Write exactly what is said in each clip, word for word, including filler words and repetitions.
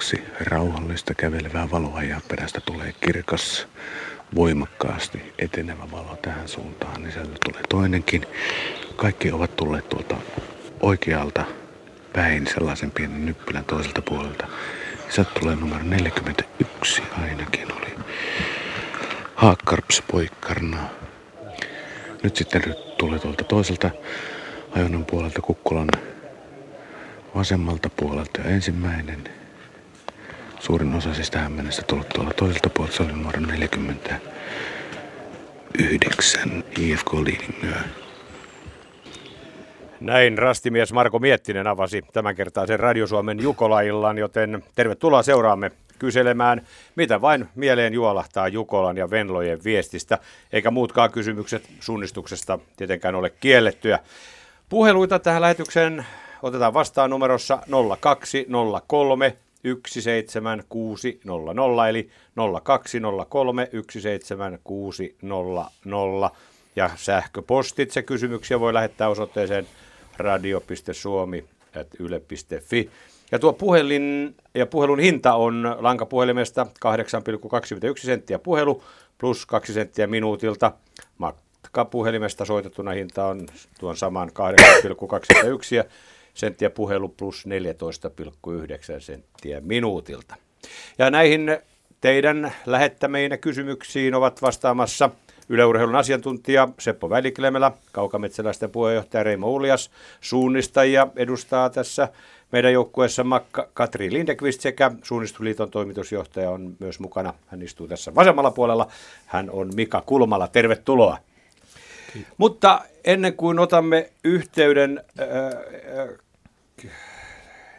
Kaksi rauhallista kävelevää valoa ja perästä tulee kirkas, voimakkaasti etenevä valo tähän suuntaan, niin sieltä tulee toinenkin. Kaikki ovat tulleet tuolta oikealta päin sellaisen pienen nyppylän toiselta puolelta. Sieltä tulee numero neljäkymmentäyksi ainakin oli. Haakkarps poikkarna. Nyt sitten tulee tuolta toiselta ajonan puolelta Kukkulan vasemmalta puolelta ja ensimmäinen. Suurin osa siis tähän mennessä tullut tuolla toiselta puolelta. Se oli numero neljäkymmentäyhdeksän I F K Lidingöä. Näin rastimies Marko Miettinen avasi tämän kertaisen Radio Suomen Jukola-illan, joten tervetuloa seuraamme kyselemään, mitä vain mieleen juolahtaa Jukolan ja Venlojen viestistä, eikä muutkaan kysymykset suunnistuksesta tietenkään ole kiellettyä. Puheluita tähän lähetykseen otetaan vastaan numerossa nolla kaksi nolla kolme yksi seitsemän kuusi nolla nolla eli nolla kaksi nolla kolme yksi seitsemän kuusi nolla nolla ja sähköpostitse kysymyksiä voi lähettää osoitteeseen radio piste suomi ät yle piste fi. Ja tuo puhelin ja puhelun hinta on lankapuhelimesta kahdeksan pilkku kaksikymmentäyksi senttiä puhelu plus kaksi senttiä minuutilta. Matkapuhelimesta soitettuna hinta on tuon saman kahdeksan pilkku kaksikymmentäyksi senttiä puhelu plus neljätoista pilkku yhdeksän senttiä minuutilta. Ja näihin teidän lähettämiinne kysymyksiin ovat vastaamassa YLE Urheilun asiantuntija Seppo Väli-Klemelä, Kaukametsäläisten puheenjohtaja Reimo Uljas, suunnistajia edustaa tässä meidän joukkueessa Katri Lindeqvist sekä Suunnistusliiton toimitusjohtaja on myös mukana. Hän istuu tässä vasemmalla puolella. Hän on Mika Kulmala. Tervetuloa. Kiitos. Mutta ennen kuin otamme yhteyden äh,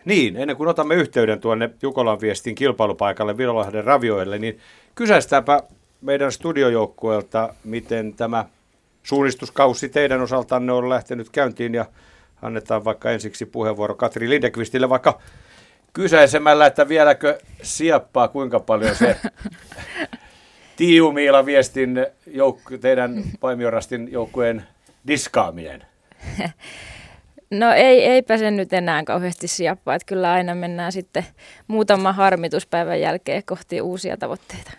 niin, ennen kuin otamme yhteyden tuonne Jukolan viestin kilpailupaikalle Virolahden ravioille, niin kysäistääpä meidän studiojoukkueelta, miten tämä suunnistuskausi teidän osaltanne on lähtenyt käyntiin ja annetaan vaikka ensiksi puheenvuoro Katri Lindeqvistille vaikka kysäisemällä, että vieläkö sieppaa kuinka paljon se Tiomila viestin jouk- teidän Paimiorastin joukkueen diskaaminen? No ei, eipä se nyt enää kauheasti sieppaa, että kyllä aina mennään sitten muutaman harmituspäivän jälkeen kohti uusia tavoitteita.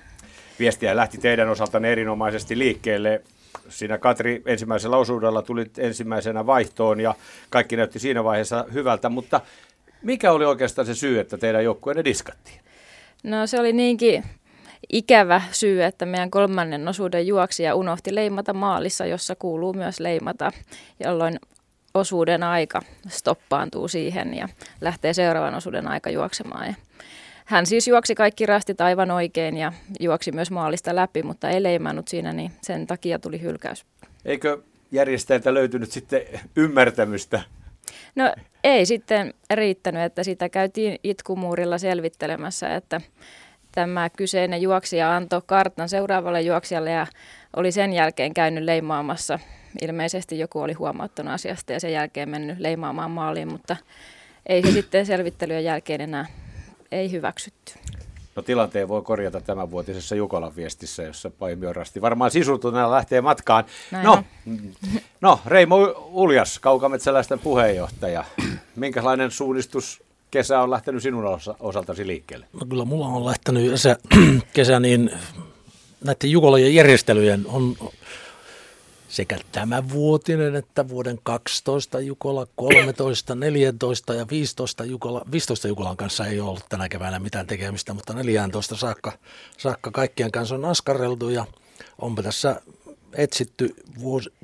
Viestiä lähti teidän osaltanne erinomaisesti liikkeelle. Siinä Katri ensimmäisellä osuudella tuli ensimmäisenä vaihtoon ja kaikki näytti siinä vaiheessa hyvältä, mutta mikä oli oikeastaan se syy, että teidän joukkueenne diskattiin? No se oli niinkin ikävä syy, että meidän kolmannen osuuden juoksija unohti leimata maalissa, jossa kuuluu myös leimata, jolloin osuuden aika stoppaantuu siihen ja lähtee seuraavan osuuden aika juoksemaan. Ja hän siis juoksi kaikki rastit aivan oikein ja juoksi myös maalista läpi, mutta ei leimannut siinä, niin sen takia tuli hylkäys. Eikö järjestäjältä löytynyt sitten ymmärtämystä? No ei sitten riittänyt, että sitä käytiin itkumuurilla selvittelemässä, että tämä kyseinen juoksija antoi kartan seuraavalle juoksijalle ja oli sen jälkeen käynyt leimaamassa. Ilmeisesti joku oli huomauttanut asiasta ja sen jälkeen mennyt leimaamaan maaliin, mutta ei se sitten selvittelyjen jälkeen enää ei hyväksytty. No tilanteen voi korjata tämänvuotisessa Jukolan viestissä, jossa Paimiorasti varmaan sisultuna lähtee matkaan. No, no, Reimo Uljas, Kaukametsäläisten puheenjohtaja. Minkälainen suunnistus kesä on lähtenyt sinun osaltasi liikkeelle? No kyllä mulla on lähtenyt se kesä, niin näiden Jukolan järjestelyjen on sekä tämänvuotinen että vuoden kaksitoista Jukola, kolmetoista, neljätoista ja viisitoista Jukola. viisitoista Jukolan kanssa ei ollut tänä keväänä mitään tekemistä, mutta neljätoista saakka, saakka kaikkien kanssa on askarreltu ja onpa tässä etsitty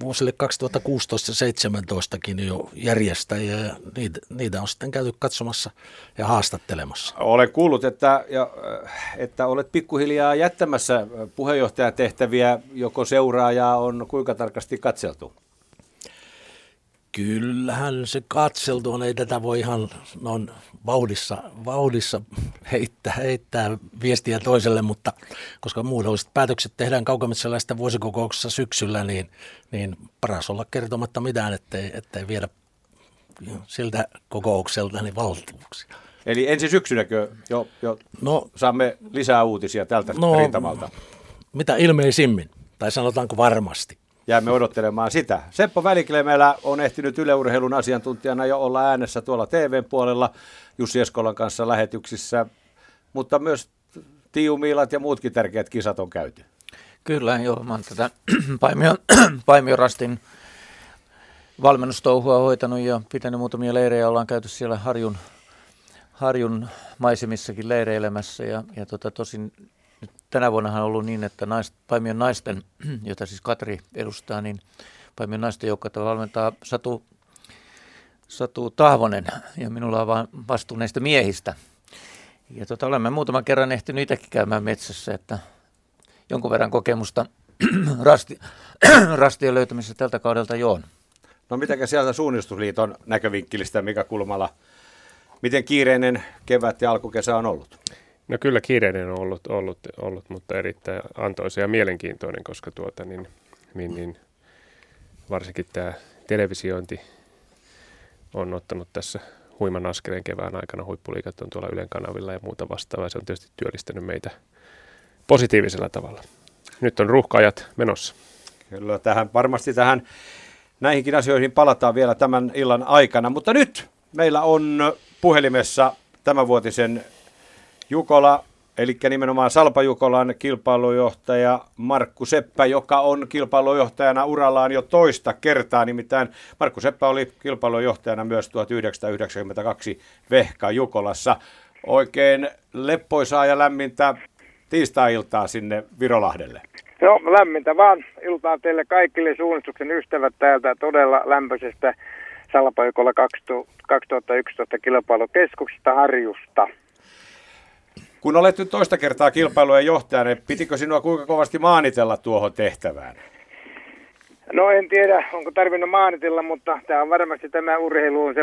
vuosille kaksituhattakuusitoista seitsemäntoistakin jo järjestäjiä ja niitä, niitä on sitten käyty katsomassa ja haastattelemassa. Olen kuullut, että, ja, että olet pikkuhiljaa jättämässä puheenjohtajatehtäviä, joko seuraajaa on kuinka tarkasti katseltu? Kyllähän se katseltu on, ei tätä voi ihan noin vauhdissa, vauhdissa heittää, heittää viestiä toiselle, mutta koska muodolliset päätökset tehdään kaukametsäläisten vuosikokouksessa syksyllä, niin, niin paras olla kertomatta mitään, ettei, ettei viedä siltä kokoukselta niin valtuuksia. Eli ensi syksynäkö jo, jo no, saamme lisää uutisia tältä no, rintamalta? Mitä ilmeisimmin, tai sanotaanko varmasti. Jäämme odottelemaan sitä. Seppo Väli-Klemelä on ehtinyt YLE Urheilun asiantuntijana jo olla äänessä tuolla T V-puolella Jussi Eskolan kanssa lähetyksissä. mutta myös Tiomilat ja muutkin tärkeät kisat on käyty. Kyllä, joo. Mä oon tätä Paimiorastin valmennustouhua hoitanut ja pitänyt muutamia leirejä. Ollaan käyty siellä Harjun, Harjun maisemissakin leireilemässä. Ja, ja tota, tosin nyt tänä vuonnahan on ollut niin, että nais, Paimion naisten, jota siis Katri edustaa, niin Paimion naisten joukkuetta valmentaa Satu, Satu Tahvonen. Ja minulla on vaan vastuu näistä miehistä. Ja tota, olemme muutaman kerran ehtinyt itsekin käymään metsässä, että jonkun verran kokemusta rasti, rastien löytämisessä tältä kaudelta joon. No mitenkä sieltä Suunnistusliiton näkövinkkelistä, Mika Kulmala, miten kiireinen kevät ja alkukesä on ollut? No kyllä kiireinen on ollut, ollut, ollut mutta erittäin antoisa ja mielenkiintoinen, koska tuota, niin, niin, niin, varsinkin tämä televisiointi on ottanut tässä huiman askeleen kevään aikana. Huippuliikat on tuolla Ylen kanavilla ja muuta vastaavaa. Se on tietysti työllistänyt meitä positiivisella tavalla. Nyt on ruuhka-ajat menossa. Kyllä, tähän, varmasti tähän näihinkin asioihin palataan vielä tämän illan aikana. Mutta nyt meillä on puhelimessa tämänvuotisen Jukola, eli nimenomaan Salpa Jukolan kilpailujohtaja Markku Seppä, joka on kilpailujohtajana urallaan jo toista kertaa. Nimittäin Markku Seppä oli kilpailujohtajana myös tuhatyhdeksänsataayhdeksänkymmentäkaksi Vehka Jukolassa. Oikein leppoisaa ja lämmintä tiistai-iltaa sinne Virolahdelle. No lämmintä vaan. Iltaa teille kaikille suunnistuksen ystävät täältä todella lämpöisestä Salpa Jukola kaksituhattayksitoista kilpailukeskuksesta Harjusta. Kun olet nyt toista kertaa kilpailujen johtajana, pitikö sinua kuinka kovasti maanitella tuohon tehtävään? No en tiedä, onko tarvinnut maanitella, mutta tämä on varmasti tämä urheilu on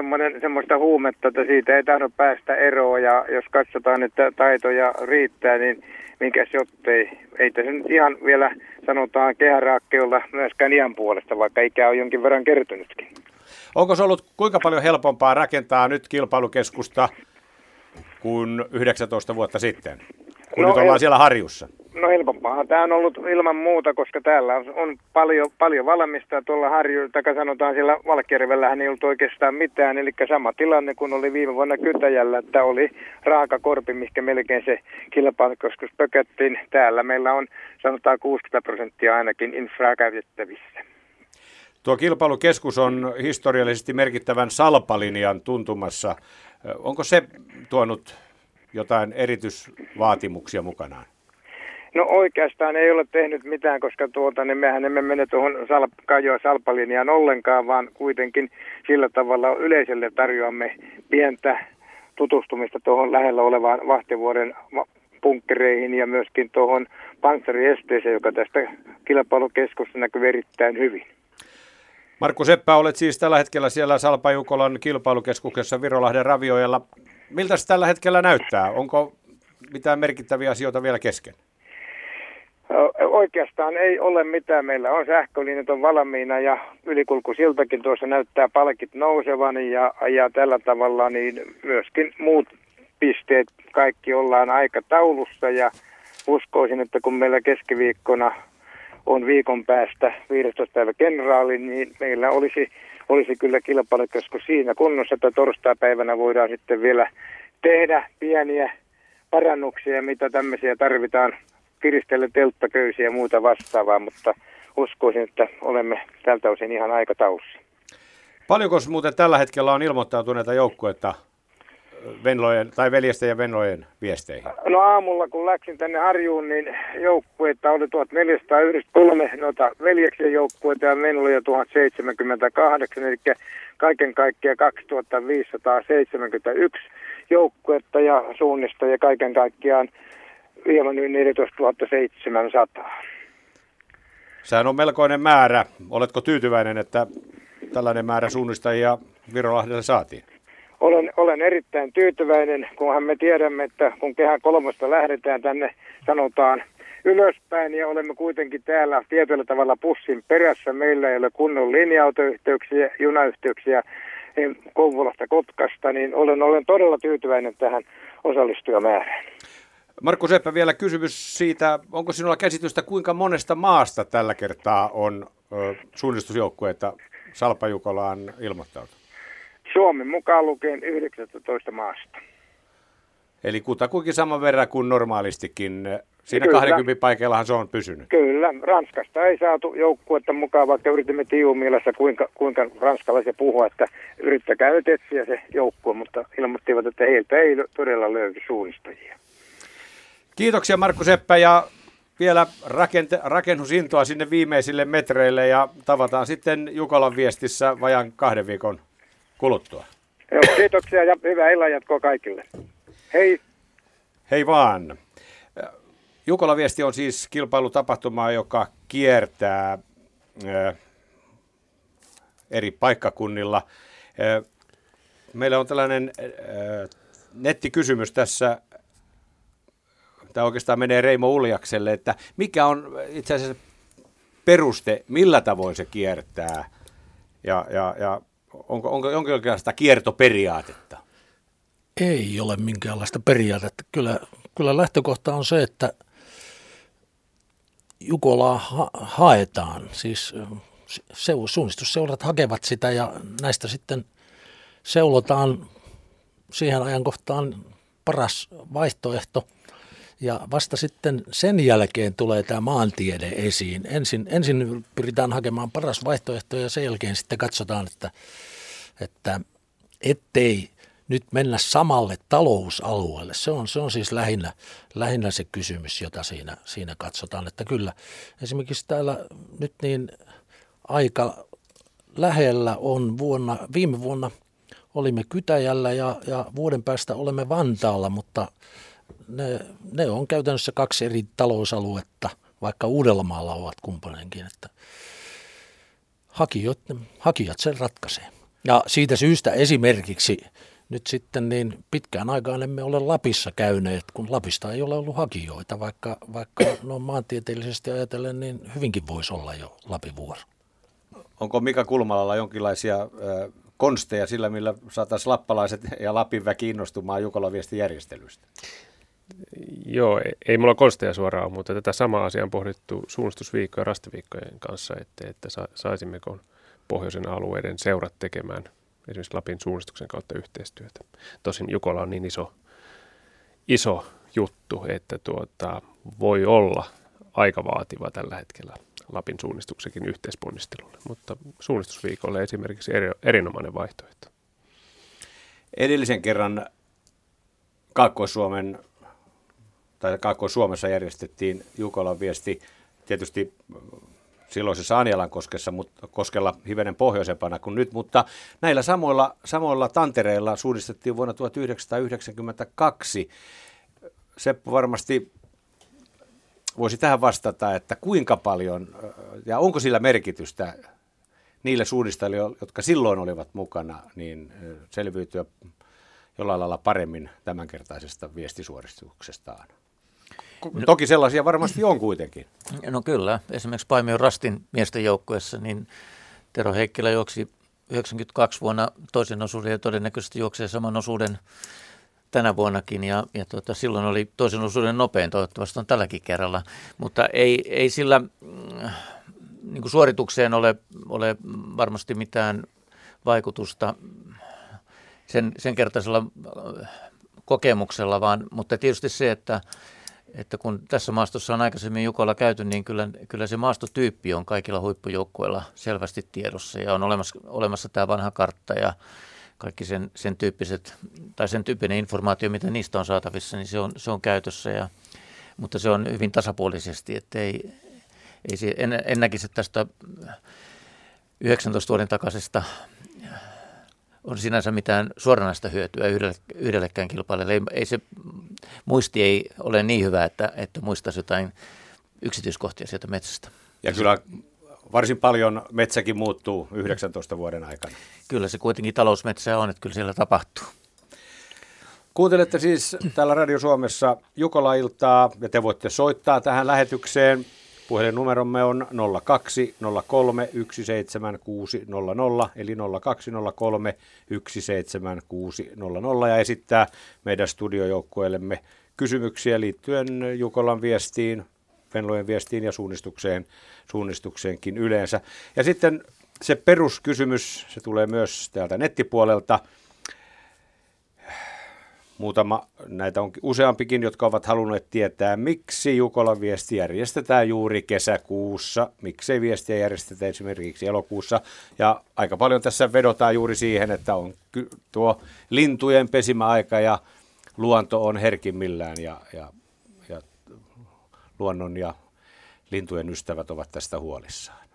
semmoista huumetta, että siitä ei tahdo päästä eroon. Ja jos katsotaan, että taitoja riittää, niin minkäs jottei. Ei tässä nyt ihan vielä sanotaan kehäraakkeolla myöskään iän puolesta, vaikka ikä on jonkin verran kertynytkin. Onko se ollut kuinka paljon helpompaa rakentaa nyt kilpailukeskusta kuin yhdeksäntoista vuotta sitten, kun no, nyt ollaan el- siellä Harjussa? No helpompaa. Tämä on ollut ilman muuta, koska täällä on, on paljon, paljon valmista. Tuolla Harju, tai sanotaan siellä Valkjärvellähän ei ollut oikeastaan mitään. Eli sama tilanne kuin oli viime vuonna Kytäjällä, että oli raaka korpi, mikä melkein se kilpailukeskus pökättiin. Täällä meillä on sanotaan kuusikymmentä prosenttia ainakin infraa käytettävissä. Tuo kilpailukeskus on historiallisesti merkittävän Salpalinjan tuntumassa. Onko se tuonut jotain erityisvaatimuksia mukanaan? No oikeastaan ei ole tehnyt mitään, koska tuota, niin mehän emme mene tuohon salp- kajoa salpalinjaan ollenkaan, vaan kuitenkin sillä tavalla yleisölle tarjoamme pientä tutustumista tuohon lähellä olevaan Vahtivuoren punkkereihin ja myöskin tuohon panssariesteeseen, joka tästä kilpailukeskusta näkyy erittäin hyvin. Markku Seppä, olet siis tällä hetkellä siellä Salpa Jukolan kilpailukeskuksessa Virolahden Ravioilla. Miltä se tällä hetkellä näyttää? Onko mitään merkittäviä asioita vielä kesken? Oikeastaan ei ole mitään. Meillä on sähkölinjat on valmiina ja ylikulkusiltakin tuossa näyttää palkit nousevan ja, ja tällä tavalla niin myöskin muut pisteet kaikki ollaan aikataulussa ja uskoisin, että kun meillä keskiviikkona on viikon päästä viidestoista päivä kenraali, niin meillä olisi, olisi kyllä kilpailukeskus siinä kunnossa, että torstaipäivänä voidaan sitten vielä tehdä pieniä parannuksia, mitä tämmöisiä tarvitaan, kiristellä telttaköysiä ja muuta vastaavaa, mutta uskoisin, että olemme tältä osin ihan aikataulussa. Paljonko muuten tällä hetkellä on ilmoittautuneita joukkueita Venlojen, tai veljesten ja Venlojen viesteihin? No aamulla, kun läksin tänne Harjuun, niin joukkueita oli tuhatneljäsataayhdeksänkymmentäkolme noita veljeksen joukkueita ja Venloja tuhatseitsemänkymmentäkahdeksan, eli kaiken kaikkiaan kaksituhattaviisisataaseitsemänkymmentäyksi joukkuetta ja suunnista ja kaiken kaikkiaan hieman yli neljätoistatuhatta seitsemänsataa. Sehän on melkoinen määrä. Oletko tyytyväinen, että tällainen määrä suunnistajia Virolahdelle saatiin? Olen, olen erittäin tyytyväinen, kunhan me tiedämme, että kun kehän kolmosta lähdetään tänne, sanotaan ylöspäin, ja olemme kuitenkin täällä tietyllä tavalla pussin perässä. Meillä ei ole kunnon linja-autoyhteyksiä, junayhteyksiä Kouvolasta Kotkasta, niin olen, olen todella tyytyväinen tähän osallistujamäärään. Markku Seppä, vielä kysymys siitä, onko sinulla käsitystä, kuinka monesta maasta tällä kertaa on ö, suunnistusjoukkueita Salpa Jukolaan ilmoittautunut? Suomen mukaan lukien yhdeksäntoista maasta. Eli kutakuinkin saman verran kuin normaalistikin. Siinä Kyllä. kaksikymmentä paikellahan se on pysynyt. Kyllä. Ranskasta ei saatu joukkuetta mukaan, vaikka yritimme Tiomilassa kuinka, kuinka ranskalaisia puhua, että yrittäkää nyt etsiä se joukkue, mutta ilmoittivat, että heiltä ei todella löydy suunnistajia. Kiitoksia Markku Seppä ja vielä rakente- rakennusintoa sinne viimeisille metreille ja tavataan sitten Jukolan viestissä vajaan kahden viikon kuluttua. Joo, kiitoksia ja hyvää illanjatkoa kaikille. Hei. Hei vaan. Jukolan viesti on siis kilpailutapahtuma, joka kiertää eri paikkakunnilla. Meillä on tällainen nettikysymys tässä. Tämä oikeastaan menee Reimo Uljakselle, että mikä on itse asiassa peruste, millä tavoin se kiertää ja, ja, ja onko, onko jonkinlaista kiertoperiaatetta? Ei ole minkäänlaista periaatetta. Kyllä, kyllä lähtökohta on se, että Jukolaa ha- haetaan, siis seu- suunnistusseurat hakevat sitä ja näistä sitten seulotaan siihen ajankohtaan paras vaihtoehto. Ja vasta sitten sen jälkeen tulee tämä maantiede esiin. Ensin, ensin pyritään hakemaan paras vaihtoehto ja sen jälkeen sitten katsotaan, että, että ettei nyt mennä samalle talousalueelle. Se on, se on siis lähinnä, lähinnä se kysymys, jota siinä, siinä katsotaan. Että kyllä esimerkiksi täällä nyt niin aika lähellä on vuonna, viime vuonna olimme Kytäjällä ja, ja vuoden päästä olemme Vantaalla, mutta Ne, ne on käytännössä kaksi eri talousaluetta, vaikka Uudellamaalla ovat kumpainenkin, että hakijat, hakijat sen ratkaisee. Ja siitä syystä esimerkiksi nyt sitten niin pitkään aikaan emme ole Lapissa käyneet, kun Lapista ei ole ollut hakijoita, vaikka, vaikka no maantieteellisesti ajatellen niin hyvinkin voisi olla jo Lapin vuoro. Onko Mika Kulmalalla jonkinlaisia äh, konsteja sillä, millä saataisiin lappalaiset ja Lapin väki innostumaan Jukolan viestin järjestelystä? Joo, ei, ei mulla konsteja suoraan, mutta tätä samaa asiaa on pohdittu suunnistusviikkojen ja rastiviikkojen kanssa, että, että sa, saisimmeko pohjoisen alueiden seurat tekemään esimerkiksi Lapin suunnistuksen kautta yhteistyötä. Tosin Jukola on niin iso, iso juttu, että tuota, voi olla aika vaativa tällä hetkellä Lapin suunnistuksenkin yhteisponnistelulle, mutta suunnistusviikolle esimerkiksi eri, erinomainen vaihtoehto. Edellisen kerran Kaakkois-Suomen tai Kaakkois-Suomessa järjestettiin Jukolan viesti tietysti silloisessa Anjalankoskessa, mutta koskella hivenen pohjoisempana kuin nyt, mutta näillä samoilla, samoilla tantereilla suunnistettiin vuonna tuhatyhdeksänsataayhdeksänkymmentäkaksi. Seppo varmasti voisi tähän vastata, että kuinka paljon ja onko sillä merkitystä niille suunnistajille, jotka silloin olivat mukana, niin selviytyä jollain lailla paremmin tämänkertaisesta viestisuoristuksestaan. Toki sellaisia varmasti on kuitenkin. No kyllä. Esimerkiksi Paimiorastin miesten joukkueessa niin Tero Heikkilä juoksi yhdeksänkymmentäkaksi vuonna toisen osuuden ja todennäköisesti juoksee saman osuuden tänä vuonnakin. Ja, ja tuota, silloin oli toisen osuuden nopein, toivottavasti on tälläkin kerralla. Mutta ei, ei sillä niin kuin suoritukseen ole, ole varmasti mitään vaikutusta sen, sen kertaisella kokemuksella, vaan, mutta tietysti se, että, että kun tässä maastossa on aikaisemmin Jukolla käyty, niin kyllä, kyllä se maastotyyppi on kaikilla huippujoukkueilla selvästi tiedossa ja on olemassa, olemassa tämä vanha kartta ja kaikki sen, sen tyyppiset, tai sen tyyppinen informaatio, mitä niistä on saatavissa, niin se on, se on käytössä, ja, mutta se on hyvin tasapuolisesti, että ei, ei se, en, en näkisi tästä yhdeksäntoista vuoden takaisesta on sinänsä mitään suoranaista hyötyä yhdellekään kilpailijalle. Ei, ei se, muisti ei ole niin hyvä, että, että muistaisi jotain yksityiskohtia sieltä metsästä. Ja kyllä varsin paljon metsäkin muuttuu yhdeksäntoista vuoden aikana. Kyllä se kuitenkin talousmetsää on, että kyllä siellä tapahtuu. Kuuntelette siis täällä Radio Suomessa Jukola-iltaa ja te voitte soittaa tähän lähetykseen. Puhelinnumeromme on nolla kaksi nolla kolme yksi seitsemän kuusi nolla nolla eli nolla kaksi nolla kolme yksi seitsemän kuusi nolla nolla ja esittää meidän studiojoukkueellemme kysymyksiä liittyen Jukolan viestiin, Venlojen viestiin ja suunnistukseen, suunnistukseenkin yleensä. Ja sitten se peruskysymys, se tulee myös täältä nettipuolelta. Muutama, näitä on useampikin, jotka ovat halunneet tietää, miksi Jukolan viesti järjestetään juuri kesäkuussa, miksei viestiä järjestetä esimerkiksi elokuussa. Ja aika paljon tässä vedotaan juuri siihen, että on tuo lintujen pesimäaika ja luonto on herkimmillään ja, ja, ja luonnon ja lintujen ystävät ovat tästä huolissaan.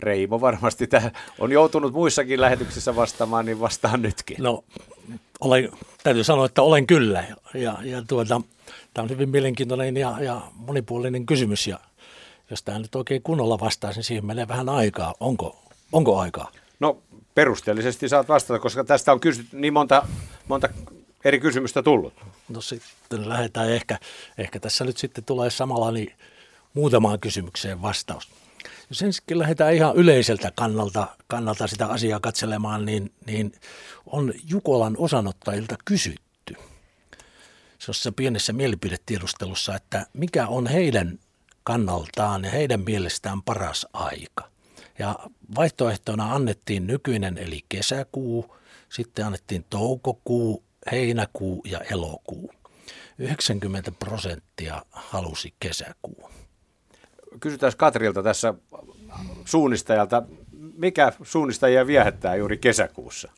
Reimo varmasti täh- on joutunut muissakin lähetyksissä vastaamaan, niin vastaan nytkin. No, olen, täytyy sanoa, että olen kyllä. Ja, ja tuota, tämä on hyvin mielenkiintoinen ja, ja monipuolinen kysymys. Ja jos tämä nyt oikein kunnolla vastaisin, siihen menee vähän aikaa. Onko, onko aikaa? No, perusteellisesti saat vastata, koska tästä on kysyt niin monta, monta eri kysymystä tullut. No sitten lähdetään ehkä, ehkä tässä nyt sitten tulee samalla niin muutamaan kysymykseen vastaus. Jos ensinkin lähdetään ihan yleiseltä kannalta, kannalta sitä asiaa katselemaan, niin, niin on Jukolan osanottajilta kysytty se pienessä mielipidetiedustelussa, että mikä on heidän kannaltaan ja heidän mielestään paras aika. Ja vaihtoehtona annettiin nykyinen eli kesäkuu, sitten annettiin toukokuu, heinäkuu ja elokuu. yhdeksänkymmentä prosenttia halusi kesäkuun. Kysytään Katrilta tässä suunnistajalta, mikä suunnistajia viehättää juuri kesäkuussa?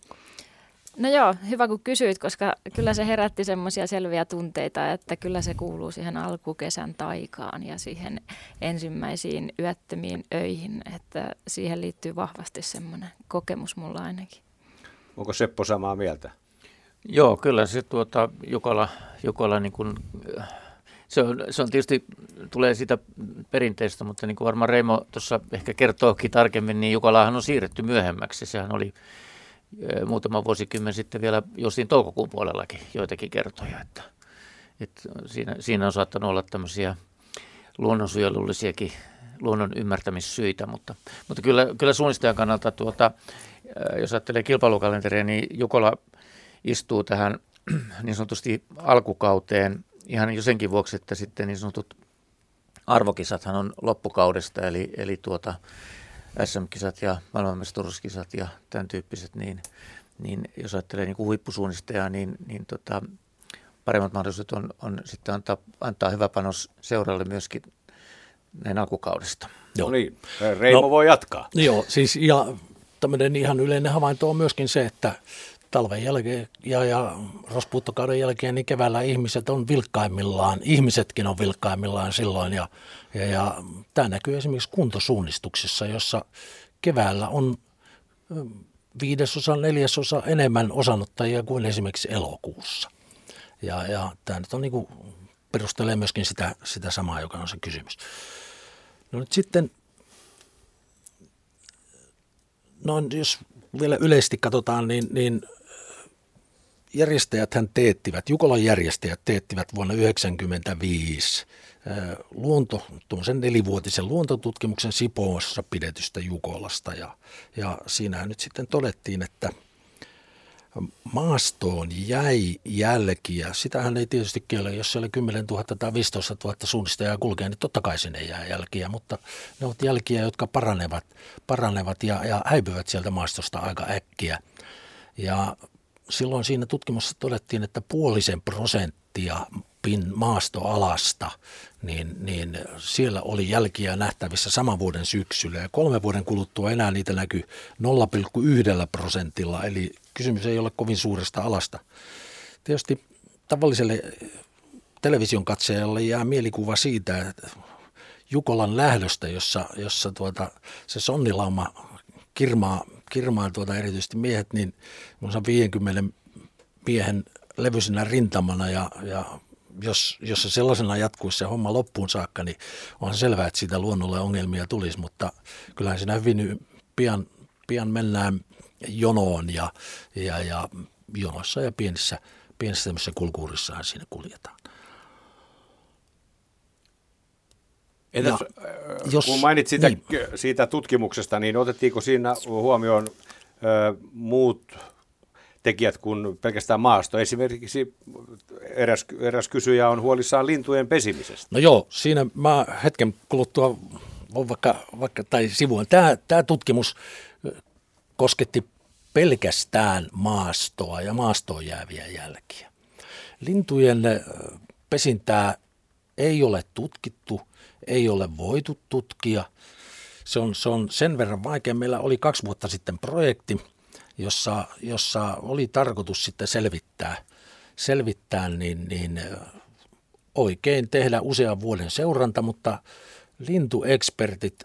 No joo, hyvä kun kysyit, koska kyllä se herätti semmoisia selviä tunteita, että kyllä se kuuluu siihen alkukesän taikaan ja siihen ensimmäisiin yöttömiin öihin, että siihen liittyy vahvasti semmoinen kokemus mulla ainakin. Onko Seppo samaa mieltä? Joo, kyllä se tuota Jukola, Jukola niin kuin... Se on, se on tietysti, tulee siitä perinteistä, mutta niin kuin varmaan Reimo tuossa ehkä kertookin tarkemmin, niin Jukolahan on siirretty myöhemmäksi. Sehän oli e, muutama vuosikymmen sitten vielä jossain toukokuun puolellakin joitakin kertoja, että, että siinä, siinä on saattanut olla tämmöisiä luonnonsuojelullisiakin luonnon ymmärtämissyitä, mutta, mutta kyllä, kyllä suunnistajan kannalta, tuota, jos ajattelee kilpailukalenteria, niin Jukola istuu tähän niin sanotusti alkukauteen. Ihan jo senkin vuoksi, että sitten niin sanotut arvokisathan on loppukaudesta, eli, eli tuota S M-kisat ja maailmanmestaruuskisat ja tämän tyyppiset, niin, niin jos ajattelee niin kuin huippusuunnistajaa, niin, niin tota, paremmat mahdollisuudet on, on sitten antaa, antaa hyvä panos seuralle myöskin näin alkukaudesta. Joo. No niin, Reimo no, voi jatkaa. Joo, siis ja tämmöinen ihan yleinen havainto on myöskin se, että talven jälkeen ja, ja rospuuttokauden jälkeen niin keväällä ihmiset on vilkkaimmillaan, ihmisetkin on vilkkaimmillaan silloin ja, ja, ja tämä näkyy esimerkiksi kuntosuunnistuksissa, jossa keväällä on viidesosa, neljäsosa enemmän osanottajia kuin esimerkiksi elokuussa. Ja, ja tämä nyt on niin kuin, perustelee myöskin sitä, sitä samaa, joka on se kysymys. No nyt sitten, no jos vielä yleisesti katsotaan, niin, niin järjestäjäthän teettivät, Jukolan järjestäjät teettivät vuonna yhdeksänkymmentäviisi luonto, tuollaisen nelivuotisen luontotutkimuksen Sipoossa pidetystä Jukolasta. Ja, ja siinä nyt sitten todettiin, että maastoon jäi jälkiä. Sitähän ei tietysti ole, jos siellä kymmenen tuhatta tai viisitoista tuhatta suunnistajaa kulkee, niin totta kai sinne jää jälkiä, mutta ne ovat jälkiä, jotka paranevat, paranevat ja, ja häipyvät sieltä maastosta aika äkkiä. Ja silloin siinä tutkimuksessa todettiin, että puolisen prosenttia maastoalasta, niin, niin siellä oli jälkiä nähtävissä saman vuoden syksyllä ja kolmen vuoden kuluttua enää niitä näkyi nolla pilkku yksi prosentilla, eli kysymys ei ole kovin suuresta alasta. Tietysti tavalliselle television katsojalle jää mielikuva siitä Jukolan lähdöstä, jossa, jossa tuota, se sonnilauma kirmaa, kirmaa tuota, erityisesti miehet, niin viidenkymmenen miehen levyisenä rintamana ja, ja Jos, jos se sellaisena jatkuisi se homma loppuun saakka, niin on selvää, että siitä luonnolle ongelmia tulisi, mutta kyllähän siinä hyvin pian, pian mennään jonoon ja, ja, ja jonossa ja pienissä, pienissä tämmöisissä kulkuurissahan siinä kuljetaan. Entäs, ja, jos, kun mainitsit niin, siitä, siitä tutkimuksesta, niin otettiinko siinä huomioon ö, muut tekijät kuin pelkästään maasto. Esimerkiksi eräs, eräs kysyjä on huolissaan lintujen pesimisestä. No joo, siinä mä hetken kuluttua on vaikka, vaikka tai sivuun. Tämä, tämä tutkimus kosketti pelkästään maastoa ja maastoon jääviä jälkiä. Lintujen pesintää ei ole tutkittu, ei ole voitu tutkia. Se on, se on sen verran vaikea. Meillä oli kaksi vuotta sitten projekti, jossa, jossa oli tarkoitus sitten selvittää, selvittää niin, niin oikein tehdä usean vuoden seuranta, mutta lintuekspertit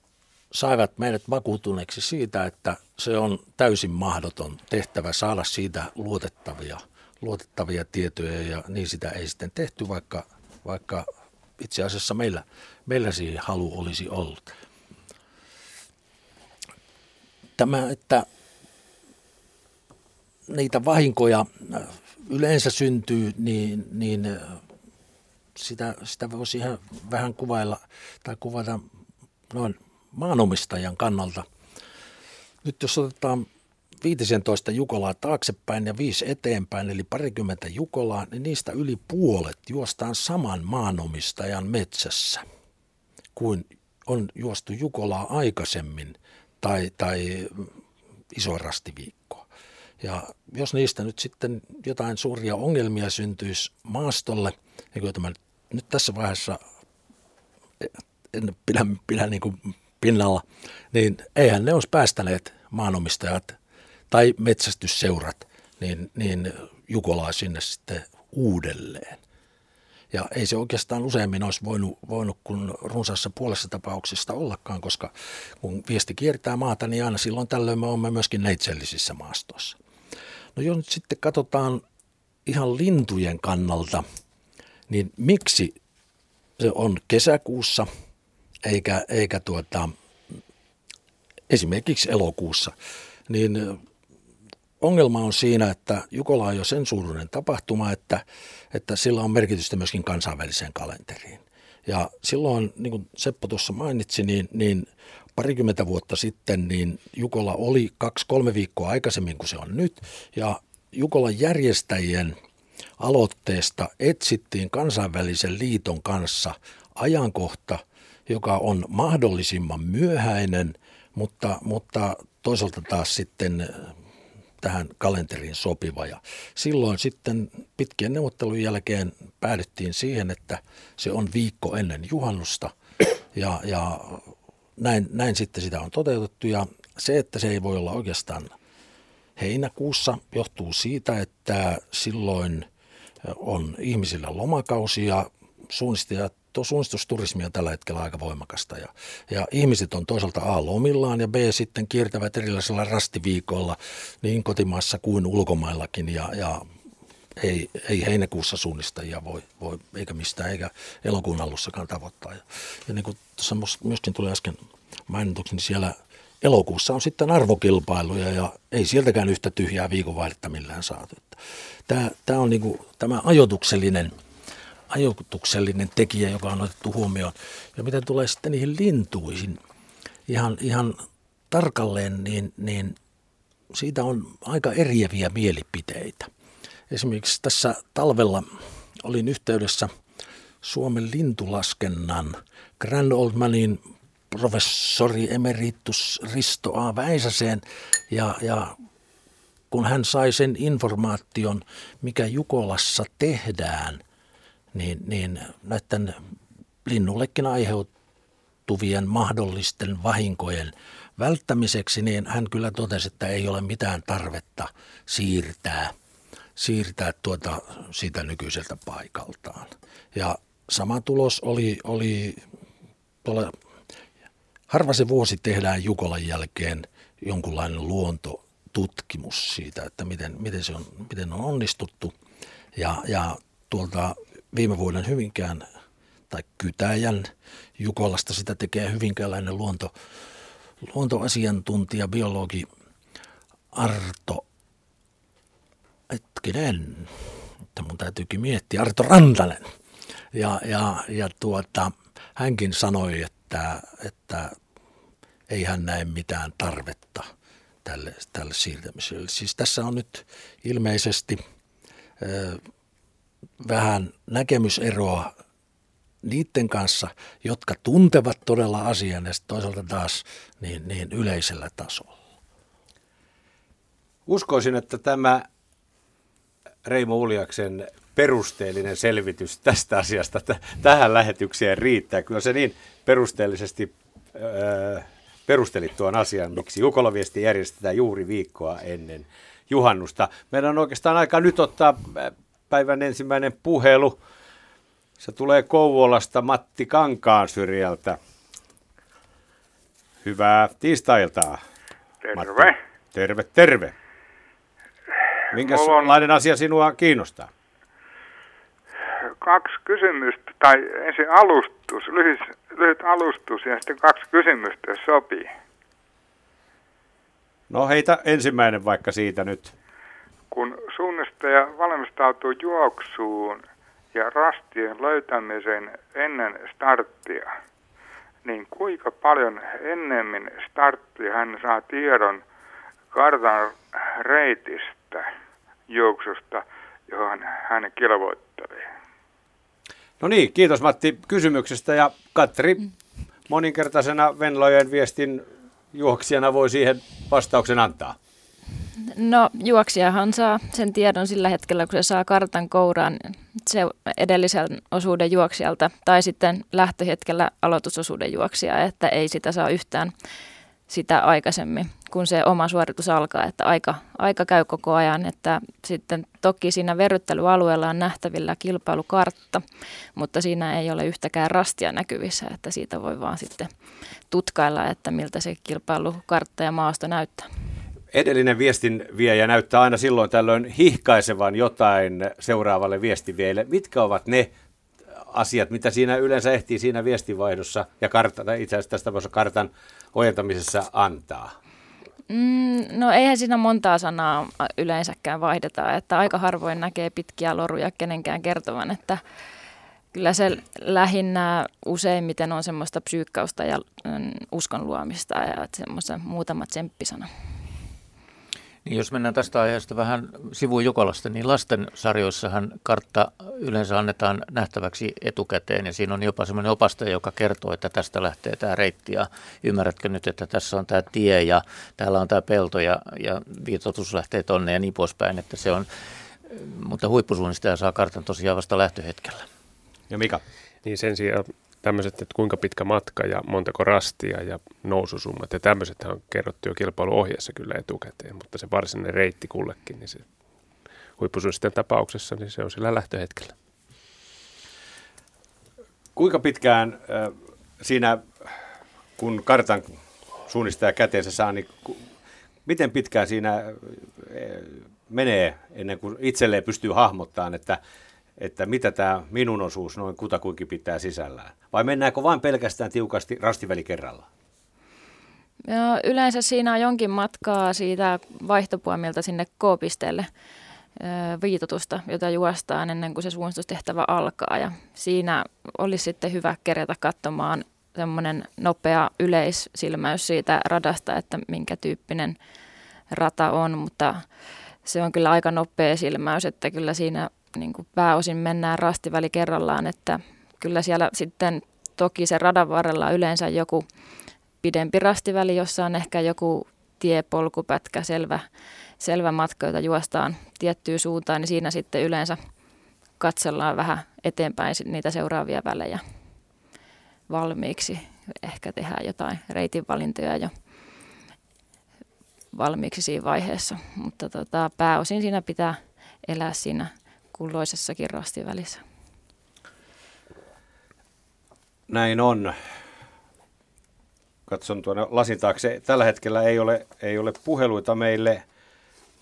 saivat meidät vakuutuneeksi siitä, että se on täysin mahdoton tehtävä saada siitä luotettavia, luotettavia tietoja, ja niin sitä ei sitten tehty, vaikka, vaikka itse asiassa meillä, meillä siihen halu olisi ollut. Tämä, että niitä vahinkoja yleensä syntyy, niin, niin sitä, sitä voisi ihan vähän kuvailla tai kuvata noin maanomistajan kannalta. Nyt jos otetaan viisitoista Jukolaa taaksepäin ja viisi eteenpäin, eli parikymmentä Jukolaa, niin niistä yli puolet juostaan saman maanomistajan metsässä kuin on juostu Jukolaa aikaisemmin tai, tai iso rastiviikkoa. Ja jos niistä nyt sitten jotain suuria ongelmia syntyisi maastolle, niin tämä nyt tässä vaiheessa en pidä, pidä niin kuin pinnalla, niin eihän ne olisi päästäneet maanomistajat tai metsästysseurat niin, niin Jukolaa sinne sitten uudelleen. Ja ei se oikeastaan useammin olisi voinut, voinut kun runsaassa puolessa tapauksista ollakaan, koska kun viesti kiertää maata, niin aina silloin tällöin me olemme myöskin neitsellisissä maastoissa. No jos nyt sitten katsotaan ihan lintujen kannalta, niin miksi se on kesäkuussa eikä, eikä tuota, esimerkiksi elokuussa, niin ongelma on siinä, että Jukola on jo sen suuruinen tapahtuma, että, että sillä on merkitystä myöskin kansainväliseen kalenteriin. Ja silloin, niin kuin Seppo tuossa mainitsi, niin, niin parikymmentä vuotta sitten niin Jukola oli kaksi-kolme viikkoa aikaisemmin kuin se on nyt. Ja Jukolan järjestäjien aloitteesta etsittiin kansainvälisen liiton kanssa ajankohta, joka on mahdollisimman myöhäinen, mutta, mutta toisaalta taas sitten tähän kalenteriin sopiva. Ja silloin sitten pitkien neuvottelun jälkeen päädyttiin siihen, että se on viikko ennen juhannusta ja, ja näin, näin sitten sitä on toteutettu. Ja se, että se ei voi olla oikeastaan heinäkuussa, johtuu siitä, että silloin on ihmisillä lomakausi ja suunnistajat, tuo suunnistusturismi on tällä hetkellä aika voimakasta ja, ja ihmiset on toisaalta A lomillaan ja B sitten kiertävät erilaisilla rastiviikoilla niin kotimaassa kuin ulkomaillakin ja, ja ei, ei heinäkuussa suunnistajia voi, voi eikä mistään eikä elokuun alussakaan tavoittaa. Ja, ja niin kuin tuossa myöskin tuli äsken mainituksi, niin siellä elokuussa on sitten arvokilpailuja ja ei sieltäkään yhtä tyhjää viikonvaihdetta millään saatu. Tämä, tämä on niin kuin tämä ajoituksellinen ajoituksellinen tekijä, joka on otettu huomioon. Ja mitä tulee sitten niihin lintuihin ihan, ihan tarkalleen, niin, niin siitä on aika eriäviä mielipiteitä. Esimerkiksi tässä talvella olin yhteydessä Suomen lintulaskennan Grand Old Manin professori emeritus Risto A. Väisäseen ja, ja kun hän sai sen informaation, mikä Jukolassa tehdään, Niin, niin näiden linnullekin aiheutuvien mahdollisten vahinkojen välttämiseksi, niin hän kyllä totesi, että ei ole mitään tarvetta siirtää, siirtää tuota siitä nykyiseltä paikaltaan. Ja sama tulos oli, oli tuolla, harva se vuosi tehdään Jukolan jälkeen jonkunlainen luontotutkimus siitä, että miten, miten, se on, miten on onnistuttu ja, ja tuolta viime vuoden Hyvinkään tai Kytäjän Jukolasta sitä tekee hyvinkäänlainen luonto, luontoasiantuntija, biologi Arto, hetkinen, että mun täytyykin miettiä, Arto Rantanen. Ja, ja, ja tuota, hänkin sanoi, että, että ei hän näe mitään tarvetta tälle, tälle siirtämiselle. Siis tässä on nyt ilmeisesti Öö, vähän näkemyseroa niiden kanssa, jotka tuntevat todella asian ja toisaalta taas niin, niin yleisellä tasolla. Uskoisin, että tämä Reimo Uljaksen perusteellinen selvitys tästä asiasta t- tähän lähetykseen riittää. Kyllä se niin perusteellisesti öö, perustelit tuon asian, miksi Jukola viesti järjestetään juuri viikkoa ennen juhannusta. Meidän on oikeastaan aika nyt ottaa päivän ensimmäinen puhelu. Se tulee Kouvolasta Matti Kankaansyrjältä. Hyvää tiistailtaa. Terve. Matti. Terve, terve. Minkälainen on... asia sinua kiinnostaa? Kaksi kysymystä, tai ensin alustus, lyhyt, lyhyt alustus ja sitten kaksi kysymystä, jos sopii. No heitä ensimmäinen vaikka siitä nyt. Kun suunnistaja valmistautuu juoksuun ja rastien löytämiseen ennen starttia, niin kuinka paljon ennemmin starttia hän saa tiedon kartan reitistä juoksusta, johon hän kilvoittelee? No niin, kiitos Matti kysymyksestä, ja Katri moninkertaisena Venlojen viestin juoksijana voi siihen vastauksen antaa. No juoksijahan saa sen tiedon sillä hetkellä, kun se saa kartan kouraan se edellisen osuuden juoksijalta tai sitten lähtöhetkellä aloitusosuuden juoksijaa, että ei sitä saa yhtään sitä aikaisemmin, kun se oma suoritus alkaa, että aika, aika käy koko ajan, että sitten toki siinä verryttelyalueella on nähtävillä kilpailukartta, mutta siinä ei ole yhtäkään rastia näkyvissä, että siitä voi vaan sitten tutkailla, että miltä se kilpailukartta ja maasto näyttää. Edellinen viestinviejä näyttää aina silloin tällöin hihkaisevan jotain seuraavalle viestinviejille. Mitkä ovat ne asiat, mitä siinä yleensä ehtii siinä viestinvaihdossa ja kartta, tai itse asiassa tässä tapauksessa kartan ojentamisessa antaa? Mm, no eihän siinä montaa sanaa yleensäkään vaihdeta, että aika harvoin näkee pitkiä loruja kenenkään kertovan, että kyllä se lähinnä useimmiten on semmoista psyykkausta ja uskon luomista ja semmoista muutama tsemppisana. Niin, jos mennään tästä aiheesta vähän sivuun Jukolasta, niin lasten sarjoissahan kartta yleensä annetaan nähtäväksi etukäteen, ja siinä on jopa semmoinen opastaja, joka kertoo, että tästä lähtee tämä reitti, ja ymmärrätkö nyt, että tässä on tämä tie, ja täällä on tämä pelto, ja, ja viitotus lähtee tonne, ja niin poispäin, että se on, mutta huippusuunnistaja saa kartan tosiaan vasta lähtöhetkellä. Ja Mika? Niin sen sijaan tämmöiset, että kuinka pitkä matka ja montako rastia ja noususummat ja tämmöiset on kerrottu jo kilpailuohjeessa kyllä etukäteen, mutta se varsinainen reitti kullekin, niin se huippusuunnistajan tapauksessa, niin se on sillä lähtöhetkellä. Kuinka pitkään äh, siinä, kun kartan suunnistaja käteensä saa, niin ku, miten pitkään siinä äh, menee ennen kuin itselleen pystyy hahmottamaan, että että mitä tämä minun osuus noin kutakuinkin pitää sisällään? Vai mennäänkö vain pelkästään tiukasti rastiväli kerrallaan? Joo, yleensä siinä on jonkin matkaa siitä vaihtopuomilta sinne K-pisteelle viitotusta, jota juostaan ennen kuin se suunnistustehtävä alkaa. Ja siinä olisi sitten hyvä kerätä katsomaan semmoinen nopea yleissilmäys siitä radasta, että minkä tyyppinen rata on, mutta se on kyllä aika nopea silmäys, että kyllä siinä niin kuin pääosin mennään rastiväli kerrallaan, että kyllä siellä sitten toki se radan varrella yleensä joku pidempi rastiväli, jossa on ehkä joku tiepolkupätkä, selvä, selvä matka, jota juostaan tiettyyn suuntaan, niin siinä sitten yleensä katsellaan vähän eteenpäin niitä seuraavia välejä valmiiksi. Ehkä tehdään jotain reitinvalintoja jo valmiiksi siinä vaiheessa, mutta tota, pääosin siinä pitää elää siinä kulloisessakin rastivälissä. Näin on. Katson tuonne lasin taakse. Tällä hetkellä ei ole, ei ole puheluita meille,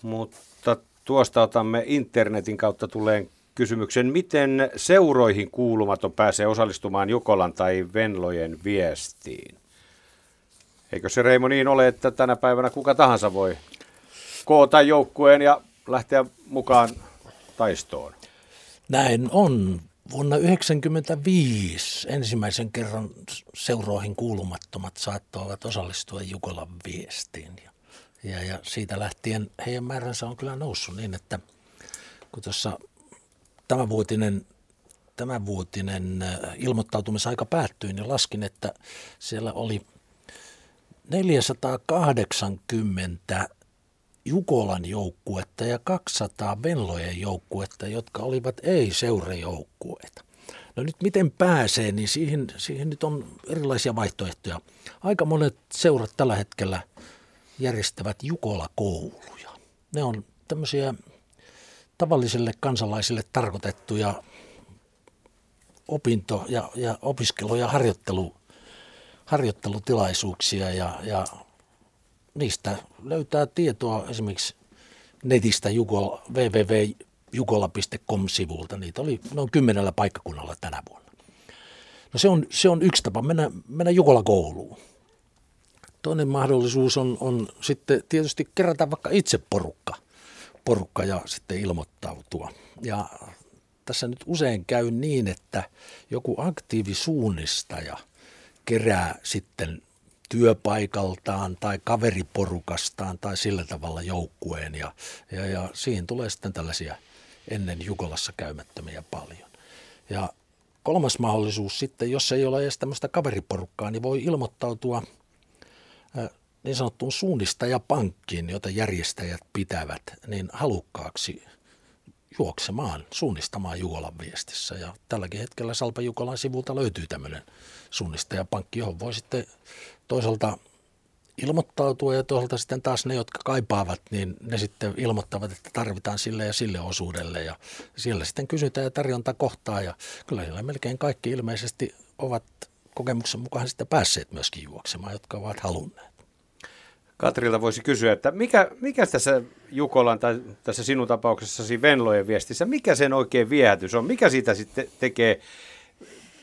mutta tuosta otamme internetin kautta tulleen kysymyksen. Miten seuroihin kuulumaton pääsee osallistumaan Jukolan tai Venlojen viestiin? Eikö se, Reimo, niin ole, että tänä päivänä kuka tahansa voi koota joukkueen ja lähteä mukaan taistoon? Näin on. Vuonna yhdeksänkymmentäviisi ensimmäisen kerran seuroihin kuulumattomat saattoivat osallistua Jukolan viestiin. Ja, ja, ja siitä lähtien heidän määränsä on kyllä noussut niin, että kun tuossa tämänvuotinen, tämänvuotinen ilmoittautumisaika päättyi, niin laskin, että siellä oli neljäsataakahdeksankymmentä Jukolan joukkuetta ja kaksisataa Venlojen joukkuetta, jotka olivat ei-seurajoukkueita. No nyt miten pääsee, niin siihen, siihen nyt on erilaisia vaihtoehtoja. Aika monet seurat tällä hetkellä järjestävät Jukola-kouluja. Ne on tämmöisiä tavallisille kansalaisille tarkoitettuja opinto- ja, ja opiskelu- ja harjoittelu, harjoittelutilaisuuksia ja, ja niistä löytää tietoa esimerkiksi netistä Jukola, double-u double-u double-u piste jukola piste com-sivulta. Niitä oli noin kymmenellä paikkakunnalla tänä vuonna. No se on, se on yksi tapa mennä, mennä Jukola-kouluun. Toinen mahdollisuus on, on sitten tietysti kerätä vaikka itse porukka, porukka ja sitten ilmoittautua. Ja tässä nyt usein käy niin, että joku aktiivisuunnistaja kerää sitten työpaikaltaan tai kaveriporukastaan tai sillä tavalla joukkueen ja, ja, ja siihen tulee sitten tällaisia ennen Jukolassa käymättömiä paljon. Ja kolmas mahdollisuus sitten, jos ei ole edes tämmöistä kaveriporukkaa, niin voi ilmoittautua niin sanottuun suunnistajapankkiin, jota järjestäjät pitävät niin halukkaaksi juoksemaan, suunnistamaan Jukolan viestissä. Ja tälläkin hetkellä Salpa Jukolan sivulta löytyy tämmöinen suunnistajapankki, johon voi sitten toisaalta ilmoittautua ja toisaalta sitten taas ne, jotka kaipaavat, niin ne sitten ilmoittavat, että tarvitaan sille ja sille osuudelle. Ja siellä sitten kysytään ja tarjonta kohtaa ja kyllä siellä melkein kaikki ilmeisesti ovat kokemuksen mukaan sitten päässeet myöskin juoksemaan, jotka ovat halunneet. Katrilta voisi kysyä, että mikä, mikä tässä Jukolan tai tässä sinun tapauksessasi Venlojen viestissä, mikä sen oikein viehätys on? Mikä siitä sitten tekee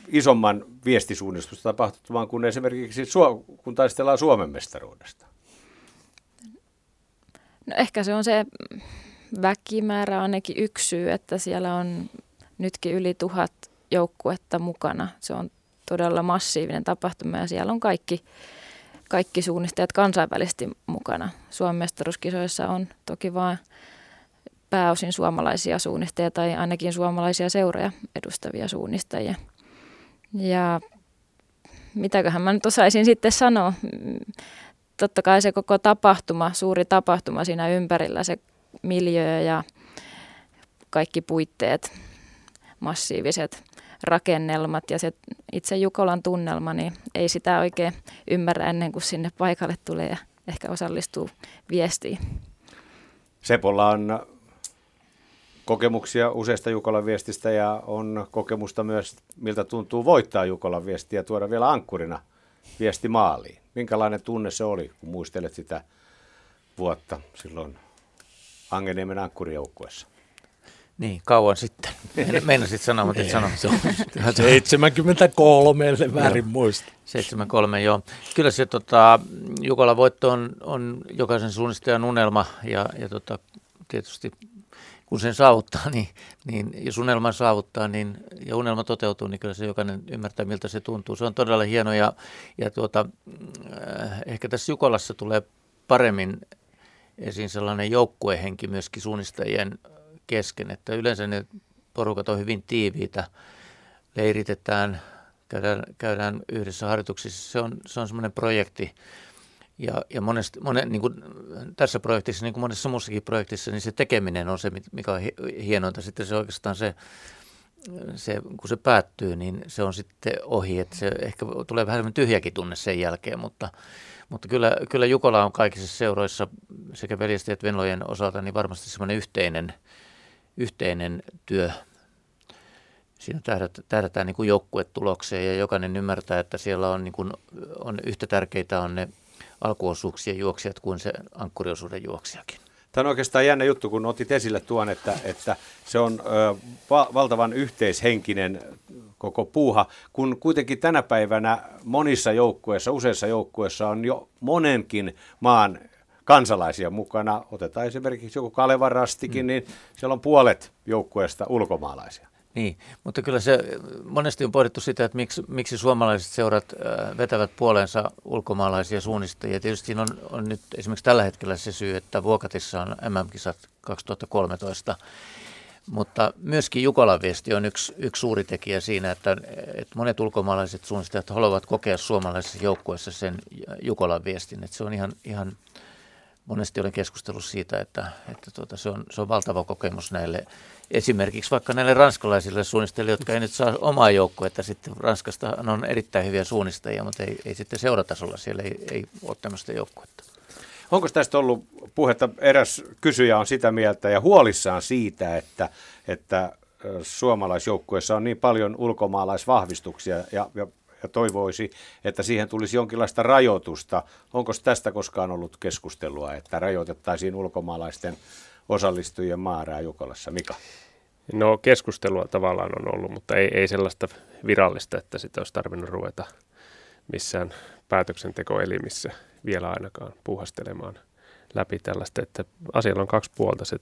isomman viestisuunnistusta tapahtumaan kuin esimerkiksi kun taistellaan Suomen mestaruudesta? No ehkä se on se väkimäärä ainakin yksi syy, että siellä on nytkin yli tuhat joukkuetta mukana. Se on todella massiivinen tapahtuma ja siellä on kaikki, kaikki suunnistajat kansainvälisesti mukana. Suomen mestaruuskisoissa on toki vain pääosin suomalaisia suunnistajia tai ainakin suomalaisia seuroja edustavia suunnistajia. Ja mitäköhän mä nyt osaisin sitten sanoa. Totta kai se koko tapahtuma, suuri tapahtuma siinä ympärillä, se miljöö ja kaikki puitteet, massiiviset rakennelmat ja se itse Jukolan tunnelma, niin ei sitä oikein ymmärrä ennen kuin sinne paikalle tulee ja ehkä osallistuu viestiin. Sepolla on kokemuksia useista Jukolan viestistä ja on kokemusta myös, miltä tuntuu voittaa Jukolan viestiä ja tuoda vielä ankkurina viesti maaliin. Minkälainen tunne se oli, kun muistelet sitä vuotta silloin Angeniemen ankkurijoukkuessa? Niin, kauan sitten. Meinasit sanoa, mutta et sano. seitsemänkymmentäkolme, ellei väärin muista. seitsemänkymmentäkolme, joo. Kyllä se tota, Jukolan voitto on, on jokaisen suunnistajan unelma ja, ja tota, tietysti kun sen saavuttaa, niin, niin jos unelman saavuttaa niin, ja unelma toteutuu, niin kyllä se jokainen ymmärtää, miltä se tuntuu. Se on todella hieno ja, ja tuota, äh, ehkä tässä Jukolassa tulee paremmin esiin sellainen joukkuehenki myöskin suunnistajien kesken, että yleensä ne porukat on hyvin tiiviitä, leiritetään, käydään, käydään yhdessä harjoituksissa, se on, se on semmoinen projekti. Ja, ja monesti, monen, niin kuin tässä projektissa, niin kuin monessa muussakin projektissa, niin se tekeminen on se, mikä on hienointa. Sitten se oikeastaan se, se kun se päättyy, niin se on sitten ohi. Että se ehkä tulee vähän tyhjäkin tunne sen jälkeen, mutta, mutta kyllä, kyllä Jukola on kaikissa seuroissa sekä veljesten että Venlojen osalta niin varmasti semmoinen yhteinen, yhteinen työ. Siinä tähdätään, tähdätään niin kuin joukkuetulokseen ja jokainen ymmärtää, että siellä on, niin kuin, on yhtä tärkeitä on ne alkuosuuksien juoksijat kuin se ankkuriosuuden juoksijakin. Tämä on oikeastaan jännä juttu, kun otit esille tuon, että, että se on ö, va- valtavan yhteishenkinen koko puuha, kun kuitenkin tänä päivänä monissa joukkueissa, useissa joukkueissa on jo monenkin maan kansalaisia mukana. Otetaan esimerkiksi joku Kalevan Rastikin, mm. niin siellä on puolet joukkueesta ulkomaalaisia. Niin, mutta kyllä se monesti on pohdittu sitä, että miksi, miksi suomalaiset seurat vetävät puoleensa ulkomaalaisia suunnistajia. Tietysti siinä on, on nyt esimerkiksi tällä hetkellä se syy, että Vuokatissa on äm äm-kisat kaksituhattakolmetoista, mutta myöskin Jukolan viesti on yksi, yksi suuri tekijä siinä, että, että monet ulkomaalaiset suunnistajat haluavat kokea suomalaisessa joukkueessa sen Jukolan viestin, että se on ihan, ihan monesti olen keskustellut siitä, että, että tuota, se, on, se on valtava kokemus näille, esimerkiksi vaikka näille ranskalaisille suunnistajille, jotka ei nyt saa omaa joukkoa, että sitten Ranskasta on erittäin hyviä suunnistajia, mutta ei, ei sitten seuratasolla siellä ei, ei ole tämmöistä joukkuetta. Onko tästä ollut puhetta, eräs kysyjä on sitä mieltä ja huolissaan siitä, että, että suomalaisjoukkueessa on niin paljon ulkomaalaisvahvistuksia ja, ja, ja toivoisi, että siihen tulisi jonkinlaista rajoitusta. Onko tästä koskaan ollut keskustelua, että rajoitettaisiin ulkomaalaisten osallistujien määrää Jukolassa? Mika? No keskustelua tavallaan on ollut, mutta ei, ei sellaista virallista, että sitä olisi tarvinnut ruveta missään päätöksentekoelimissä vielä ainakaan puuhastelemaan läpi tällaista, että asialla on kaksi puolta. Se,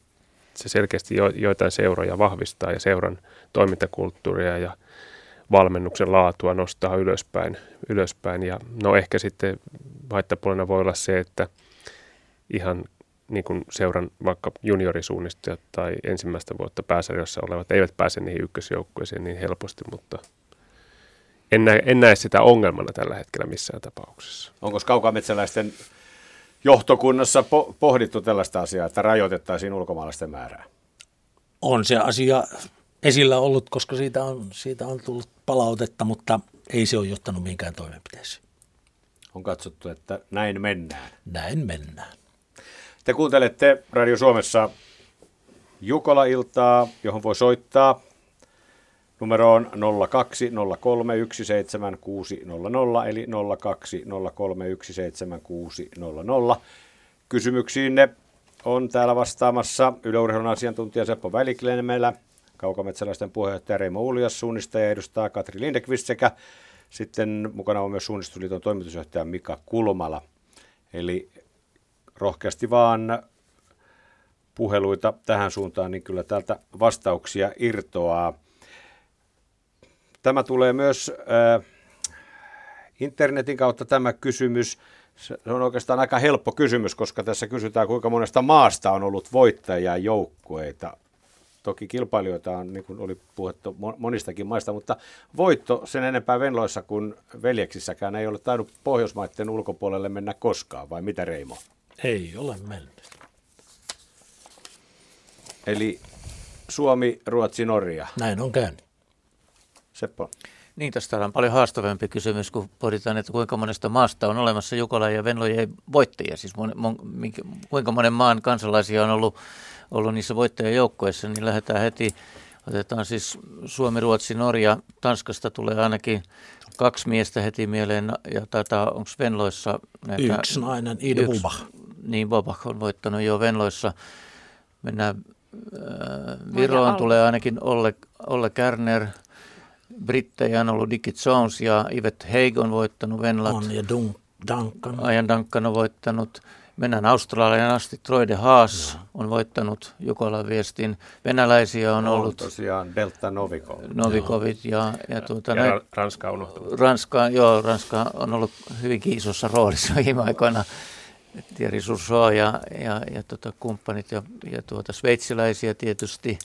se selkeästi jo, joitain seuroja vahvistaa ja seuran toimintakulttuuria ja valmennuksen laatua nostaa ylöspäin. ylöspäin. Ja no ehkä sitten haittapuolena voi olla se, että ihan niin kuin seuran vaikka juniorisuunnistajat tai ensimmäistä vuotta pääsarjassa olevat eivät pääse niihin ykkösjoukkueisiin niin helposti, mutta En näe, en näe sitä ongelmana tällä hetkellä missään tapauksessa. Onko kaukametsäläisten johtokunnassa po- pohdittu tällaista asiaa, että rajoitettaisiin ulkomaalaisten määrää? On se asia esillä ollut, koska siitä on, siitä on tullut palautetta, mutta ei se ole johtanut mihinkään toimenpiteisiin. On katsottu, että näin mennään. Näin mennään. Te kuuntelette Radio Suomessa Jukola-iltaa, johon voi soittaa. Numero on nolla kaksi nolla kolme yksi seitsemän kuusi nolla nolla eli nolla kaksi nolla kolme yksi seitsemän kuusi nolla nolla. Kysymyksiinne on täällä vastaamassa Yle Urheilun asiantuntija Seppo Väli-Klemelä, Kaukametsäläisten puheenjohtaja Reimo Uljas, suunnistaja edustaa Katri Lindeqvist sekä sitten mukana on myös Suunnistusliiton toimitusjohtaja Mika Kulmala. Eli rohkeasti vaan puheluita tähän suuntaan, niin kyllä täältä vastauksia irtoaa. Tämä tulee myös äh, internetin kautta tämä kysymys. Se on oikeastaan aika helppo kysymys, koska tässä kysytään, kuinka monesta maasta on ollut voittajajoukkueita. Toki kilpailijoita on, niin kuin oli puhuttu, monistakin maista, mutta voitto sen enempää Venloissa kuin veljeksissäkään ei ole tainnut Pohjoismaiden ulkopuolelle mennä koskaan, vai mitä Reimo? Ei ole mennyt. Eli Suomi, Ruotsi, Norja. Näin on käynyt. Seppo. Niin, tästä on paljon haastavampi kysymys, kun pohditaan, että kuinka monesta maasta on olemassa Jukola ja Venlojen voittajia. Siis mon, mon, minkä, kuinka monen maan kansalaisia on ollut, ollut niissä voittajajoukkoissa, niin lähdetään heti. Otetaan siis Suomi, Ruotsi, Norja. Tanskasta tulee ainakin kaksi miestä heti mieleen. Ja taitaa, onko Venloissa näitä? Yksi nainen, Ido Bobak. Niin, Bobak on voittanut jo Venloissa. Mennään äh, Viroon, tulee ainakin Olle, Olle Kärner. Brittejä on ollut Dicky Jones ja Yvette Haig on voittanut Venlat. On ja Dun- Duncan. Ajan Duncan on voittanut. Mennään Australian asti. Troy de Haas no. on voittanut Jukolan viestin. Venäläisiä on no, ollut. Tosiaan Delta Novikov. Novikovit no. ja, ja, tuota, ja ra- Ranska on ollut. Ranska, joo, Ranska on ollut hyvinkin isossa roolissa viime aikoina. Thierry Sursoa ja, ja, ja tuota, kumppanit ja, ja tuota, sveitsiläisiä tietysti.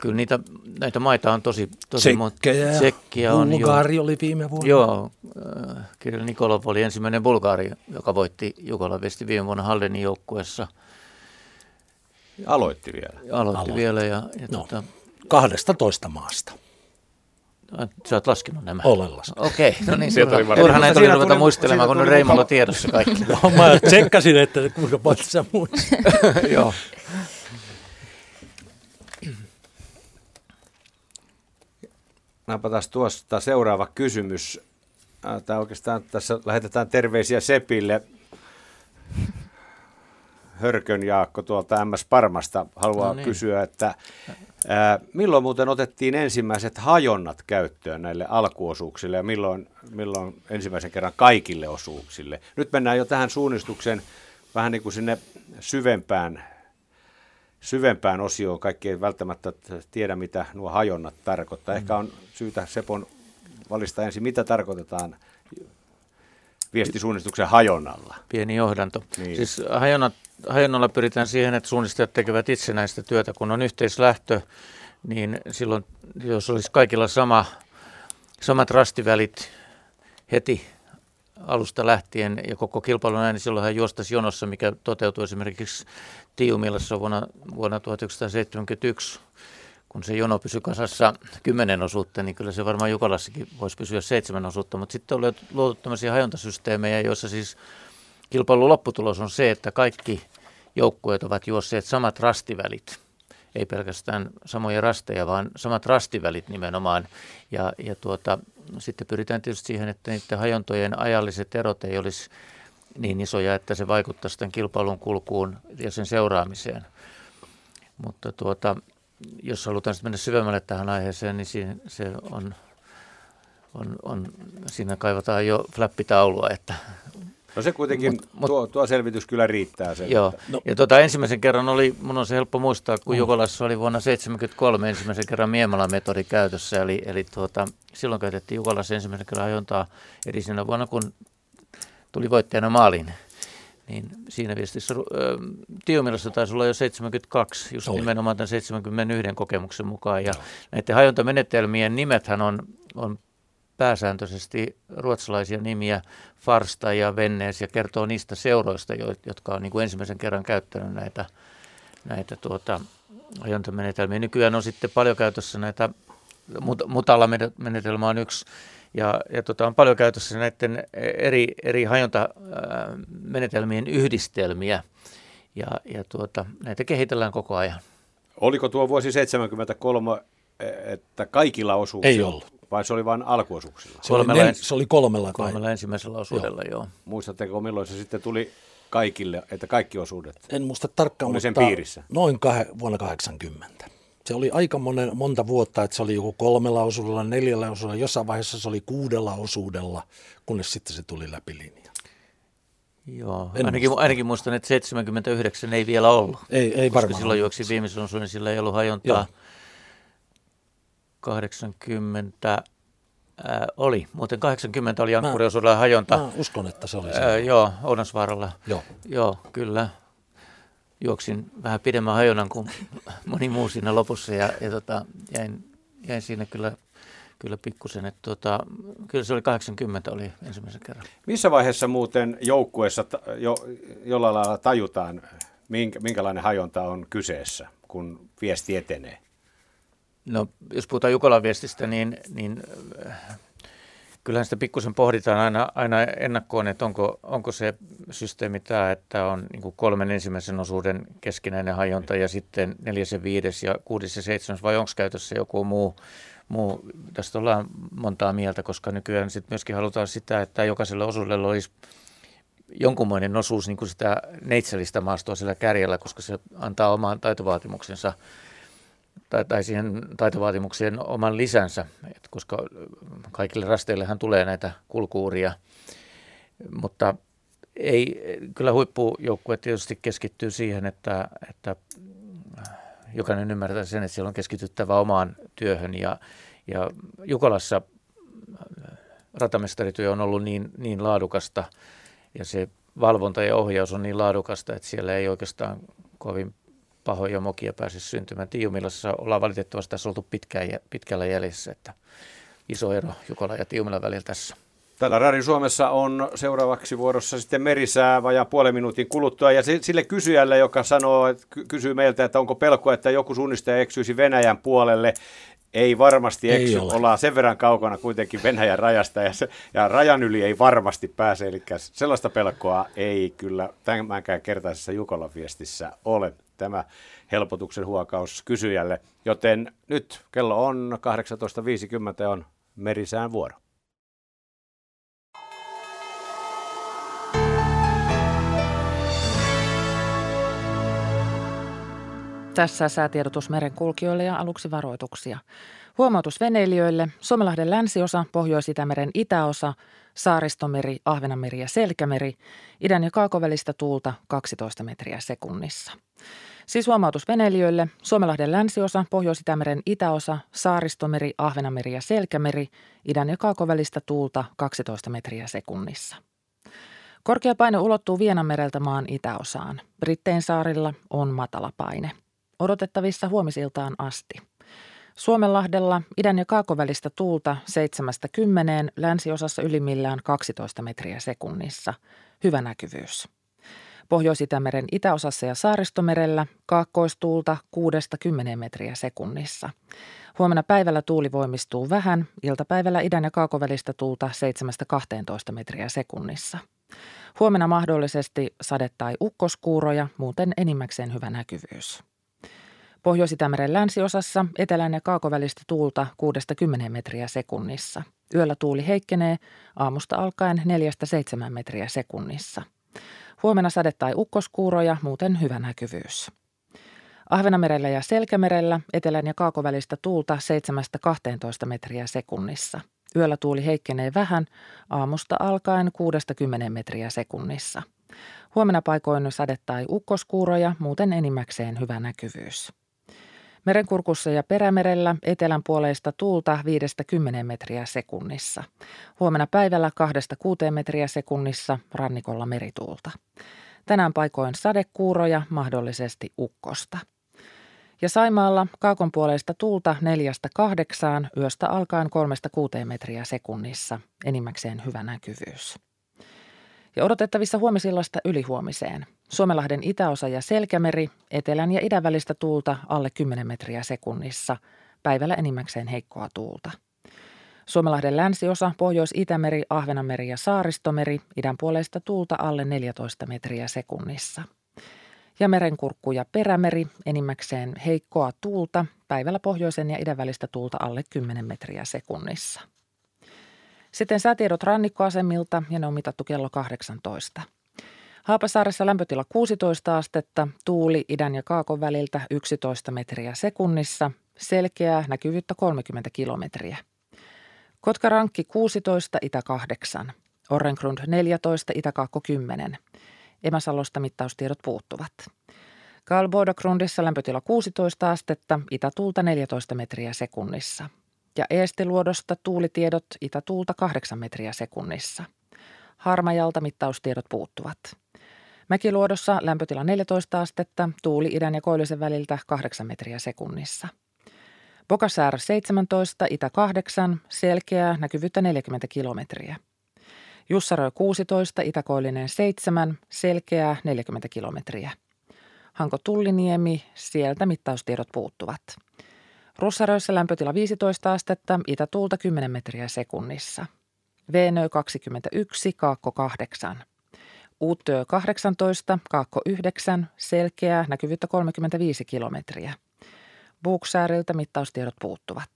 Kyllä niitä, näitä maita on tosi, tosi monta. Tsekkiä on. Bulgari oli viime vuonna. Joo, Kirill Nikolov oli ensimmäinen bulgari, joka voitti Jukolan viesti viime vuonna Hallenin joukkueessa. Aloitti vielä. Aloitti, Aloitti. vielä. Ja, ja no, tuota, kahdesta toista maasta. Sä oot laskenut nämä. Olen laskenut. Okei, okay, no niin. Turha näitä oli ruveta muistelemaan, kun on Reimolla tiedossa kaikki. No, mä tsekkasin, että kuinka paljon sä muistat. Joo. Napataan tuosta seuraava kysymys. Tämä oikeastaan tässä lähetetään terveisiä Sepille. Hörkön Jaakko tuolta äm äs Parmasta haluaa no niin. kysyä, että ää, milloin muuten otettiin ensimmäiset hajonnat käyttöön näille alkuosuuksille ja milloin, milloin ensimmäisen kerran kaikille osuuksille? Nyt mennään jo tähän suunnistuksen vähän niin kuin sinne syvempään syvempään osioon. Kaikki ei välttämättä tiedä, mitä nuo hajonnat tarkoittaa. Ehkä on syytä Sepon valistaa ensin, mitä tarkoitetaan viestisuunnistuksen hajonnalla. Pieni johdanto. Niin. Siis hajonnat, hajonnalla pyritään siihen, että suunnistajat tekevät itsenäistä työtä. Kun on yhteislähtö, niin silloin, jos olisi kaikilla sama, samat rastivälit heti alusta lähtien ja koko kilpailun ajan, niin silloin hän juostaisi jonossa, mikä toteutui esimerkiksi Tiomilassa vuonna, vuonna tuhatyhdeksänsataaseitsemänkymmentäyksi. Kun se jono pysyi kasassa kymmenen osuutta, niin kyllä se varmaan Jukolassakin voisi pysyä seitsemän osuutta. Mutta sitten on luotu tämmöisiä hajontasysteemejä, joissa siis kilpailun lopputulos on se, että kaikki joukkueet ovat juosseet samat rastivälit. Ei pelkästään samoja rasteja, vaan samat rastivälit nimenomaan. Ja, ja tuota, sitten pyritään tietysti siihen, että niiden hajontojen ajalliset erot ei olisi niin isoja, että se vaikuttaisi tämän kilpailun kulkuun ja sen seuraamiseen. Mutta tuota... Jos halutaan mennä syvemmälle tähän aiheeseen, niin siinä, se on, on, on, siinä kaivataan jo flappitaulua. Että. No se kuitenkin, mut, tuo, tuo selvitys kyllä riittää. Sen, joo, no. ja tuota, ensimmäisen kerran oli, mun on se helppo muistaa, kun mm. Jukolassa oli vuonna tuhatyhdeksänsataaseitsemänkymmentäkolme ensimmäisen kerran Miemalan metodi käytössä. Eli, eli tuota, silloin käytettiin Jukolassa ensimmäisen kerran hajontaa edisenä vuonna, kun tuli voittajana maaliin. Niin siinä viestissä, Tiomilassa taisi olla jo seitsemänkymmentäkaksi, just Oli. nimenomaan tämän seitsemänkymmentäyksi kokemuksen mukaan. Ja näiden hajontamenetelmien nimethän on, on pääsääntöisesti ruotsalaisia nimiä, Farsta ja Vennees, ja kertoo niistä seuroista, jotka on niin kuin ensimmäisen kerran käyttänyt näitä, näitä tuota, hajontamenetelmiä. Nykyään on sitten paljon käytössä näitä, mutalla menetelmä on yksi. Ja, ja tota, on paljon käytössä näiden eri, eri hajontamenetelmien yhdistelmiä, ja, ja tuota, näitä kehitellään koko ajan. Oliko tuo vuosi seitsemänkymmentäkolme, että kaikilla osuuksilla? Ei ollut. Vai se oli vain alkuosuuksilla? Se oli, nel, se oli kolmella. Kolmella vai? Ensimmäisellä osuudella, joo. joo. Muistatteko, milloin se sitten tuli kaikille, että kaikki osuudet? En muista tarkkaan, oli sen mutta piirissä. Noin kah, vuonna kahdeksankymmentä. Se oli aika monen, monta vuotta, että se oli joku kolmella osuudella, neljällä osuudella, jossain vaiheessa se oli kuudella osuudella, kunnes sitten se tuli läpi linja. Joo, ainakin, ainakin muistan, että seitsemänkymmentäyhdeksän ei vielä ollut. Ei, ei varmaan. Silloin juoksi viimeisen osuuden, niin sillä ei ollut hajontaa. Joo. kahdeksankymmentä ää, oli, muuten kahdeksankymmentä oli ankkuriosuudella hajonta. Mä uskon, että se oli se. Ää, joo, Oudensvaaralla. Joo. Joo, kyllä. Juoksin vähän pidemmän hajonnan kuin moni muu siinä lopussa ja, ja tota, jäin, jäin siinä kyllä, kyllä pikkusen. Tota, kyllä se oli kahdeksankymmentä oli ensimmäisen kerran. Missä vaiheessa muuten joukkueessa jo, jollain lailla tajutaan, minkälainen hajonta on kyseessä, kun viesti etenee? No, jos puhutaan Jukolan viestistä, niin, niin kyllähän sitä pikkusen pohditaan aina, aina ennakkoon, että onko, onko se systeemi tämä, että on niin kuin kolmen ensimmäisen osuuden keskinäinen hajonta ja sitten neljäs ja viides ja kuudes ja seitsemäs, vai onko käytössä joku muu, muu. Tästä ollaan montaa mieltä, koska nykyään sit myöskin halutaan sitä, että jokaisella osuudella olisi jonkunmoinen osuus niin kuin sitä neitsellistä maastoa sillä kärjellä, koska se antaa oman taitovaatimuksensa. Tai, tai siihen taitovaatimuksien oman lisänsä, et koska kaikille rasteillehan tulee näitä kulkuuria, mutta ei, kyllä huippujoukkue tietysti keskittyy siihen, että, että jokainen ymmärtää sen, että siellä on keskityttävä omaan työhön ja, ja Jukolassa ratamestarityö on ollut niin, niin laadukasta ja se valvonta ja ohjaus on niin laadukasta, että siellä ei oikeastaan kovin pahoja mokia pääsi syntymään. Tiomilassa ollaan valitettavasti tässä oltu pitkällä jäljessä, että iso ero Jukola ja Tiomilan välillä tässä. Täällä Radio Suomessa on seuraavaksi vuorossa sitten merisää vajaa puolen minuutin kuluttua, ja sille kysyjälle, joka sanoo, että kysyy meiltä, että onko pelkoa, että joku suunnistaja eksyisi Venäjän puolelle. Ei varmasti eksy, ei ollaan sen verran kaukana kuitenkin Venäjän rajasta ja, se, ja rajan yli ei varmasti pääse, eli sellaista pelkoa ei kyllä tämänkään kertaisessa Jukolan viestissä ole. Tämä helpotuksen huokaus kysyjälle, joten nyt kello on kahdeksantoista viisikymmentä ja on merisään vuoro. Tässä säätiedotus merenkulkijoille ja aluksi varoituksia. Huomautus veneilijöille, Suomenlahden länsiosa, Pohjois-Itämeren itäosa, Saaristomeri, Ahvenanmeri ja Selkämeri, idän ja kaakovälistä tuulta kaksitoista metriä sekunnissa. Siis huomautus veneilijöille, Suomenlahden länsiosa, Pohjois-Itämeren itäosa, Saaristomeri, Ahvenanmeri ja Selkämeri, idän ja kaakovälistä tuulta kaksitoista metriä sekunnissa. Korkea paine ulottuu Vienanmereltä maan itäosaan. Brittein saarilla on matala paine. Odotettavissa huomisiltaan asti. Suomenlahdella idän ja kaakovälistä tuulta seitsemästä kymmeneen, länsiosassa ylimmillään kaksitoista metriä sekunnissa. Hyvä näkyvyys. Pohjois-Itämeren itäosassa ja Saaristomerellä kaakkoistuulta kuudesta kymmeneen metriä sekunnissa. Huomenna päivällä tuuli voimistuu vähän, iltapäivällä idän ja kaakovälistä tuulta seitsemästä kahteentoista metriä sekunnissa. Huomenna mahdollisesti sade- tai ukkoskuuroja, muuten enimmäkseen hyvä näkyvyys. Pohjois-Itämeren länsiosassa etelän ja kaakovälistä tuulta kuudesta kymmeneen metriä sekunnissa. Yöllä tuuli heikkenee, aamusta alkaen neljästä seitsemään metriä sekunnissa. Huomenna sade- tai ukkoskuuroja, muuten hyvä näkyvyys. Ahvenanmerellä ja Selkämerellä etelän ja kaakovälistä tuulta seitsemästä kahteentoista metriä sekunnissa. Yöllä tuuli heikkenee vähän, aamusta alkaen kuudesta kymmeneen metriä sekunnissa. Huomenna paikoin sade- tai ukkoskuuroja, muuten enimmäkseen hyvä näkyvyys. Merenkurkussa ja Perämerellä etelän puoleista tuulta viidestä kymmeneen metriä sekunnissa. Huomenna päivällä kahdesta kuuteen metriä sekunnissa, rannikolla merituulta. Tänään paikoin sadekuuroja, mahdollisesti ukkosta. Ja Saimaalla kaakon puoleista tuulta neljästä kahdeksaan, yöstä alkaen kolmesta kuuteen metriä sekunnissa, enimmäkseen hyvä näkyvyys. Ja odotettavissa huomisillasta ylihuomiseen. Suomenlahden itäosa ja Selkämeri, etelän ja idän välistä tuulta alle kymmenen metriä sekunnissa, päivällä enimmäkseen heikkoa tuulta. Suomenlahden länsiosa, Pohjois-Itämeri, Ahvenanmeri ja Saaristomeri, idän puoleista tuulta alle neljätoista metriä sekunnissa. Ja merenkurkku ja Perämeri, enimmäkseen heikkoa tuulta, päivällä pohjoisen ja idän välistä tuulta alle kymmenen metriä sekunnissa. Sitten säätiedot rannikkoasemilta, ja ne on mitattu kello kahdeksantoista. Haapasaaressa lämpötila kuusitoista astetta, tuuli idän ja kaakon väliltä yksitoista metriä sekunnissa, selkeää, näkyvyyttä kolmekymmentä kilometriä. Kotkarankki kuusitoista, itä kahdeksan, Orrengrund neljätoista, itäkaakko kymmenen. Emäsalosta mittaustiedot puuttuvat. Kallbodogrundissa lämpötila kuusitoista astetta, itätuulta neljätoista metriä sekunnissa. Ja Eestiluodosta tuulitiedot, itätuulta kahdeksan metriä sekunnissa. Harmajalta mittaustiedot puuttuvat. Mäkiluodossa lämpötila neljätoista astetta, tuuli idän ja koillisen väliltä kahdeksan metriä sekunnissa. Pokasär seitsemäntoista, itä kahdeksan, selkeää, näkyvyyttä neljäkymmentä kilometriä. Jussarö kuusitoista, itäkoillinen seitsemän, selkeää, neljäkymmentä kilometriä. Hanko Tulliniemi, sieltä mittaustiedot puuttuvat. Russaröissä lämpötila viisitoista astetta, itätuulta kymmenen metriä sekunnissa. Veenö kaksikymmentäyksi, kaakko kahdeksan. Uutö kahdeksantoista, kaakko yhdeksän, selkeää, näkyvyyttä kolmekymmentäviisi kilometriä. Buuksääriltä mittaustiedot puuttuvat.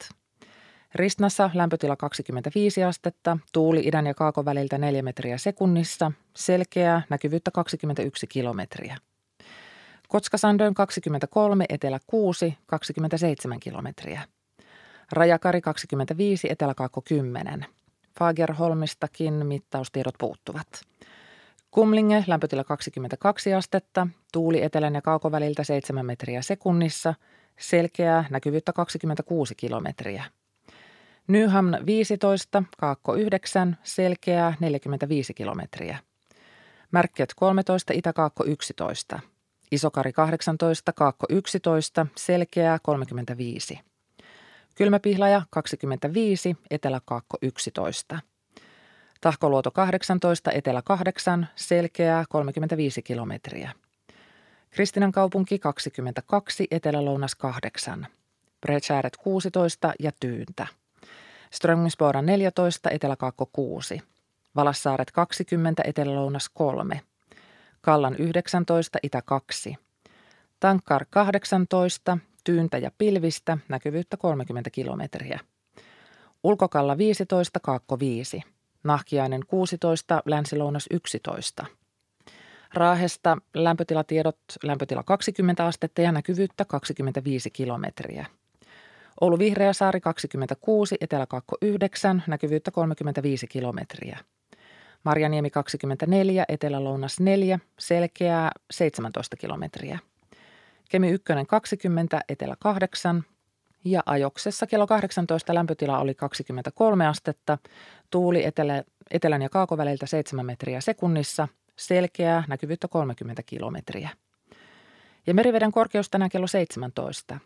Ristnassa lämpötila kaksikymmentäviisi astetta, tuuli idän ja kaakon väliltä neljä metriä sekunnissa, selkeää, näkyvyyttä kaksikymmentäyksi kilometriä. Kotskasandön kaksikymmentäkolme, etelä kuusi, kaksikymmentäseitsemän kilometriä. Rajakari kaksikymmentäviisi, eteläkaakko kymmenen. Fagerholmistakin mittaustiedot puuttuvat. Kumlinge lämpötila kaksikymmentäkaksi astetta, tuuli etelän ja kaakon väliltä seitsemän metriä sekunnissa, selkeää, näkyvyyttä kaksikymmentäkuusi kilometriä. Nyhamn viisitoista, kaakko yhdeksän, selkeää, neljäkymmentäviisi kilometriä. Märket kolmetoista, itäkaakko yksitoista. Isokari kahdeksantoista, kaakko yksitoista, selkeää, kolmekymmentäviisi. Kylmäpihlaja kaksikymmentäviisi, eteläkaakko yksitoista. Tahkoluoto kahdeksantoista, etelä kahdeksan, selkeää, kolmekymmentäviisi kilometriä. Kristinan kaupunki kaksikymmentäkaksi, etelälounas kahdeksan. Bretsääret kuusitoista ja tyyntä. Strömmingsbora neljätoista, eteläkaakko kuusi. Valassaaret kaksikymmentä, etelälounas kolme. Kallan yhdeksäntoista, itä kaksi. Tankkar kahdeksantoista, tyyntä ja pilvistä, näkyvyyttä kolmekymmentä kilometriä. Ulkokalla viisitoista, kaakko viisi. Nahkiainen kuusitoista, länsilounas yksitoista. Raahesta lämpötilatiedot, lämpötila kaksikymmentä astetta ja näkyvyyttä kaksikymmentäviisi kilometriä. Oulu Vihreäsaari kaksikymmentäkuusi, eteläkaakko yhdeksän, näkyvyyttä kolmekymmentäviisi kilometriä. Marjaniemi kaksikymmentäneljä, etelälounas neljä, selkeää seitsemäntoista kilometriä. Kemi yksi kaksikymmentä, etelä kahdeksan ja Ajoksessa kello kahdeksantoista lämpötila oli kaksikymmentäkolme astetta, tuuli etelä, etelän ja kaakoväliltä seitsemän metriä sekunnissa, selkeää, näkyvyyttä kolmekymmentä kilometriä. Ja meriveden korkeus tänään kello seitsemäntoista.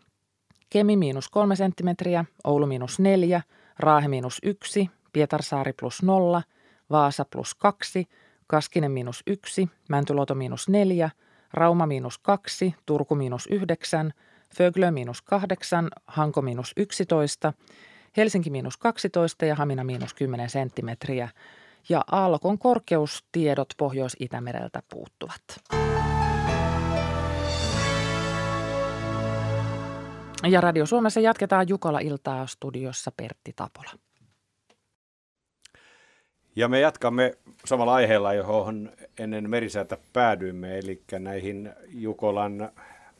Kemi miinus kolme senttimetriä, Oulu miinus neljä, Raahe miinus yksi, Pietarsaari plus nolla, Vaasa plus kaksi, Kaskinen miinus yksi, Mäntyluoto miinus neljä, Rauma miinus kaksi, Turku miinus yhdeksän, Föglö miinus kahdeksan, Hanko miinus yksitoista, Helsinki miinus kaksitoista ja Hamina miinus kymmenen senttimetriä. Ja aallokon korkeustiedot Pohjois-Itämereltä puuttuvat. Ja Radio Suomessa jatketaan Jukola-iltaa studiossa Pertti Tapola. Ja me jatkamme samalla aiheella, johon ennen merisäätä päädyimme, eli näihin Jukolan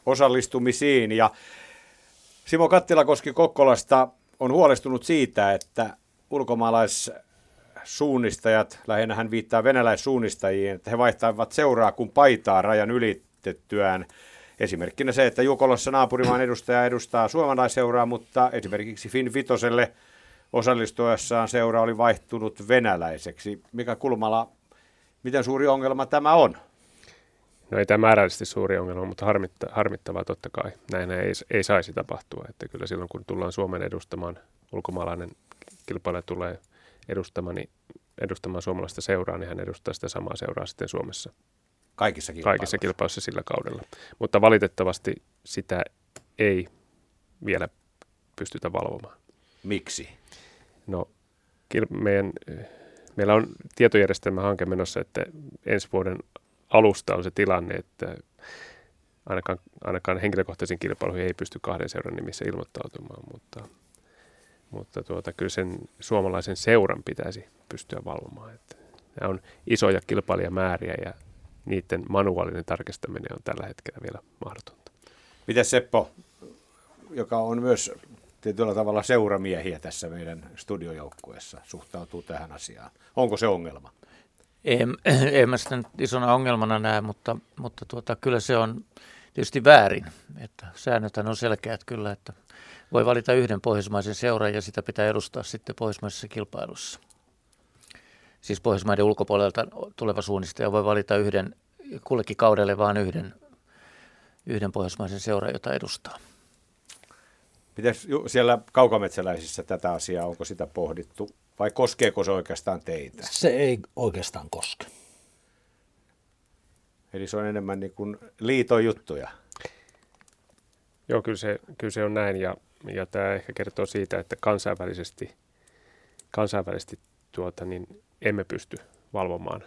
osallistumisiin. Ja Simo Kattilakoski Kokkolasta on huolestunut siitä, että ulkomaalaissuunnistajat, lähinnä hän viittaa venäläissuunnistajiin, että he vaihtavat seuraa kuin paitaa rajan ylitettyään. Esimerkkinä se, että Jukolassa naapurimaan edustaja edustaa suomalaiseuraa, mutta esimerkiksi Finn Vitoselle osallistuessaan seura oli vaihtunut venäläiseksi. Mika Kulmala, miten suuri ongelma tämä on? No ei tämä määrällisesti suuri ongelma, mutta harmitta, harmittavaa totta kai. Näin ei, ei saisi tapahtua. Että kyllä silloin, kun tullaan Suomen edustamaan, ulkomaalainen kilpailija tulee edustamaan, niin edustamaan suomalaista seuraa, niin hän edustaa sitä samaa seuraa sitten Suomessa. Kaikissa kilpailuissa. Kaikissa kilpailuissa sillä kaudella. Mutta valitettavasti sitä ei vielä pystytä valvomaan. Miksi? No, meidän, meillä on tietojärjestelmähanke menossa, että ensi vuoden alusta on se tilanne, että ainakaan, ainakaan henkilökohtaisiin kilpailuihin ei pysty kahden seuran nimissä ilmoittautumaan, mutta, mutta tuota, kyllä sen suomalaisen seuran pitäisi pystyä valvomaan. Että nämä on isoja kilpailijamääriä ja niiden manuaalinen tarkistaminen on tällä hetkellä vielä mahdotonta. Mites Seppo, joka on myös tietyllä tavalla seuramiehiä tässä meidän studiojoukkueessa, suhtautuu tähän asiaan? Onko se ongelma? En, en mä sitä nyt isona ongelmana näe, mutta, mutta tuota, kyllä se on tietysti väärin. Että säännöthän on selkeät kyllä, että voi valita yhden pohjoismaisen seuran ja sitä pitää edustaa sitten pohjoismaisessa kilpailussa. Siis Pohjoismaiden ulkopuolelta tuleva suunnistaja voi valita yhden, kullekin kaudelle vaan yhden, yhden pohjoismaisen seuran, jota edustaa. Mites siellä kaukametsäläisissä tätä asiaa, onko sitä pohdittu vai koskeeko se oikeastaan teitä? Se ei oikeastaan koske. Eli se on enemmän niin kuin liiton juttuja. Joo, kyllä se, kyllä se on näin ja, ja tämä ehkä kertoo siitä, että kansainvälisesti, kansainvälisesti tuota, niin emme pysty valvomaan,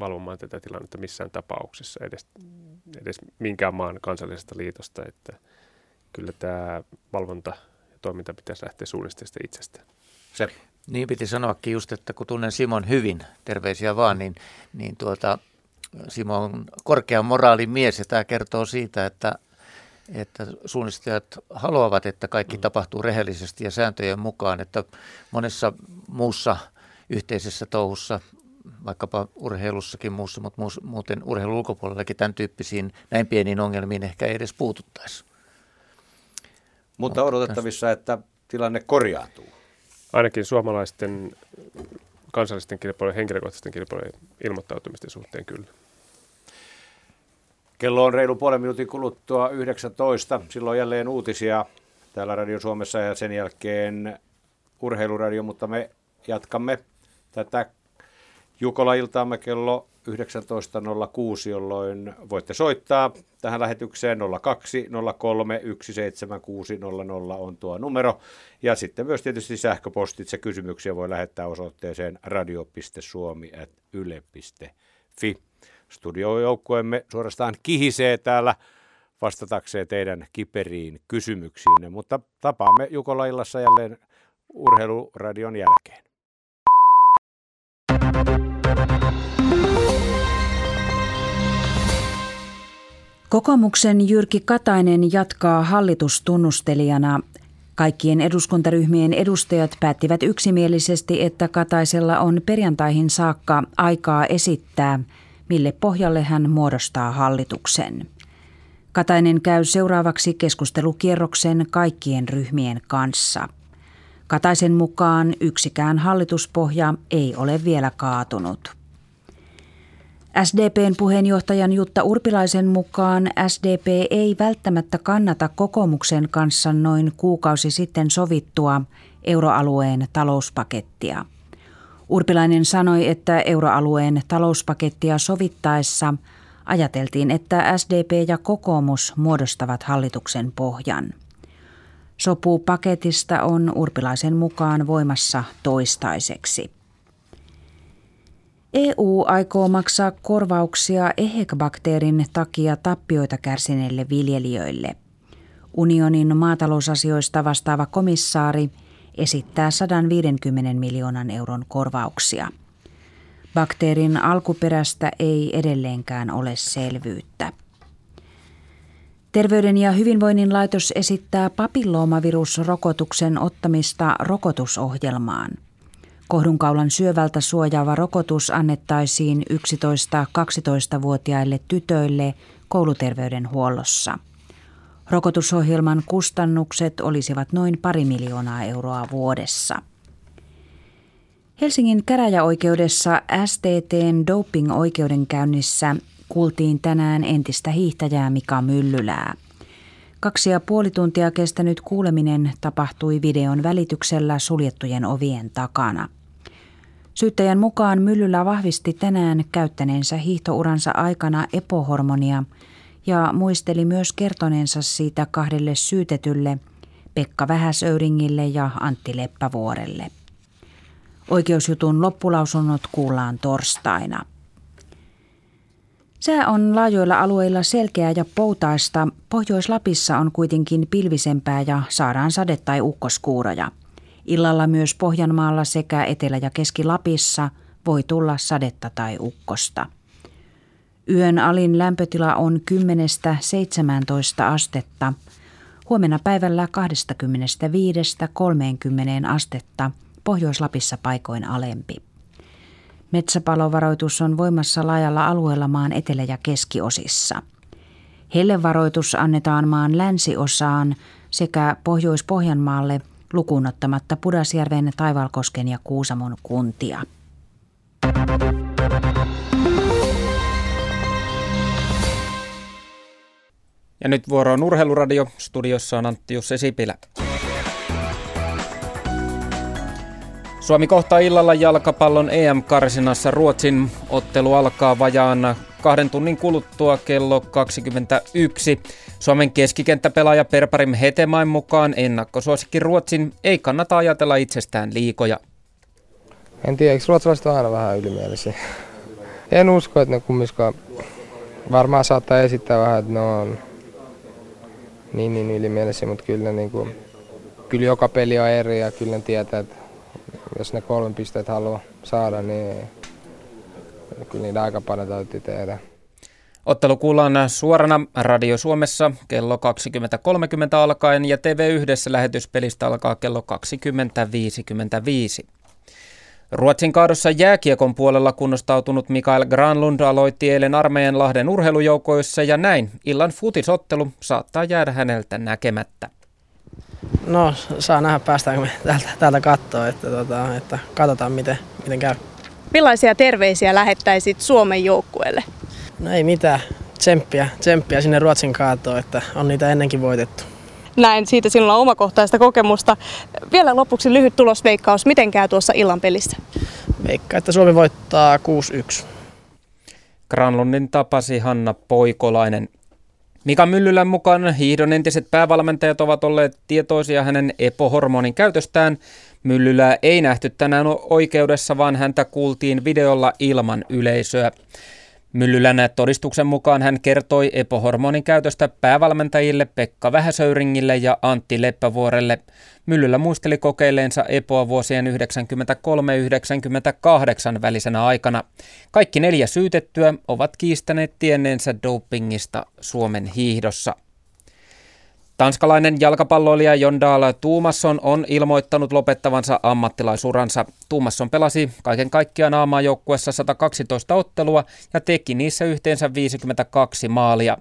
valvomaan tätä tilannetta missään tapauksessa, edes, edes minkään maan kansallisesta liitosta, että kyllä tämä valvonta ja toiminta pitäisi lähteä suunnistajista itsestään. Se. Niin piti sanoakin just, että kun tunnen Simon hyvin, terveisiä vaan, niin, niin tuota, Simo on korkean moraalin mies ja tämä kertoo siitä, että, että suunnistajat haluavat, että kaikki mm. tapahtuu rehellisesti ja sääntöjen mukaan, että monessa muussa yhteisessä touhussa, vaikkapa urheilussakin muussa, mutta muuten urheilun ulkopuolellakin tämän tyyppisiin näin pieniin ongelmiin ehkä ei edes puututtaisi. Mutta odotettavissa, että tilanne korjaantuu. Ainakin suomalaisten kansallisten kilpailujen, henkilökohtaisten kilpailujen ilmoittautumisten suhteen kyllä. Kello on reilu puolen minuutin kuluttua yhdeksäntoista. Silloin jälleen uutisia täällä Radio Suomessa ja sen jälkeen urheiluradio, mutta me jatkamme tätä Jukola-iltaamme kello yhdeksäntoista nolla kuusi, jolloin voitte soittaa tähän lähetykseen nolla kaksi nolla kolme yksi seitsemän kuusi nolla nolla on tuo numero. Ja sitten myös tietysti sähköpostitse kysymyksiä voi lähettää osoitteeseen radio piste suomi ät yle piste fi. Studiojoukkueemme suorastaan kihisee täällä vastatakseen teidän kiperiin kysymyksiinne, mutta tapaamme Jukola-illassa jälleen urheiluradion jälkeen. Kokoomuksen Jyrki Katainen jatkaa hallitustunnustelijana. Kaikkien eduskuntaryhmien edustajat päättivät yksimielisesti, että Kataisella on perjantaihin saakka aikaa esittää, mille pohjalle hän muodostaa hallituksen. Katainen käy seuraavaksi keskustelukierroksen kaikkien ryhmien kanssa. Kataisen mukaan yksikään hallituspohja ei ole vielä kaatunut. S D P:n puheenjohtajan Jutta Urpilaisen mukaan S D P ei välttämättä kannata kokoomuksen kanssa noin kuukausi sitten sovittua euroalueen talouspakettia. Urpilainen sanoi, että euroalueen talouspakettia sovittaessa ajateltiin, että S D P ja kokoomus muodostavat hallituksen pohjan. Sopu paketista on Urpilaisen mukaan voimassa toistaiseksi. E U aikoo maksaa korvauksia E H E C-bakteerin takia tappioita kärsineille viljelijöille. Unionin maatalousasioista vastaava komissaari esittää sata viisikymmentä miljoonan euron korvauksia. Bakteerin alkuperästä ei edelleenkään ole selvyyttä. Terveyden ja hyvinvoinnin laitos esittää papilloomavirusrokotuksen ottamista rokotusohjelmaan. Kohdunkaulan syövältä suojaava rokotus annettaisiin yksitoista–kaksitoistavuotiaille tytöille kouluterveydenhuollossa. Rokotusohjelman kustannukset olisivat noin pari miljoonaa euroa vuodessa. Helsingin käräjäoikeudessa S T T:n doping-oikeudenkäynnissä kuultiin tänään entistä hiihtäjää Mika Myllylää. Kaksi ja puoli tuntia kestänyt kuuleminen tapahtui videon välityksellä suljettujen ovien takana. Syyttäjän mukaan Myllylä vahvisti tänään käyttäneensä hiihtouransa aikana epohormonia ja muisteli myös kertoneensa siitä kahdelle syytetylle, Pekka Vähäsöyringille ja Antti Leppävuorelle. Oikeusjutun loppulausunnot kuullaan torstaina. Sää on laajoilla alueilla selkeää ja poutaista. Pohjois-Lapissa on kuitenkin pilvisempää ja saadaan sade- tai ukkoskuuroja. Illalla myös Pohjanmaalla sekä Etelä- ja Keski-Lapissa voi tulla sadetta tai ukkosta. Yön alin lämpötila on kymmenestä seitsemääntoista astetta. Huomenna päivällä kaksikymmentäviisi–kolmekymmentä astetta. Pohjois-Lapissa paikoin alempi. Metsäpalovaroitus on voimassa laajalla alueella maan etelä- ja keskiosissa. Hellevaroitus annetaan maan länsiosaan sekä Pohjois-Pohjanmaalle lukuun ottamatta Pudasjärven, Taivalkosken ja Kuusamon kuntia. Ja nyt vuoro on Urheiluradio. Studiossa on Antti Jussi Sipilä. Suomi kohtaa illalla jalkapallon E M-karsinassa Ruotsin. Ottelu alkaa vajaan kahden tunnin kuluttua kello kaksikymmentäyksi. Suomen keskikenttäpelaaja Perparim Hetemain mukaan ennakkosuosikki Ruotsin ei kannata ajatella itsestään liikoja. En tiedä, eikö ruotsalaiset ole aina vähän ylimielisiä? En usko, että ne kumminkaan varmaan saattaa esittää vähän, että ne on niin, niin ylimielisiä, mutta kyllä, niin kuin, kyllä joka peli on eri ja kyllä ne tietää, että jos ne kolmen pisteet haluaa saada, niin kyllä niitä aika paljon täytyy tehdä. Ottelu kuullaan suorana Radio Suomessa kello kaksikymmentä kolmekymmentä alkaen ja T V yksi lähetyspelistä alkaa kello kaksikymmentä viisikymmentäviisi. Ruotsin kaadossa jääkiekon puolella kunnostautunut Mikael Granlund aloitti eilen armeijan Lahden urheilujoukoissa ja näin illan futisottelu saattaa jäädä häneltä näkemättä. No, saa nähdä, päästäänkö me täältä, täältä katsoa, että, tota, että katsotaan miten, miten käy. Millaisia terveisiä lähettäisit Suomen joukkueelle? No ei mitään, tsemppiä, tsemppiä sinne Ruotsin kaatoon, että on niitä ennenkin voitettu. Näin, siitä sinulla on omakohtaista kokemusta. Vielä lopuksi lyhyt tulosveikkaus, miten käy tuossa illan pelissä? Veikkaa, että Suomi voittaa kuusi yksi. Granlundin tapasi Hanna Poikolainen. Mika Myllylän mukaan hiihdon entiset päävalmentajat ovat olleet tietoisia hänen epohormonin käytöstään. Myllylää ei nähty tänään oikeudessa, vaan häntä kuultiin videolla ilman yleisöä. Myllylän todistuksen mukaan hän kertoi epohormonin käytöstä päävalmentajille Pekka Vähäsöyringille ja Antti Leppävuorelle. Myllylä muisteli kokeilleensa epoa vuosien yhdeksänkymmentäkolme–yhdeksänkymmentäkahdeksan välisenä aikana. Kaikki neljä syytettyä ovat kiistäneet tienneensä dopingista Suomen hiihdossa. Tanskalainen jalkapalloilija Jon Dahl Tomasson on ilmoittanut lopettavansa ammattilaisuransa. Tomasson pelasi kaiken kaikkiaan A-maajoukkueessa sata kaksitoista ottelua ja teki niissä yhteensä viisikymmentäkaksi maalia.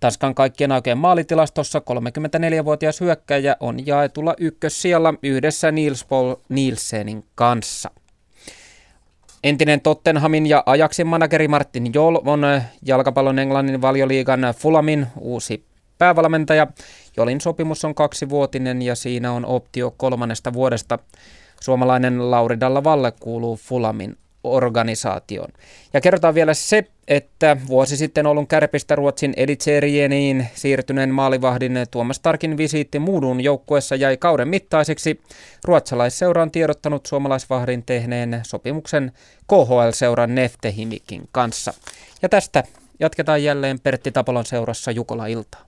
Tanskan kaikkien aikojen maalitilastossa kolmekymmentäneljävuotias hyökkäjä on jaetulla ykkössijalla yhdessä Niels Poul Nielsenin kanssa. Entinen Tottenhamin ja Ajaxin manageri Martin Jol on jalkapallon Englannin valioliigan Fulhamin uusi päävalmentaja. Jolin sopimus on kaksivuotinen ja siinä on optio kolmannesta vuodesta. Suomalainen Lauri Dalla Valle kuuluu Fulhamin organisaatioon. Ja kerrotaan vielä se, että vuosi sitten Oulun Kärpistä Ruotsin Elitserieniin siirtyneen maalivahdin Tuomas Tarkin visiitti Moodun joukkueessa jäi kauden mittaiseksi. Ruotsalaisseura on tiedottanut suomalaisvahdin tehneen sopimuksen K H L-seuran Neftehimikin kanssa. Ja tästä jatketaan jälleen Pertti Tapolon seurassa Jukola-iltaa.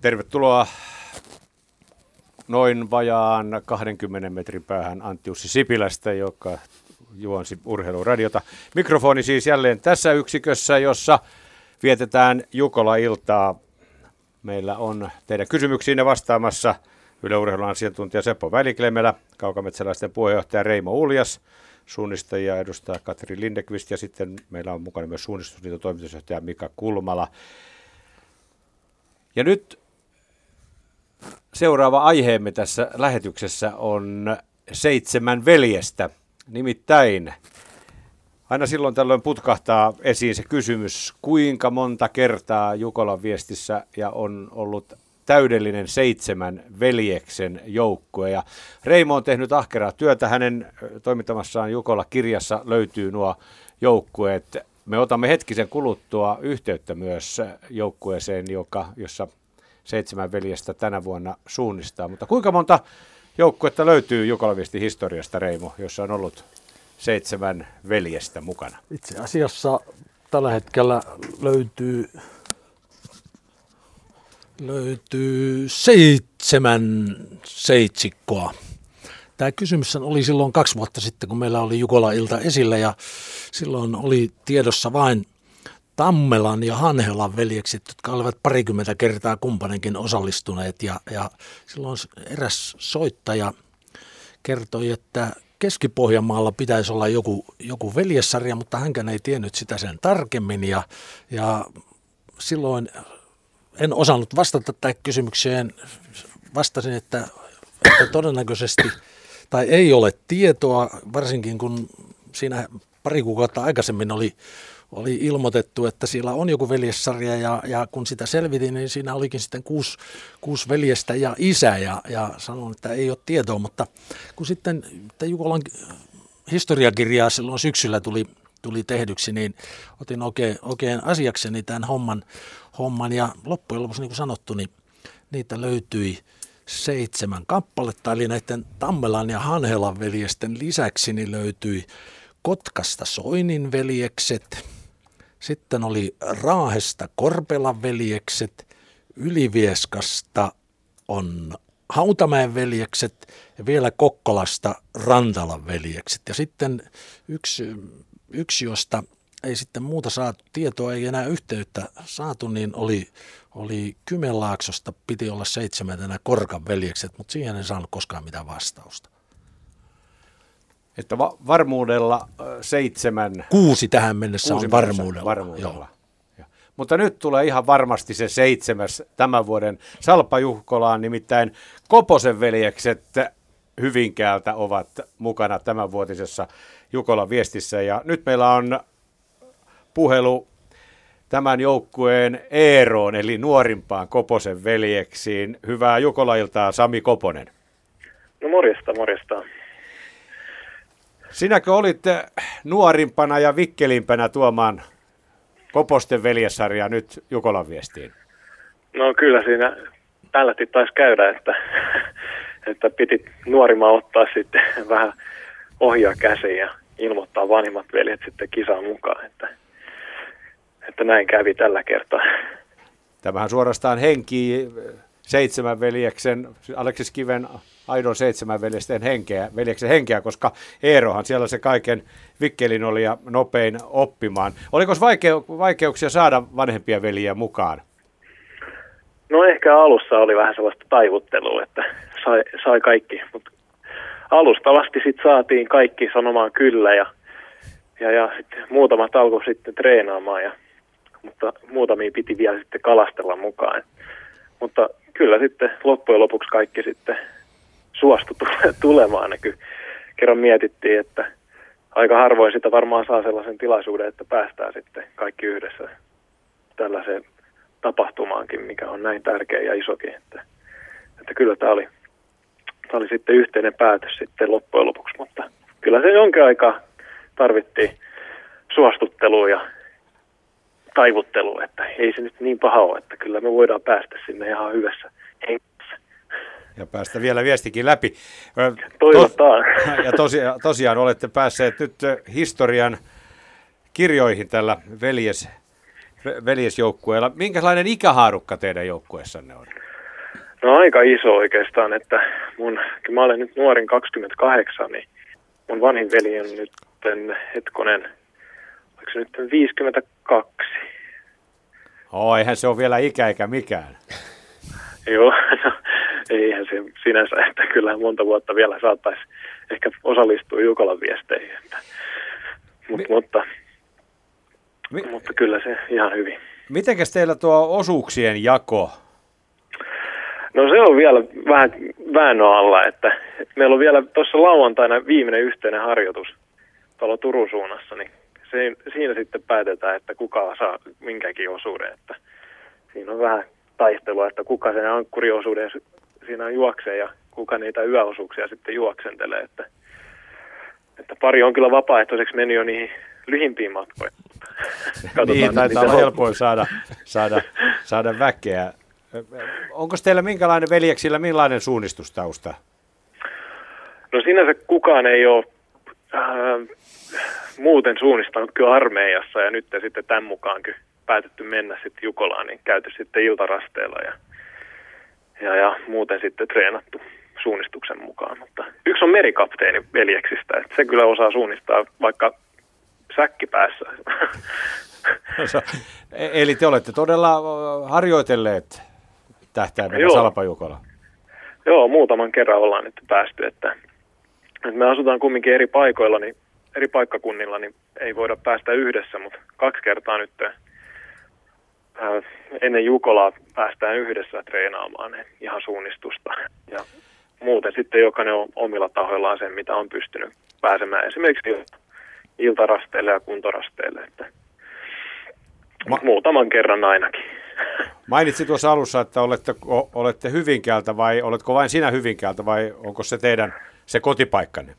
Tervetuloa noin vajaan kahdenkymmenen metrin päähän Antti-Jussi Sipilästä, joka juonsi urheiluradiota. Mikrofoni siis jälleen tässä yksikössä, jossa vietetään Jukola-iltaa. Meillä on teidän kysymyksiinne vastaamassa Yle Urheilun asiantuntija Seppo Väli-Klemelä, Kaukametsäläisten puheenjohtaja Reimo Uljas, suunnistajia edustaa Katri Lindeqvist ja sitten meillä on mukana myös Suunnistusliiton toimitusjohtaja Mika Kulmala. Ja nyt seuraava aiheemme tässä lähetyksessä on seitsemän veljestä. Nimittäin aina silloin tällöin putkahtaa esiin se kysymys, kuinka monta kertaa Jukolan viestissä ja on ollut täydellinen seitsemän veljeksen joukkue. Ja Reimo on tehnyt ahkeraa työtä. Hänen toimittamassaan Jukola-kirjassa löytyy nuo joukkueet. Me otamme hetkisen kuluttua yhteyttä myös joukkueeseen, joka, jossa seitsemän veljestä tänä vuonna suunnistaa. Mutta kuinka monta joukkuetta löytyy Jukola-viestin historiasta, Reimo, jossa on ollut seitsemän veljestä mukana? Itse asiassa tällä hetkellä löytyy, löytyy seitsemän seitsikkoa. Tämä kysymys oli silloin kaksi vuotta sitten, kun meillä oli Jukola-ilta esillä ja silloin oli tiedossa vain Tammelan ja Hanhelan veljekset, jotka olivat parikymmentä kertaa kumpainenkin osallistuneet. Ja, ja silloin eräs soittaja kertoi, että Keski-Pohjanmaalla pitäisi olla joku, joku veljessarja, mutta hänkään ei tiennyt sitä sen tarkemmin. Ja, ja silloin en osannut vastata tähän kysymykseen. Vastasin, että, että todennäköisesti tai ei ole tietoa, varsinkin kun siinä pari kuukautta aikaisemmin oli Oli ilmoitettu, että siellä on joku veljessarja ja, ja kun sitä selvitin, niin siinä olikin sitten kuusi, kuusi veljestä ja isä ja, ja sanon, että ei ole tietoa. Mutta kun sitten Jukolan historiakirjaa silloin syksyllä tuli, tuli tehdyksi, niin otin oikein, oikein asiakseni tämän homman, homman ja loppujen lopuksi, niin kuin sanottu, niin niitä löytyi seitsemän kappaletta. Eli näiden Tammelan ja Hanhelan veljesten lisäksi niin löytyi Kotkasta Soinin veljekset. Sitten oli Raahesta Korpelan veljekset, Ylivieskasta on Hautamäen veljekset ja vielä Kokkolasta Rantalan veljekset. Ja sitten yksi, yksi josta ei sitten muuta saatu tietoa, ei enää yhteyttä saatu, niin oli, oli Kymenlaaksosta, piti olla seitsemäntenä Korkan veljekset, mutta siihen en saanut koskaan mitään vastausta. Että va- varmuudella seitsemän... Kuusi tähän mennessä kuusi on varmuudella. varmuudella. Mutta nyt tulee ihan varmasti se seitsemäs tämän vuoden Salpa Jukolaan, nimittäin Koposen veljekset Hyvinkäältä ovat mukana tämänvuotisessa Jukolan viestissä. Ja nyt meillä on puhelu tämän joukkueen Eeroon, eli nuorimpaan Koposen veljeksiin. Hyvää Jukola-iltaa, Sami Koponen. No morjesta, morjesta. Sinäkö olit nuorimpana ja vikkelimpänä tuomaan Koposten veljessarjaa nyt Jukolan viestiin? No kyllä siinä tällätti taisi käydä, että, että piti nuorimaa ottaa sitten vähän ohjaa käsiin ja ilmoittaa vanhimmat veljet sitten kisaan mukaan, että, että näin kävi tällä kertaa. Tämähän suorastaan henki seitsemän veljeksen, Aleksis Kiven aidon seitsemän veljesten henkeä, veljeksen henkeä, koska Eerohan siellä se kaiken vikkelin oli ja nopein oppimaan. Oliko vaikeu- vaikeuksia saada vanhempia veljiä mukaan? No ehkä alussa oli vähän sellaista taivuttelua, että sai, sai kaikki, mutta alustavasti sitten saatiin kaikki sanomaan kyllä ja, ja, ja sitten muutamat alkoi sitten treenaamaan, ja, mutta muutamia piti vielä sitten kalastella mukaan. Mutta kyllä sitten loppujen lopuksi kaikki sitten suostui tulemaan. Kyllä kerran mietittiin, että aika harvoin sitä varmaan saa sellaisen tilaisuuden, että päästään sitten kaikki yhdessä tällaiseen tapahtumaankin, mikä on näin tärkeä ja isokin. Että, että kyllä tämä oli, tämä oli sitten yhteinen päätös sitten loppujen lopuksi, mutta kyllä se jonkin aikaa tarvittiin suostuttelua ja taivuttelu, että ei se nyt niin paha ole, että kyllä me voidaan päästä sinne ihan hyvässä hengessä. Ja päästä vielä viestikin läpi. Toivotaan. Ja tosiaan, tosiaan olette päässeet nyt historian kirjoihin tällä veljes, veljesjoukkueella. Minkälainen ikähaarukka teidän joukkueessanne on? No aika iso oikeastaan, että mun, kun mä olen nyt nuorin kaksikymmentäkahdeksan, niin mun vanhin veli on nyt hetkonen, oliko se nyt viisikymmentäkaksi? Oh, eihän se ole vielä ikä eikä mikään. Joo, no, eihän se sinänsä, että kyllähän monta vuotta vielä saattaisi ehkä osallistua Jukolan viesteihin. Mut, Mi- mutta, Mi- mutta kyllä se ihan hyvin. Mitenkäs teillä tuo osuuksien jako? No se on vielä vähän väännön alla, että meillä on vielä tuossa lauantaina viimeinen yhteinen harjoitus tuolla Turun suunnassa, niin se, siinä sitten päätetään, että kuka saa minkäkin osuuden. Että siinä on vähän taistelua, että kuka sen ankkuriosuuden siinä juoksee ja kuka niitä yöosuuksia sitten juoksentelee. Että, että pari on kyllä vapaaehtoiseksi mennyt jo niihin lyhimpiin matkoihin. Niin, taitaa olla helpoin saada, saada, saada väkeä. Onko teillä minkälainen veljeksillä, millainen suunnistustausta? No sinänsä kukaan ei ole äh, muuten suunnistanut kyllä armeijassa ja nyt sitten tämän mukaan kyllä päätetty mennä sitten Jukolaan, niin käyty sitten iltarasteilla ja, ja, ja muuten sitten treenattu suunnistuksen mukaan. Mutta yksi on merikapteeni veljeksistä, että se kyllä osaa suunnistaa vaikka säkki päässä. Eli te olette todella harjoitelleet tähtäimellä Salpa Jukola. Joo, muutaman kerran ollaan nyt päästy, että, että me asutaan kumminkin eri paikoilla, niin eri paikkakunnilla, niin ei voida päästä yhdessä, mutta kaksi kertaa nyt äh, ennen Jukolaa päästään yhdessä treenaamaan ihan suunnistusta. Ja muuten sitten jokainen on omilla tahoillaan sen, mitä on pystynyt pääsemään esimerkiksi iltarasteille ja kuntorasteille, että Ma- muutaman kerran ainakin. Mainitsit tuossa alussa, että olette, o, olette Hyvinkäältä vai oletko vain sinä Hyvinkäältä vai onko se teidän se kotipaikkanne?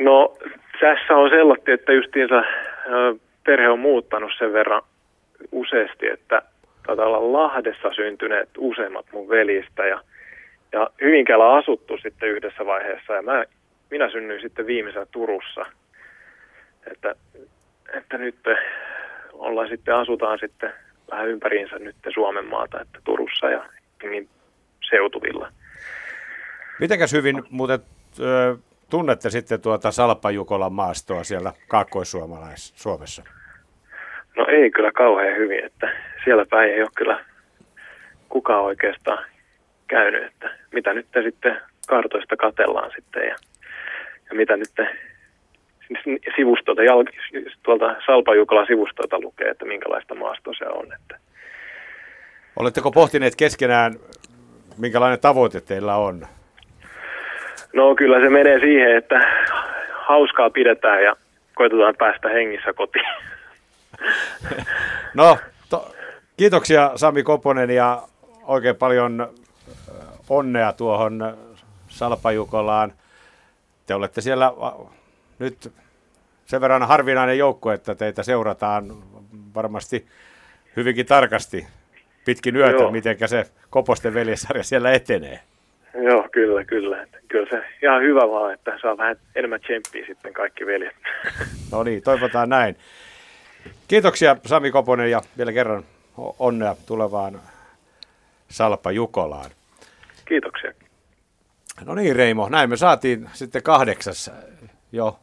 No tässä on sellainen, että justiinsa perhe on muuttanut sen verran useasti, että taitaa olla Lahdessa syntyneet useimmat mun velistä ja, ja Hyvinkäällä asuttu sitten yhdessä vaiheessa ja mä, minä synnyin sitten viimeisenä Turussa, että, että nyt ollaan sitten, asutaan sitten vähän ympäriinsä nyt Suomen maata, että Turussa ja niin seutuvilla. Mitenkäs hyvin muuten ö, tunnette sitten tuota Salpa-Jukolan maastoa siellä Kaakkois-Suomessa? No ei kyllä kauhean hyvin, että siellä päin ei ole kyllä kukaan oikeastaan käynyt, että mitä nyt sitten kartoista katellaan sitten ja, ja mitä nyt sivustolta, tuolta Salpa-Jukolan sivustolta lukee, että minkälaista maastoa se on. Että. Oletteko pohtineet keskenään, minkälainen tavoite teillä on? No kyllä se menee siihen, että hauskaa pidetään ja koitetaan päästä hengissä kotiin. No, to- kiitoksia Sami Koponen ja oikein paljon onnea tuohon Salpa-Jukolaan. Te olette siellä nyt sen verran harvinainen joukko, että teitä seurataan varmasti hyvinkin tarkasti pitkin yötä, mitenkä se Koposten veljesarja siellä etenee. Joo, kyllä, kyllä. Kyllä se ihan hyvä vaan, että saa vähän enemmän tsemppiä sitten kaikki veljet. No niin, toivotaan näin. Kiitoksia Sami Koponen ja vielä kerran onnea tulevaan Salpa Jukolaan. Kiitoksia. No niin Reimo, näin me saatiin sitten kahdeksas jo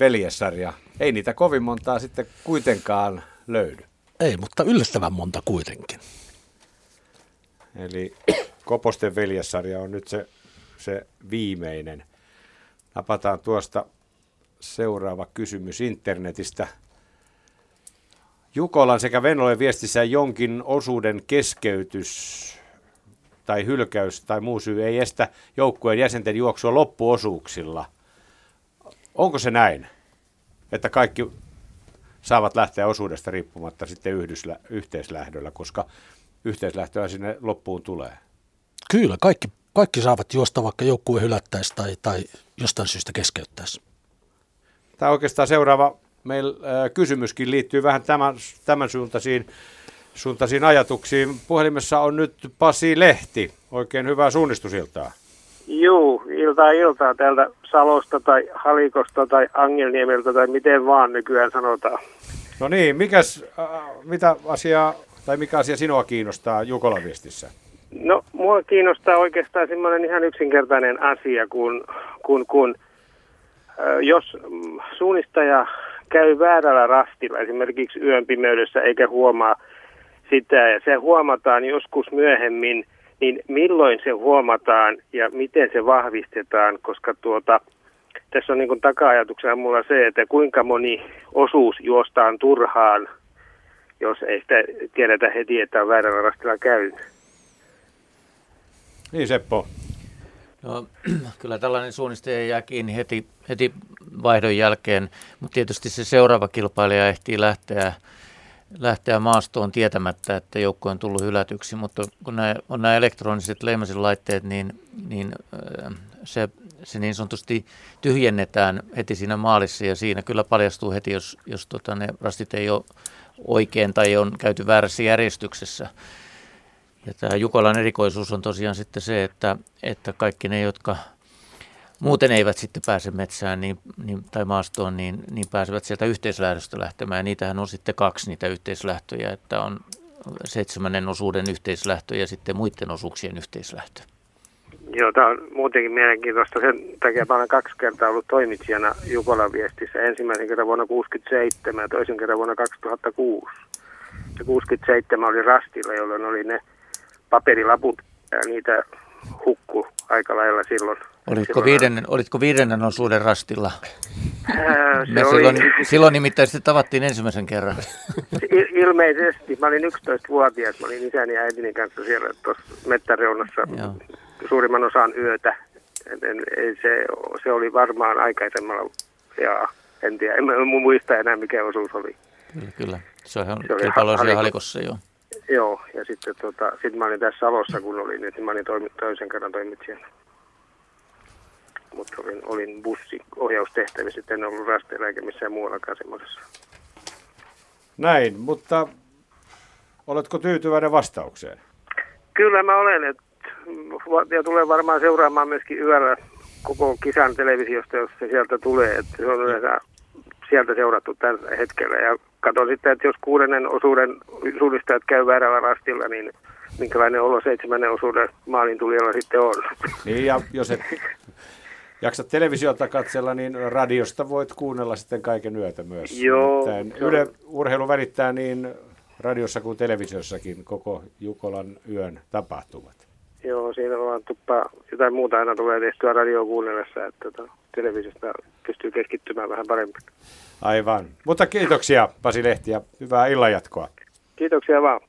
veljesarja. Ei niitä kovin montaa sitten kuitenkaan löydy. Ei, mutta yllättävän monta kuitenkin. Eli Koposten veljesarja on nyt se, se viimeinen. Napataan tuosta seuraava kysymys internetistä. Jukolan sekä Venlojen viestissä jonkin osuuden keskeytys tai hylkäys tai muu syy ei estä joukkueen jäsenten juoksua loppuosuuksilla. Onko se näin, että kaikki saavat lähteä osuudesta riippumatta sitten yhdyslä, yhteislähdöllä, koska yhteislähtöä sinne loppuun tulee? Kyllä, kaikki, kaikki saavat juosta, vaikka joukkue hylättäisi tai, tai jostain syystä keskeyttäisi. Tämä oikeastaan seuraava meillä, äh, kysymyskin liittyy vähän tämän, tämän suuntaisiin, suuntaisiin ajatuksiin. Puhelimessa on nyt Pasi Lehti. Oikein hyvää suunnistusiltaa. Juu, iltaa iltaa täältä Salosta tai Halikosta tai Angelniemeltä tai miten vaan nykyään sanotaan. No niin, mikäs, äh, mitä asiaa, tai mikä asia sinua kiinnostaa Jukolan viestissä? No, minua kiinnostaa oikeastaan semmoinen ihan yksinkertainen asia, kun, kun, kun äh, jos suunnistaja käy väärällä rastilla, esimerkiksi yön pimeydessä, eikä huomaa sitä, ja se huomataan joskus myöhemmin, niin milloin se huomataan ja miten se vahvistetaan, koska tuota, tässä on niin kuin taka-ajatuksena mulla se, että kuinka moni osuus juostaan turhaan, jos ei sitä tiedetä heti, että on väärällä rastilla käynyt. Niin, Seppo. No, kyllä tällainen suunnistaja jää kiinni heti, heti vaihdon jälkeen, mutta tietysti se seuraava kilpailija ehtii lähteä, lähteä maastoon tietämättä, että joukko on tullut hylätyksi, mutta kun nämä, on nämä elektroniset leimasinlaitteet, niin, niin se, se niin sanotusti tyhjennetään heti siinä maalissa ja siinä kyllä paljastuu heti, jos, jos tota, ne rastit ei ole oikein tai on käyty väärässä järjestyksessä. Ja tämä Jukolan erikoisuus on tosiaan sitten se, että, että kaikki ne, jotka muuten eivät sitten pääse metsään niin, niin, tai maastoon, niin, niin pääsevät sieltä yhteislähdöstä lähtemään. Ja niitähän on sitten kaksi niitä yhteislähtöjä, että on seitsemännen osuuden yhteislähtö ja sitten muiden osuuksien yhteislähtö. Joo, tämä on muutenkin mielenkiintoista. Sen takia olen kaksi kertaa ollut toimitsijana Jukolan viestissä. Ensimmäisen kerran vuonna tuhatyhdeksänsataakuusikymmentäseitsemän ja toisen kerran vuonna kaksituhattakuusi. Se kuusikymmentäseitsemän oli rastilla, jolloin oli ne paperilaput ja niitä hukkui aika lailla silloin. Olitko, silloin... Viidennen, olitko viidennen osuuden rastilla? Ää, oli... silloin, silloin nimittäin sitten tavattiin ensimmäisen kerran. Ilmeisesti. Mä olin yksitoistavuotias. Mä olin isäni ja äitini kanssa siellä tuossa mettäreunassa. Joo. Suurimman osan yötä. Se, se oli varmaan aikaisemmalla. Ja en tiedä, en muista enää mikä osuus oli. Kyllä, kyllä. Se on kilpailuisia halikossa, joo. Joo, ja sitten tota, sit mä olin tässä Salossa, kun olin, niin mä olin toimi, toisen kerran toimitsijana. Mutta olin, olin bussiohjaustehtävissä, en ollut rasteilla eikä missään muuallakaan semmoisessa. Näin, mutta oletko tyytyväinen vastaukseen? Kyllä mä olen, että ja tulee varmaan seuraamaan myöskin yöllä koko kisan televisiosta, jos se sieltä tulee, että se on yleensä sieltä seurattu tällä hetkellä. Ja katson sitten, että jos kuudennen osuuden suunnistajat käy väärällä rastilla, niin minkälainen olo seitsemännen osuuden maalin tulijalla sitten on. Niin, ja jos et jaksa televisiota katsella, niin radiosta voit kuunnella sitten kaiken yötä myös. Joo. Yle Urheilu välittää niin radiossa kuin televisiossakin koko Jukolan yön tapahtumat. Joo, siinä vaan tuppaa. Jotain muuta aina tulee tehtyä radioa kuunnellessa, että televisiosta pystyy keskittymään vähän paremmin. Aivan. Mutta kiitoksia Pasi Lehti ja hyvää illanjatkoa. Kiitoksia vaan.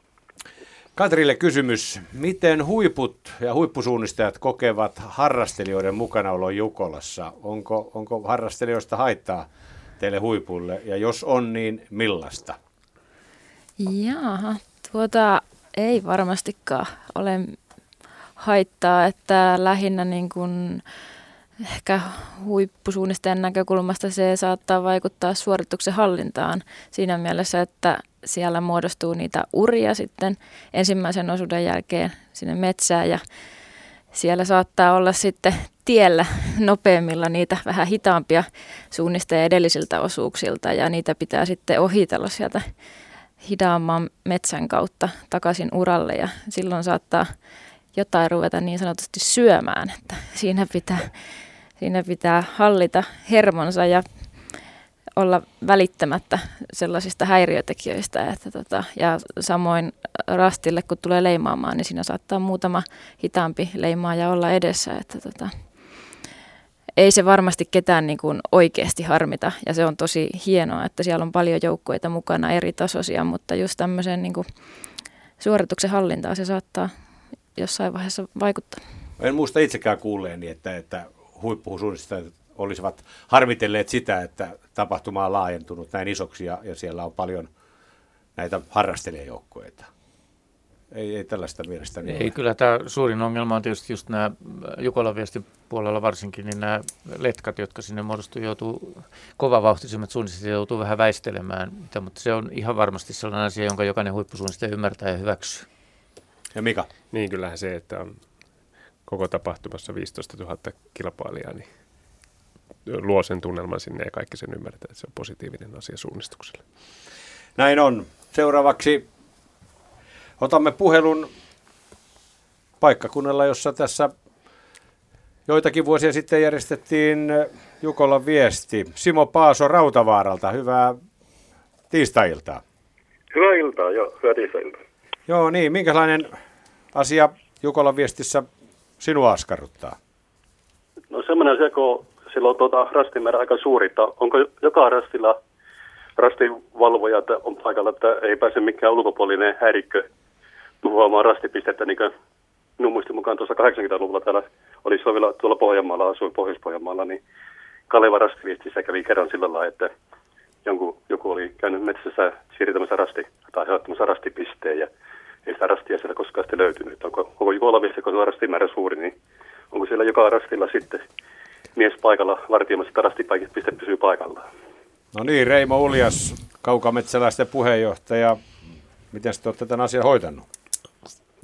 Katrille kysymys. Miten huiput ja huippusuunnistajat kokevat harrastelijoiden mukanaolon Jukolassa? Onko, onko harrastelijoista haittaa teille huipulle? Ja jos on, niin millaista? Jaaha, tuota ei varmastikaan ole haittaa, että lähinnä niin kuin ehkä huippusuunnistajan näkökulmasta se saattaa vaikuttaa suorituksen hallintaan siinä mielessä, että siellä muodostuu niitä uria sitten ensimmäisen osuuden jälkeen sinne metsään ja siellä saattaa olla sitten tiellä nopeammilla niitä vähän hitaampia suunnistajia edellisiltä osuuksilta ja niitä pitää sitten ohitella sieltä hidaamman metsän kautta takaisin uralle ja silloin saattaa jotain ruveta niin sanotusti syömään, että siinä pitää, siinä pitää hallita hermonsa ja olla välittämättä sellaisista häiriötekijöistä. Että tota, ja samoin rastille, kun tulee leimaamaan, niin siinä saattaa muutama hitaampi leimaaja olla edessä. Että tota, ei se varmasti ketään niin kuin oikeasti harmita ja se on tosi hienoa, että siellä on paljon joukkueita mukana eri tasoisia, mutta just tämmöiseen niin kuin suorituksen hallintaan se saattaa jossain vaiheessa vaikuttaa. En muista itsekään kuulleeni, että, että huippusuunnistajat olisivat harmitelleet sitä, että tapahtuma on laajentunut näin isoksi ja, ja siellä on paljon näitä harrastelijajoukkueita. Ei, ei tällaista mielestäni ei, ole. Kyllä tämä suurin ongelma on tietysti just nämä Jukolan viestin puolella varsinkin, niin nämä letkat, jotka sinne muodostuu, joutuu kovavauhtisemmat suunnistajat joutuu vähän väistelemään. Mutta se on ihan varmasti sellainen asia, jonka jokainen huippusuunnistaja ymmärtää ja hyväksyy. Ja Mika? Niin, kyllähän se, että on koko tapahtumassa viisitoistatuhatta kilpailijaa, niin luo sen tunnelman sinne ja kaikki sen ymmärtää, että se on positiivinen asia suunnistukselle. Näin on. Seuraavaksi otamme puhelun paikkakunnalla, jossa tässä joitakin vuosia sitten järjestettiin Jukolan viesti. Simo Paaso Rautavaaralta, hyvää tiistai-iltaa. Hyvää iltaa, joo, hyvää tiistai-iltaa. Joo, niin, minkälainen asia Jukolan viestissä sinua askarruttaa? No semmoinen asia, kun silloin tuota, rastimäärä aika suuri, onko joka rastilla rastivalvoja on paikalla, että ei pääse mikään ulkopuolinen häirikkö tuhoamaan rastipistettä, niin kuin minun muistin mukaan tuossa kahdeksankymmentäluvulla täällä oli Sovila, tuolla Pohjanmaalla, asuin Pohjois-Pohjanmaalla, niin Kalevan rastiviestissä kävi kerran sillä lailla, että jonkun, joku oli käynyt metsässä siirtämässä rasti, tai saattamassa rastipisteen, ja ei sitä rastia siellä koskaan sitten löytynyt. Onko koko Jukolan viesti, kun on rastimäärä suuri, niin onko siellä joka rastilla sitten mies paikalla vartioimassa, että rastipiste pysyy paikallaan? No niin, Reimo Uljas, Kaukametsäläisten puheenjohtaja. Miten te olette tämän asian hoitanut?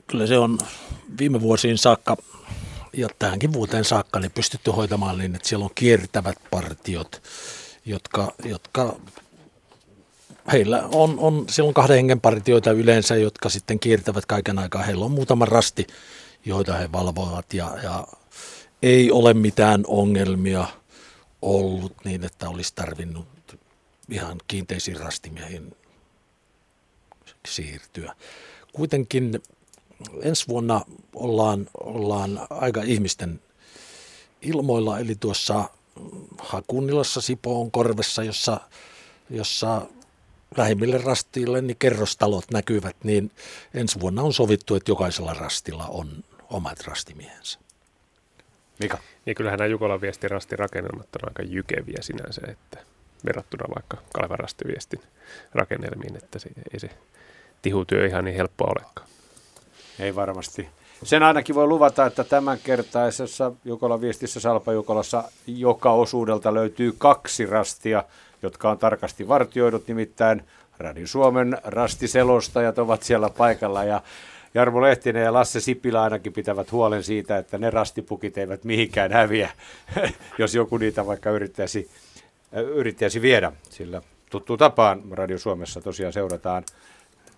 Kyllä se on viime vuosiin saakka ja tähänkin vuoteen saakka niin pystytty hoitamaan niin, että siellä on kiertävät partiot, jotka, jotka heillä on, on silloin kahden hengen partioita yleensä, jotka sitten kiertävät kaiken aikaa. Heillä on muutama rasti, joita he valvovat ja, ja ei ole mitään ongelmia ollut niin, että olisi tarvinnut ihan kiinteisiin rastimiehiin siirtyä. Kuitenkin ensi vuonna ollaan, ollaan aika ihmisten ilmoilla, eli tuossa Hakunnilassa Sipoon korvessa, jossa, jossa lähimmille rastille niin kerrostalot näkyvät, niin ensi vuonna on sovittu, että jokaisella rastilla on omat rastimiehensä. Mika? Niin kyllähän nämä Jukolan viestin rastirakennelmat on aika jykeviä sinänsä, että verrattuna vaikka Kalevan rastiviestin rakennelmiin, että se, ei se tihutyö ihan niin helppoa olekaan. Ei varmasti. Sen ainakin voi luvata, että tämänkertaisessa Jukolan viestissä Salpa Jukolassa joka osuudelta löytyy kaksi rastia, jotka on tarkasti vartioidut, nimittäin Radio Suomen rastiselostajat ovat siellä paikalla ja Jarmo Lehtinen ja Lasse Sipilä ainakin pitävät huolen siitä, että ne rastipukit eivät mihinkään häviä, jos joku niitä vaikka yrittäisi Yrittäisi viedä, sillä tuttuun tapaan Radio Suomessa tosiaan seurataan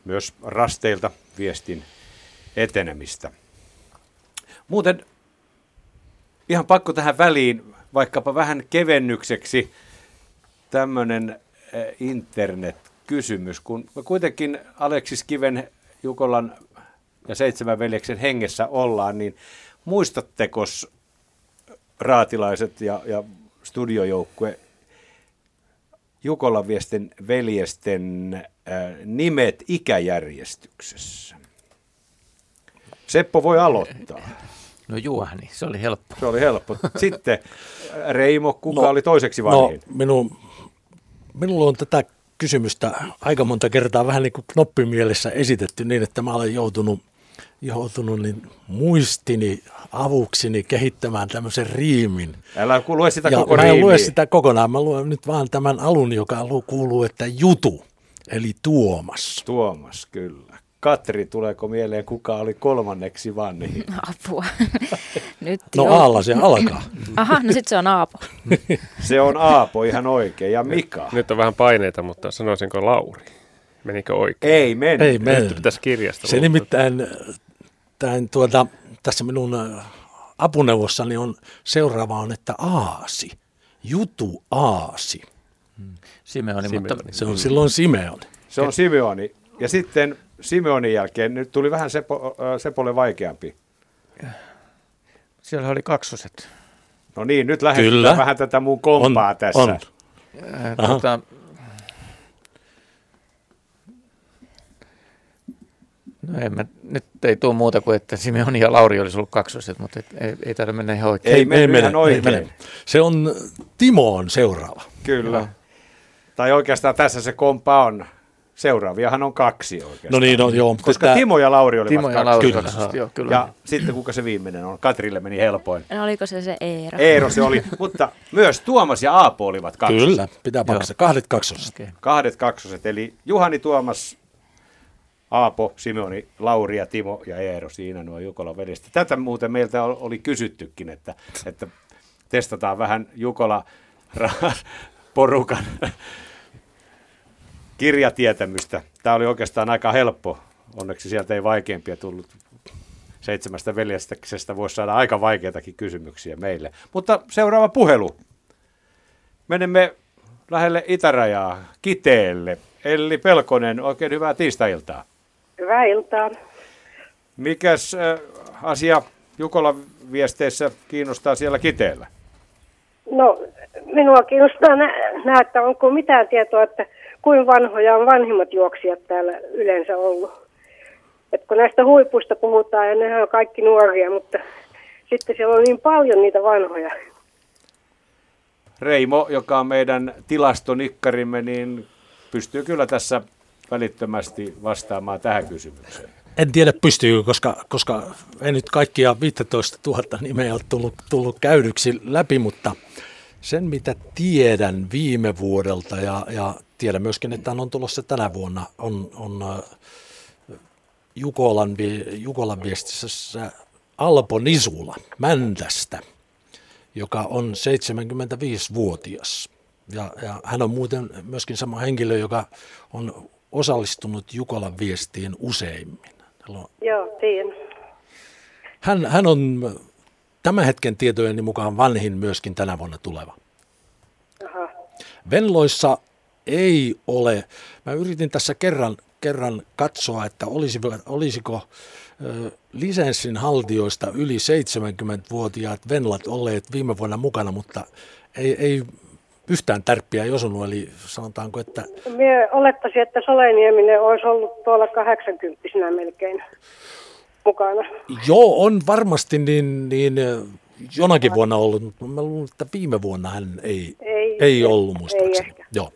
myös rasteilta viestin etenemistä. Muuten ihan pakko tähän väliin, vaikkapa vähän kevennykseksi, tämmöinen internetkysymys, kun me kuitenkin Aleksis Kiven, Jukolan ja Seitsemän veljeksen hengessä ollaan, niin muistattekos raatilaiset ja, ja studiojoukkue Jukolan viestin veljesten äh, nimet ikäjärjestyksessä. Seppo voi aloittaa. No Juhani, se oli helppo. Se oli helppo. Sitten Reimo, kuka no, oli toiseksi vanhin? No, minu, minulla on tätä kysymystä aika monta kertaa vähän niin kuin knoppimielessä esitetty niin, että mä olen joutunut, joutunut niin muistini avuksini kehittämään tämmöisen riimin. Älä lue sitä ja koko mä en lue sitä kokonaan. Mä luen nyt vaan tämän alun, joka kuuluu, että Jutu, eli Tuomas. Tuomas, kyllä. Katri, tuleeko mieleen, kuka oli kolmanneksi vanhin? Apua. Nyt no Aalla se alkaa. Aha, no sit se on Aapo. Se on Aapo, ihan oikein. Ja Mika? Nyt on vähän paineita, mutta sanoisinko Lauri? Menikö oikein? Ei mennyt. Ei mennyt. Nyt pitäisi kirjasta. Se nimittäin tämän, tuota, tässä minun apuneuvossani on seuraava on, että Aasi. Jutu Aasi. Hmm. Simeoni, Simeoni, mutta se on silloin Simeoni. Se on Simeoni. Ja sitten Simeonin jälkeen nyt tuli vähän Sepo, Sepolle vaikeampi. Siellä oli kaksoset. No niin, nyt lähdetään vähän tätä mun kompaa on, tässä. On. Äh, tuota, No en mä, nyt ei tule muuta kuin, että Simeoni ja Lauri olisi ollut kaksoset, mutta et, ei, ei taida mennä ihan oikein. Ei, ei mennä oikein. Ei mene. Se on, Timo on seuraava. Kyllä. No. Tai oikeastaan tässä se kompa on. Seuraaviahan on kaksi oikeastaan. No niin, no, joo. Koska tätä... Timo ja Lauri olivat Timo ja Lauri kaksi. Kyllä. Joo, kyllä. Ja sitten kuka se viimeinen on? Katrille meni helpoin. No, oliko se se Eero? Eero se oli, mutta myös Tuomas ja Aapo olivat kaksi. Kyllä, pitää paksaa. Kahdet kaksoset. Okay. Kahdet kaksoset, eli Juhani, Tuomas, Aapo, Simeoni, Lauri ja Timo ja Eero siinä nuo Jukolan veljestä. Tätä muuten meiltä oli kysyttykin, että, että testataan vähän Jukola-porukan kirjatietämystä. Tämä oli oikeastaan aika helppo. Onneksi sieltä ei vaikeampia tullut. Seitsemästä veljeksestä voisi saada aika vaikeitakin kysymyksiä meille. Mutta seuraava puhelu. Menemme lähelle itärajaa, Kiteelle. Elli Pelkonen, oikein hyvää tiistai-iltaa. Hyvää iltaa. Mikäs asia Jukolan viesteissä kiinnostaa siellä Kiteellä? No, minua kiinnostaa nä- että onko mitään tietoa, että kuin vanhoja on vanhimmat juoksijat täällä yleensä ollut. Et kun näistä huipuista puhutaan, ja nehän on kaikki nuoria, mutta sitten siellä on niin paljon niitä vanhoja. Reimo, joka on meidän tilastonikkarimme, niin pystyy kyllä tässä välittömästi vastaamaan tähän kysymykseen. En tiedä pystyykö, koska, koska en nyt kaikkia viisitoistatuhatta nimeä ole tullut, tullut käydyksi läpi, mutta sen mitä tiedän viime vuodelta ja, ja tiedän myöskin, että on tulossa tänä vuonna, on, on Jukolan, Jukolan viestissä Alpo Nisula Mäntästä, joka on seitsemänkymmentäviisivuotias. Ja, ja hän on muuten myöskin sama henkilö, joka on osallistunut Jukolan viestiin useimmin. On... Joo, tiedän. Hän, hän on tämän hetken tietojeni mukaan vanhin myöskin tänä vuonna tuleva. Aha. Venloissa ei ole. Mä yritin tässä kerran, kerran katsoa, että olisi, olisiko ö, lisenssin haltijoista yli seitsemänkymmentävuotiaat Venlat olleet viime vuonna mukana, mutta ei... ei yhtään tärppiä ei osunut, eli sanotaanko, että... Mie olettaisin, että Solenieminen olisi ollut tuolla kahdeksankymppisenä melkein mukana. Joo, on varmasti niin, niin jonakin vuonna ollut, mutta mä luulen, että viime vuonna hän ei, ei, ei ollut muistaakseni. Ei Joo.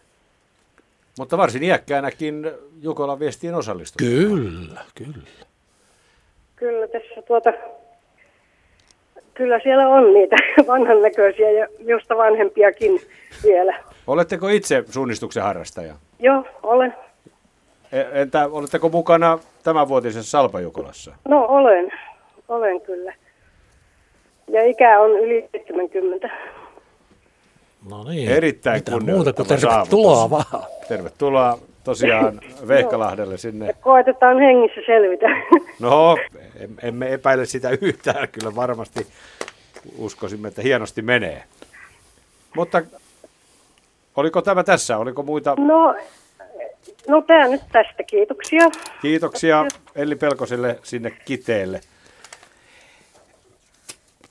Mutta varsin iäkkäänäkin Jukolan viestiin osallistunut. Kyllä, kyllä. Kyllä tässä tuota... Kyllä siellä on niitä vanhannäköisiä ja josta vanhempiakin vielä. Oletteko itse suunnistuksen harrastaja? Joo, olen. Entä oletteko mukana tämänvuotisessa Salpa Jukolassa? No olen, olen kyllä. Ja ikä on yli seitsemänkymmentä. No niin, erittäin kunnioittava saavutus. Tervetuloa vaan. Tervetuloa tosiaan Vehkalahdelle sinne. Ja koetetaan hengissä selvitä. No, emme epäile sitä yhtään. Kyllä varmasti uskoisimme, että hienosti menee. Mutta oliko tämä tässä? Oliko muita? No, no tämä nyt tästä. Kiitoksia. Kiitoksia Elli Pelkoselle sinne Kiteelle.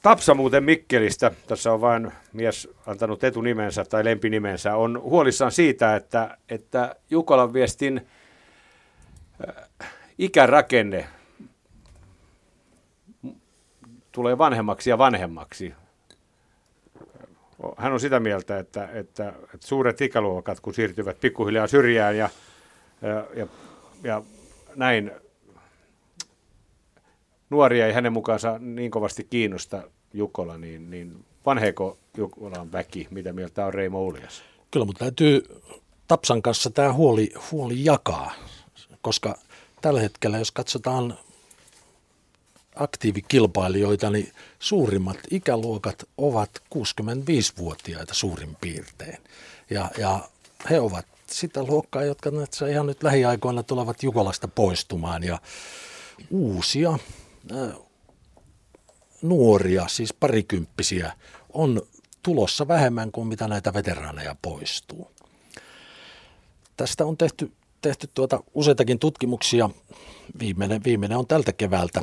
Tapsa muuten Mikkelistä, tässä on vain mies antanut etunimensä tai lempinimensä, on huolissaan siitä, että, että Jukolan viestin ikärakenne tulee vanhemmaksi ja vanhemmaksi. Hän on sitä mieltä, että, että, että suuret ikäluokat, kun siirtyvät pikkuhiljaa syrjään ja, ja, ja näin, nuoria ei hänen mukaansa niin kovasti kiinnosta Jukola, niin, niin vanheeko Jukolan väki? Mitä mieltä on Reimo Uljas? Kyllä, mutta täytyy Tapsan kanssa tämä huoli, huoli jakaa, koska tällä hetkellä, jos katsotaan aktiivikilpailijoita, niin suurimmat ikäluokat ovat kuusikymmentäviisivuotiaita suurin piirtein. Ja, ja he ovat sitä luokkaa, jotka ihan nyt lähiaikoina tulevat Jukolasta poistumaan ja uusia nuoria, siis parikymppisiä, on tulossa vähemmän kuin mitä näitä veteraaneja poistuu. Tästä on tehty, tehty tuota useitakin tutkimuksia. Viimeinen, viimeinen on tältä keväältä,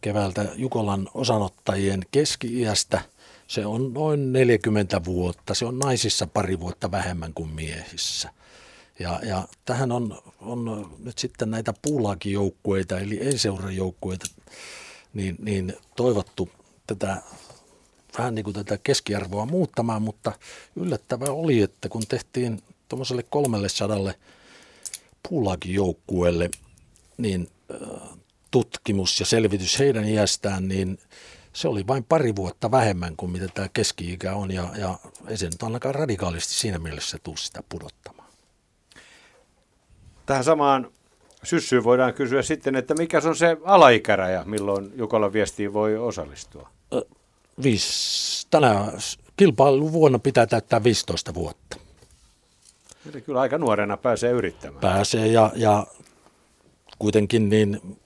keväältä Jukolan osanottajien keski-iästä. Se on noin neljäkymmentä vuotta. Se on naisissa pari vuotta vähemmän kuin miehissä. Ja, ja tähän on, on nyt sitten näitä puulaakijoukkueita, eli ei-seurajoukkueita, niin, niin toivottu tätä vähän niin kuin tätä keskiarvoa muuttamaan, mutta yllättävää oli, että kun tehtiin tuommoiselle kolmelle sadalle puulaakijoukkueelle niin tutkimus ja selvitys heidän iästään, niin se oli vain pari vuotta vähemmän kuin mitä tämä keski-ikä on, ja, ja ei se nyt ainakaan radikaalisti siinä mielessä tule sitä pudottamaan. Tähän samaan syssyyn voidaan kysyä sitten, että mikä on se alaikäraja, milloin Jukolan viestiin voi osallistua? Viis, tänä kilpailuvuonna pitää täyttää viisitoista vuotta. Eli kyllä aika nuorena pääsee yrittämään. Pääsee ja, ja kuitenkin niin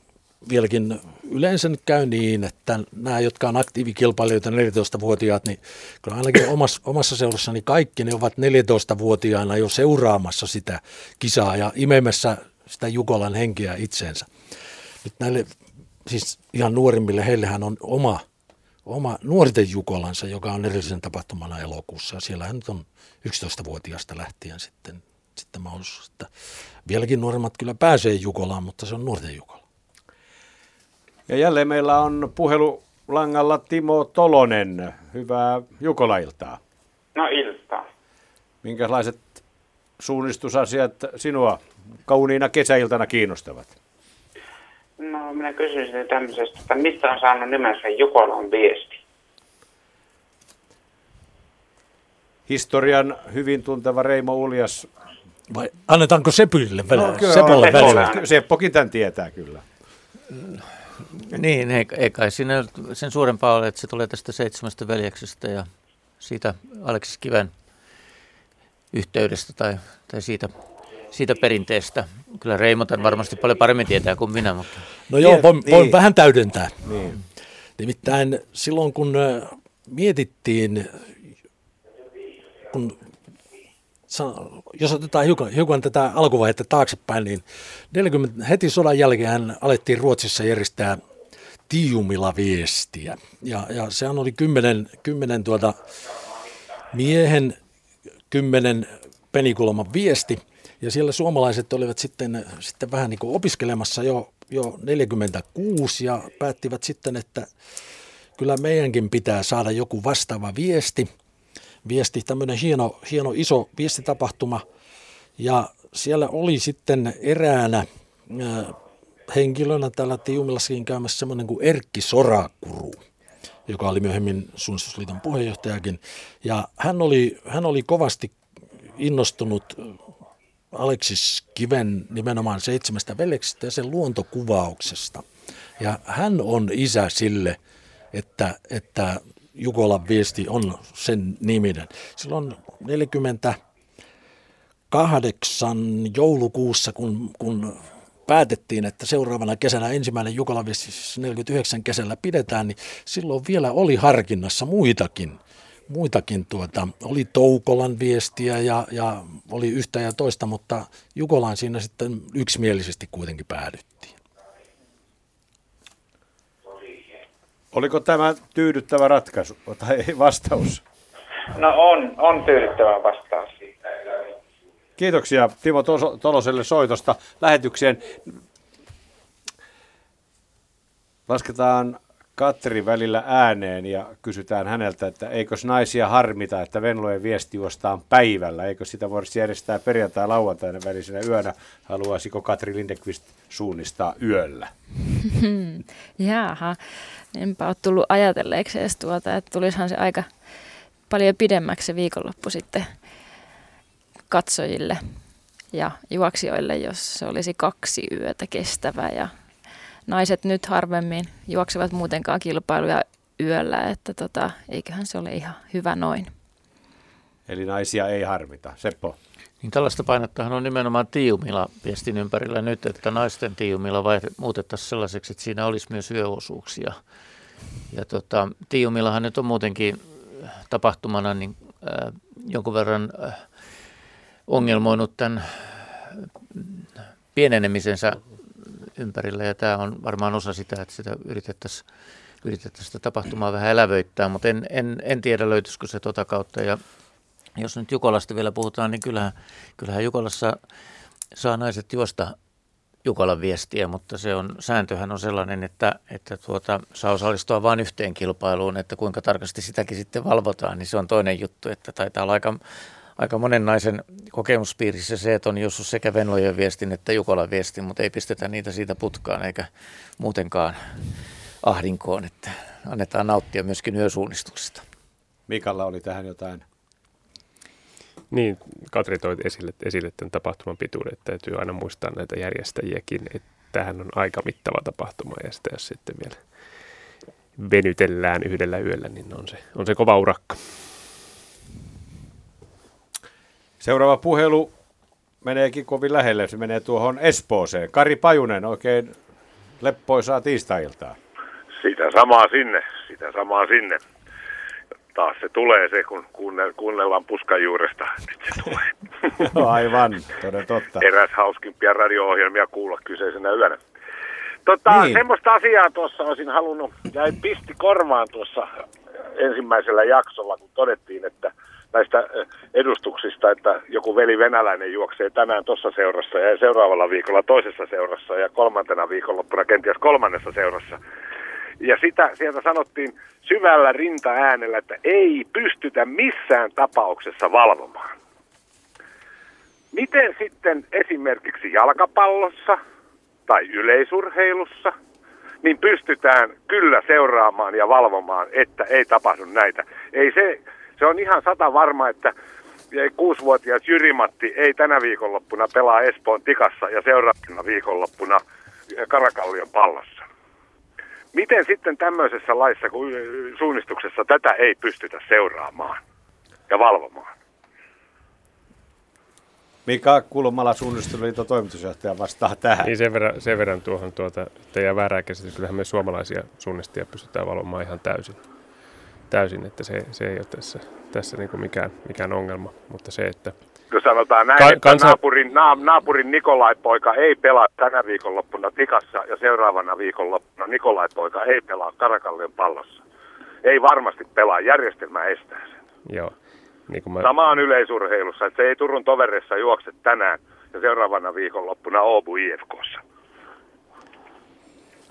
vieläkin yleensä nyt käy niin, että nämä, jotka on aktiivikilpailijoita, neljätoistavuotiaat, niin kyllä ainakin omassa, omassa seurassani kaikki ne ovat neljätoistavuotiaana jo seuraamassa sitä kisaa ja imemässä sitä Jukolan henkeä itseensä. Nyt näille siis ihan nuorimmille, heillähän on oma, oma nuorten Jukolansa, joka on erillisen tapahtumana elokuussa. Siellähän nyt on yksitoistavuotiaasta lähtien sitten, sitten mahdollisuus, että vieläkin nuoremmat kyllä pääsee Jukolaan, mutta se on nuorten Jukola. Ja jälleen meillä on puhelulangalla Timo Tolonen. Hyvää Jukola-iltaa. No iltaa. Minkälaiset suunnistusasiat sinua kauniina kesäiltana kiinnostavat? No minä kysyisin tämmöisestä, että mistä on saanut nimensä Jukolan viesti? Historian hyvin tunteva Reimo Uljas. Vai annetaanko Sepille välillä? No, Sepolle välillä. Seppokin tämän tietää kyllä. Niin, ei, ei kai siinä sen suurempaa ole, että se tulee tästä seitsemästä veljeksestä ja siitä Aleksis Kiven yhteydestä tai, tai siitä, siitä perinteestä. Kyllä Reimo tämän varmasti paljon paremmin tietää kuin minä. Mutta. No joo, voin, voin niin. vähän täydentää. Niin. Nimittäin silloin kun mietittiin, kun, jos otetaan hiukan, hiukan tätä alkuvaihetta taaksepäin, niin neljäkymmentä, heti sodan jälkeen alettiin Ruotsissa järjestää Tiomila viestiä. Ja, ja sehän oli kymmenen, kymmenen tuota miehen, kymmenen penikulman viesti. Ja siellä suomalaiset olivat sitten, sitten vähän niin kuin opiskelemassa jo, jo neljäkymmentäkuusi ja päättivät sitten, että kyllä meidänkin pitää saada joku vastaava viesti. Viesti, tämmöinen hieno, hieno iso viestitapahtuma, ja siellä oli sitten eräänä äh, henkilönä täällä Tiomilassakin käymässä semmoinen kuin Erkki Sorakuru, joka oli myöhemmin Suunnistusliiton puheenjohtajakin, ja hän oli, hän oli kovasti innostunut Aleksis Kiven nimenomaan seitsemästä veljeksistä ja sen luontokuvauksesta, ja hän on isä sille, että, että Jukolan viesti on sen niminen. Silloin neljäkymmentäkahdeksan joulukuussa, kun, kun päätettiin, että seuraavana kesänä ensimmäinen Jukolan viesti, siis neljäkymmentäyhdeksän kesällä pidetään, niin silloin vielä oli harkinnassa muitakin. muitakin tuota, oli Toukolan viestiä ja, ja oli yhtä ja toista, mutta Jukolaan siinä sitten yksimielisesti kuitenkin päädyttiin. Oliko tämä tyydyttävä ratkaisu tai vastaus? No on, on tyydyttävä vastaus. Kiitoksia Timo Toloselle soitosta lähetykseen. Lasketaan Katri välillä ääneen ja kysytään häneltä, että eikös naisia harmita, että Venlojen viesti juostaan päivällä. Eikö sitä voisi järjestää perjantai-lauantaina välisenä yönä? Haluaisiko Katri Lindeqvist suunnistaa yöllä? Jaaha, enpä ole tullut ajatelleeksi edes tuota, että tulisihan se aika paljon pidemmäksi se viikonloppu sitten katsojille ja juoksijoille, jos se olisi kaksi yötä kestävä ja naiset nyt harvemmin juoksevat muutenkaan kilpailuja yöllä, että tota, eiköhän se ole ihan hyvä noin. Eli naisia ei harmita. Seppo? Niin tällaista painottahan on nimenomaan Tiomila viestin ympärillä nyt, että naisten Tiomila muutettaisiin sellaiseksi, että siinä olisi myös yöosuuksia. Ja tota, Tiomilahan nyt on muutenkin tapahtumana niin, äh, jonkun verran äh, ongelmoinut tämän pienenemisensä ympärillä, ja tämä on varmaan osa sitä, että sitä yritettäisiin yritettäisi sitä tapahtumaa vähän elävöittää, mutta en, en, en tiedä löytyisikö se tota kautta, ja jos nyt Jukolasta vielä puhutaan, niin kyllähän, kyllähän Jukolassa saa naiset juosta Jukolan viestiä, mutta se on, sääntöhän on sellainen, että, että tuota, saa osallistua vain yhteen kilpailuun, että kuinka tarkasti sitäkin sitten valvotaan, niin se on toinen juttu, että taitaa olla aika, aika monen naisen kokemuspiirissä se, että on joskus sekä Venlojen viestin että Jukolan viestin, mutta ei pistetä niitä siitä putkaan eikä muutenkaan ahdinkoon, että annetaan nauttia myöskin yösuunnistuksesta. Mikalla oli tähän jotain? Niin, Katri toi esille, esille tämän tapahtuman pituuden, että täytyy aina muistaa näitä järjestäjiäkin, että tämähän on aika mittava tapahtuma, ja sitä jos sitten vielä venytellään yhdellä yöllä, niin on se, on se kova urakka. Seuraava puhelu meneekin kovin lähelle, se menee tuohon Espooseen. Kari Pajunen, oikein leppoisaa tiistai-iltaa. Sitä samaa sinne, sitä samaa sinne. Taas se tulee se, kun kuunnellaan puskan juuresta, nyt se tulee. No aivan, toden totta. Eräs hauskimpia radio-ohjelmia kuulla kyseisenä yönä. Tota, niin. Semmoista asiaa tuossa olisin halunnut, jäi pisti korvaan tuossa ensimmäisellä jaksolla, kun todettiin, että näistä edustuksista, että joku veli venäläinen juoksee tänään tuossa seurassa ja seuraavalla viikolla toisessa seurassa ja kolmantena viikonloppuna kenties kolmannessa seurassa. Ja sitä sieltä sanottiin syvällä rintaäänellä, että ei pystytä missään tapauksessa valvomaan. Miten sitten esimerkiksi jalkapallossa tai yleisurheilussa, niin pystytään kyllä seuraamaan ja valvomaan, että ei tapahdu näitä. Ei se, se on ihan sata varma, että kuusivuotias Jyri-Matti ei tänä viikonloppuna pelaa Espoon Tikassa ja seuraavana viikonloppuna Karakallion Pallossa. Miten sitten tämmöisessä laissa, kun suunnistuksessa tätä ei pystytä seuraamaan ja valvomaan? Mika Kulmala, Suunnistusliiton toimitusjohtaja, vastaa tähän. Niin sen verran, sen verran tuohon tuota, että jää väärää käsitystä. Kyllähän me suomalaisia suunnistajia pystytään valvomaan ihan täysin. Täysin, että se, se ei ole tässä, tässä niin kuin mikään, mikään ongelma, mutta se, että... No sanotaan näin, Ka- että kansa... naapurin, naapurin Nikolai-poika ei pelaa tänä viikonloppuna Tikassa ja seuraavana viikonloppuna Nikolai-poika ei pelaa Karakallion Pallossa. Ei varmasti pelaa, järjestelmä estää sen. Joo. Niin kuin mä... Sama on yleisurheilussa, että se ei Turun Tovereissa juokse tänään ja seuraavana viikonloppuna Obu I F K:ssa.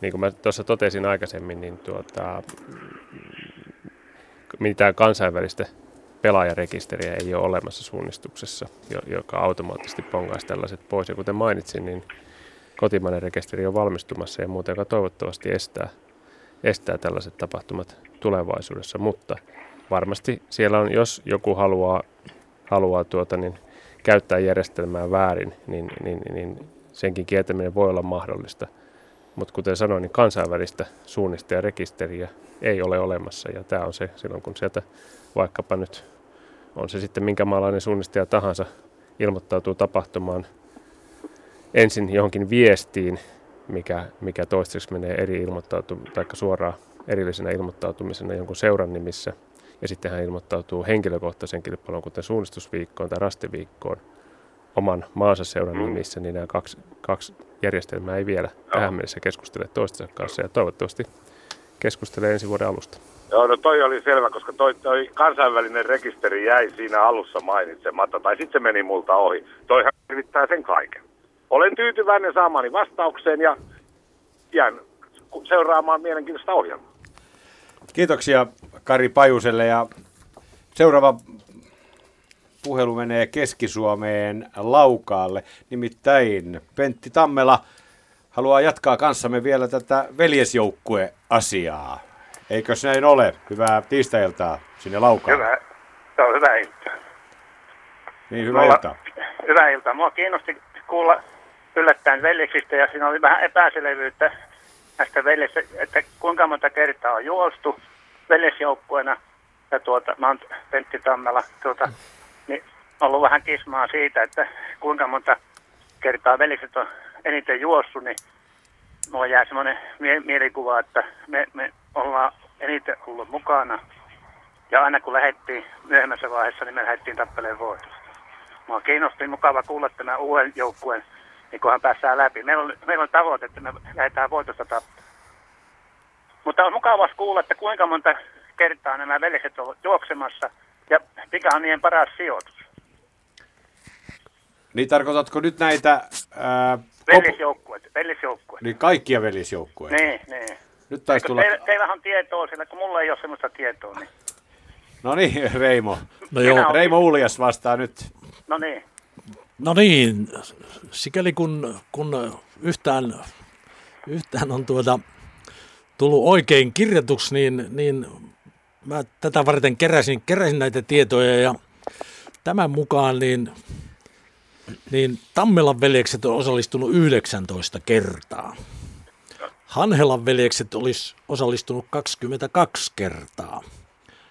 Niin kuin mä tuossa totesin aikaisemmin, niin tuota... mitään kansainvälistä pelaajarekisteriä ei ole olemassa suunnistuksessa, joka automaattisesti ponkaisi tällaiset pois. Ja kuten mainitsin, niin kotimainen rekisteri on valmistumassa ja muuta, joka toivottavasti estää, estää tällaiset tapahtumat tulevaisuudessa. Mutta varmasti siellä on, jos joku haluaa, haluaa tuota, niin käyttää järjestelmää väärin, niin, niin, niin senkin kiertäminen voi olla mahdollista. Mutta kuten sanoin, niin kansainvälistä suunnistajarekisteriä ei ole olemassa. Ja tämä on se silloin, kun sieltä vaikkapa nyt on se sitten minkä maalainen suunnistaja tahansa ilmoittautuu tapahtumaan ensin johonkin viestiin, mikä, mikä toistaiseksi menee eri ilmoittautum- tai suoraan erillisenä ilmoittautumisena jonkun seuran nimissä. Ja sitten hän ilmoittautuu henkilökohtaisen kilpailun, kuten suunnistusviikkoon tai rastiviikkoon, oman maansa seuran nimissä, niin nämä kaksi, kaksi järjestelmää ei vielä tähän mennessä keskustele toistensa kanssa, ja toivottavasti keskustelee ensi vuoden alusta. Joo, no toi oli selvä, koska toi, toi kansainvälinen rekisteri jäi siinä alussa mainitsematta, tai sitten se meni multa ohi. Toihan riittää sen kaiken. Olen tyytyväinen saamani vastaukseen, ja jään seuraamaan mielenkiintoista ohjelmaa. Kiitoksia Kari Pajuselle, ja seuraava puhelu menee Keski-Suomeen Laukaalle. Nimittäin Pentti Tammela haluaa jatkaa kanssamme vielä tätä veljesjoukkue-asiaa. Eikös näin ole? Hyvää tiistailtaa sinne Laukaalle. Hyvä. Se on hyvä ilta. Niin, hyvä Mulla, ilta. Hyvä ilta. Mua kiinnosti kuulla yllättäen veljeksistä ja siinä oli vähän epäselvyyttä näistä veljestä, että kuinka monta kertaa on juostu veljesjoukkueena. Ja tuota, mä oon Pentti Tammela. Tuota, niin ollut vähän kismaa siitä, että kuinka monta kertaa velikset on eniten juossut, niin mulla jää semmoinen mie- mielikuva, että me, me ollaan eniten ollut mukana. Ja aina kun lähdettiin myöhemmässä vaiheessa, niin me lähdettiin tappeleen voitosta. Mua kiinnosti mukava kuulla tämän uuden joukkueen, niin kunhan päästään läpi. Meillä on, meillä on tavoite, että me lähdetään voitosta tappeleen. Mutta on mukava kuulla, että kuinka monta kertaa nämä velikset ovat juoksemassa. Ja mikä on niiden paras sijoitus? Niin tarkoitatko nyt näitä... Ää, velisjoukkueita, velisjoukkueita. Niin kaikkia velisjoukkueita. Niin, niin. Nyt taisi tulla... Teillä, teillähän on tietoa siellä, kun mulla ei ole sellaista tietoa. Niin. No niin, Reimo. No joo. Reimo Uljas vastaa nyt. No niin. No niin, sikäli kun, kun yhtään, yhtään on tuota tullut oikein kirjoituksi, niin, niin mä tätä varten keräsin, keräsin näitä tietoja ja tämän mukaan niin, niin Tammelan veljekset on osallistunut yhdeksäntoista kertaa. Hanhelan veljekset olisi osallistunut kaksikymmentäkaksi kertaa.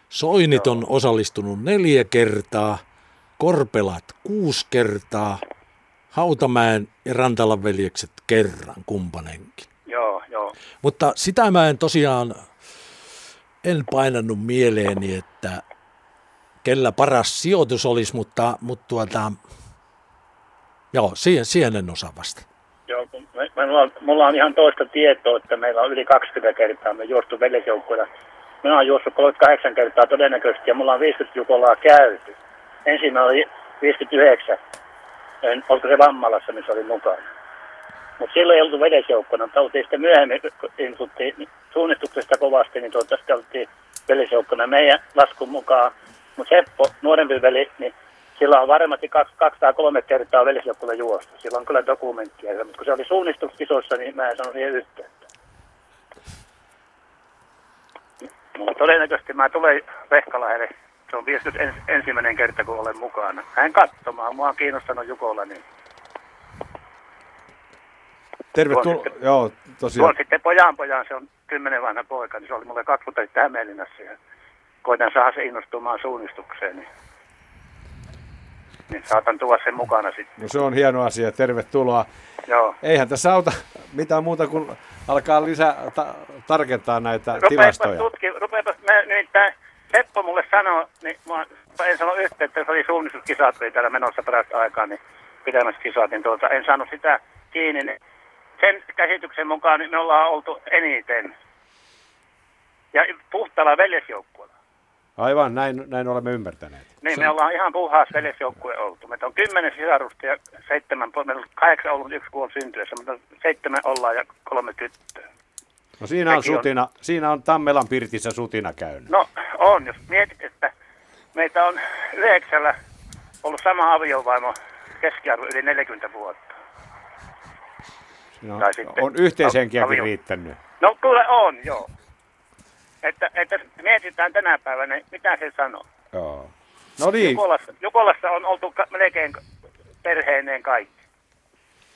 Soinit on osallistunut neljä kertaa. Korpelat kuusi kertaa, Hautamäen ja Rantalan veljekset kerran kumpanenkin. Joo, joo. Mutta sitä mä en tosiaan, en painannut mieleeni, että kellä paras sijoitus olisi, mutta, mutta tuota, joo, siihen, siihen en osaa vasta. Joo, minulla on, mulla on ihan toista tietoa, että meillä on yli kaksikymmentä kertaa, me juostu veljesjoukkoja. Minä olen juossut kolmekymmentäkahdeksan kertaa todennäköisesti ja mulla on viisikymmentä Jukolaa käyty. Ensimmäinen oli viisikymmentäyhdeksän, en, oliko se Vammalassa, missä oli mukana. Mutta silloin ei oltu veljesjoukkona, mutta oltiin sitten myöhemmin, kun suunnistuksesta kovasti, niin tuota, sitten oltiin veljesjoukkona meidän laskun mukaan. Mutta Seppo, nuorempi veli, niin sillä on varmasti kaksi tai kolme kertaa veljesjoukkoilla juosta. Sillä on kyllä dokumenttia, mutta kun se oli suunnistuskisossa, niin mä en sano siihen yhteyttä. Mutta todennäköisesti mä tulen Vehkalahdelle. Se on viisikymmentäyksi ensimmäinen kerta, kun olen mukana. Hän katsomaan. Mua on kiinnostanut Jukola. Niin... Tervetuloa. Tuon, joo, tosiaan. Tuon sitten pojan pojan. Se on kymmenen vanha poika. Niin se oli mulle kaksi vuotta sitten Hämeenlinnassa. Koitan saada se innostumaan suunnistukseen. Niin, niin saatan tuoda sen mukana sitten. No se on hieno asia. Tervetuloa. Joo. Eihän tässä auta mitään muuta kuin alkaa lisää ta- tarkentaa näitä rupeepas tilastoja. Tutki, rupeepas mä nimittäin... Seppo mulle sanoi, niin mä en sano yhteyttä, että se oli suunnistuskisat, oli täällä menossa parasta aikaa, niin pitämässä kisat, niin tuota, en saanut sitä kiinni. Niin sen käsityksen mukaan niin me ollaan oltu eniten. Ja puhtaalla veljesjoukkueella. Aivan, näin, näin olemme ymmärtäneet. Niin, me ollaan ihan puhdas veljesjoukkue oltu. Meitä on kymmenen sisarusta ja seitsemän, meillä on kahdeksan ollut yksi kuoli syntyessä, mutta seitsemän ollaan ja kolme tyttöä. No siinä on sutina, on. Siinä on Tammelan pirtissä sutina käynyt. No on, jos mietit, että meitä on yhdeksällä ollut sama aviovaimo keskiarvo yli neljäkymmentä vuotta. No, on yhteishenkiäkin avio... riittänyt. No kyllä on, joo. Että, että mietitään tänä päivänä, mitä se sanoo. Joo. No niin. Jukolassa, Jukolassa on oltu melkein perheineen kaikki.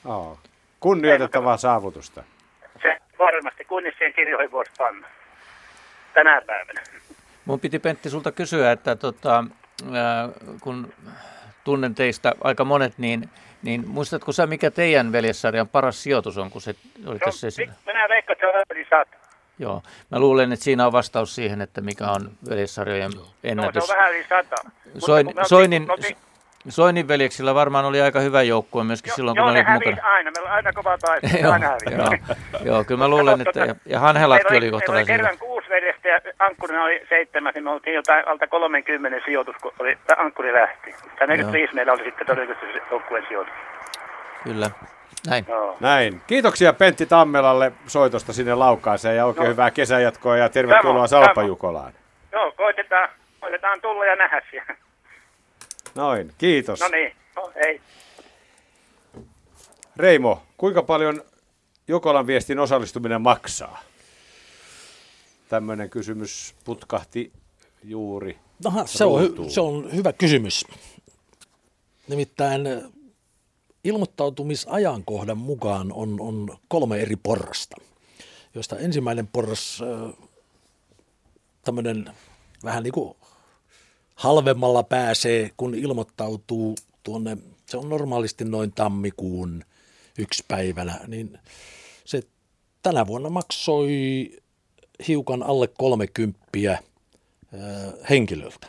Joo. Kunnioitettavaa saavutusta. Se varmasti, kunnes siihen kirjoihin voisi panna tänä päivänä. Mun piti, Pentti, sulta kysyä, että tota, ää, kun tunnen teistä aika monet, niin, niin muistatko sä, mikä teidän veljessarjan paras sijoitus on, kun se oli tässä esillä? Minä veikkaan, että se on yli sata. Joo, mä luulen, että siinä on vastaus siihen, että mikä on veljessarjojen ennätys. No, se on vähän yli sata. Soin, soinin... Otin... Soinin veljeksillä varmaan oli aika hyvä joukkue myöskin jo, silloin, kun joo, ne olit mukana. Joo, aina. Meillä on aina kova taisi. joo, joo, joo, kyllä mä luulen, että... Ja, ja Hanhelatkin oli kohtalaisia. Meillä oli kerran kuusi veljestä ja ankkurina oli seitsemän. Me oltiin jotain alta kolmenkymmenen sijoitus, kun oli, ankkuri lähti. Tämä neljäkymmentäviisi meillä oli sitten todennäköisesti joukkueen sijoitus. Kyllä. Näin. Joo. Näin. Kiitoksia Pentti Tammelalle soitosta sinne Laukaaseen ja oikein no. hyvää kesäjatkoa ja tervetuloa Tamo, Salpa Jukolaan. Joo, koitetaan, koitetaan tulla ja nähdä siellä. Noin, kiitos. No niin, no, hei. Reimo, kuinka paljon Jukolan viestin osallistuminen maksaa? Tämmöinen kysymys putkahti juuri. Aha, se, on hy- se on hyvä kysymys. Nimittäin ilmoittautumisajankohdan mukaan on, on kolme eri porrasta, joista ensimmäinen porras tämmöinen vähän niin kuin halvemmalla pääsee, kun ilmoittautuu tuonne, se on normaalisti noin tammikuun yksi päivänä, niin se tänä vuonna maksoi hiukan alle kolmekymppiä henkilöltä.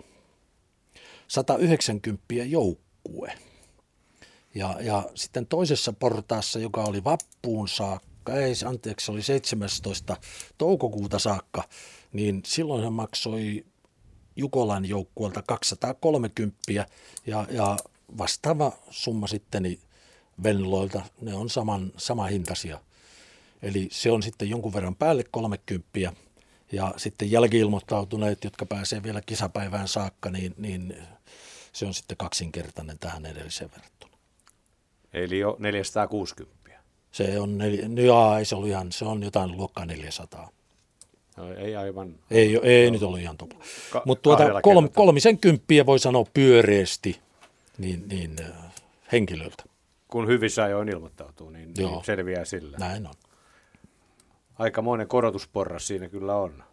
sata yhdeksänkymmentä joukkue. Ja, ja sitten toisessa portaassa, joka oli vappuun saakka, ei, anteeksi, se oli seitsemästoista toukokuuta saakka, niin silloin hän maksoi Jukolan joukkueelta kaksisataakolmekymmentä ja, ja vastaava summa sitten niin Venloilta, ne on saman, saman hintaisia. Eli se on sitten jonkun verran päälle kolmekymmentä ja sitten jälki-ilmoittautuneet, jotka pääsee vielä kisapäivään saakka, niin, niin se on sitten kaksinkertainen tähän edelliseen verrattuna. Eli jo neljäsataakuusikymmentä. Se on, nel, no jaa, ei se ollut ihan, se on jotain luokkaa neljäsataa. No, ei aivan. Ei, ei, ei no, nyt ollut ihan topla. Ka- Mutta tuota kolm, kolmisen kymppiä voi sanoa pyöreästi niin, niin, henkilöltä. Kun hyvissä ajoin ilmoittautuu, niin, niin selviää sillä. Näin on. Aikamoinen korotusporras siinä kyllä on.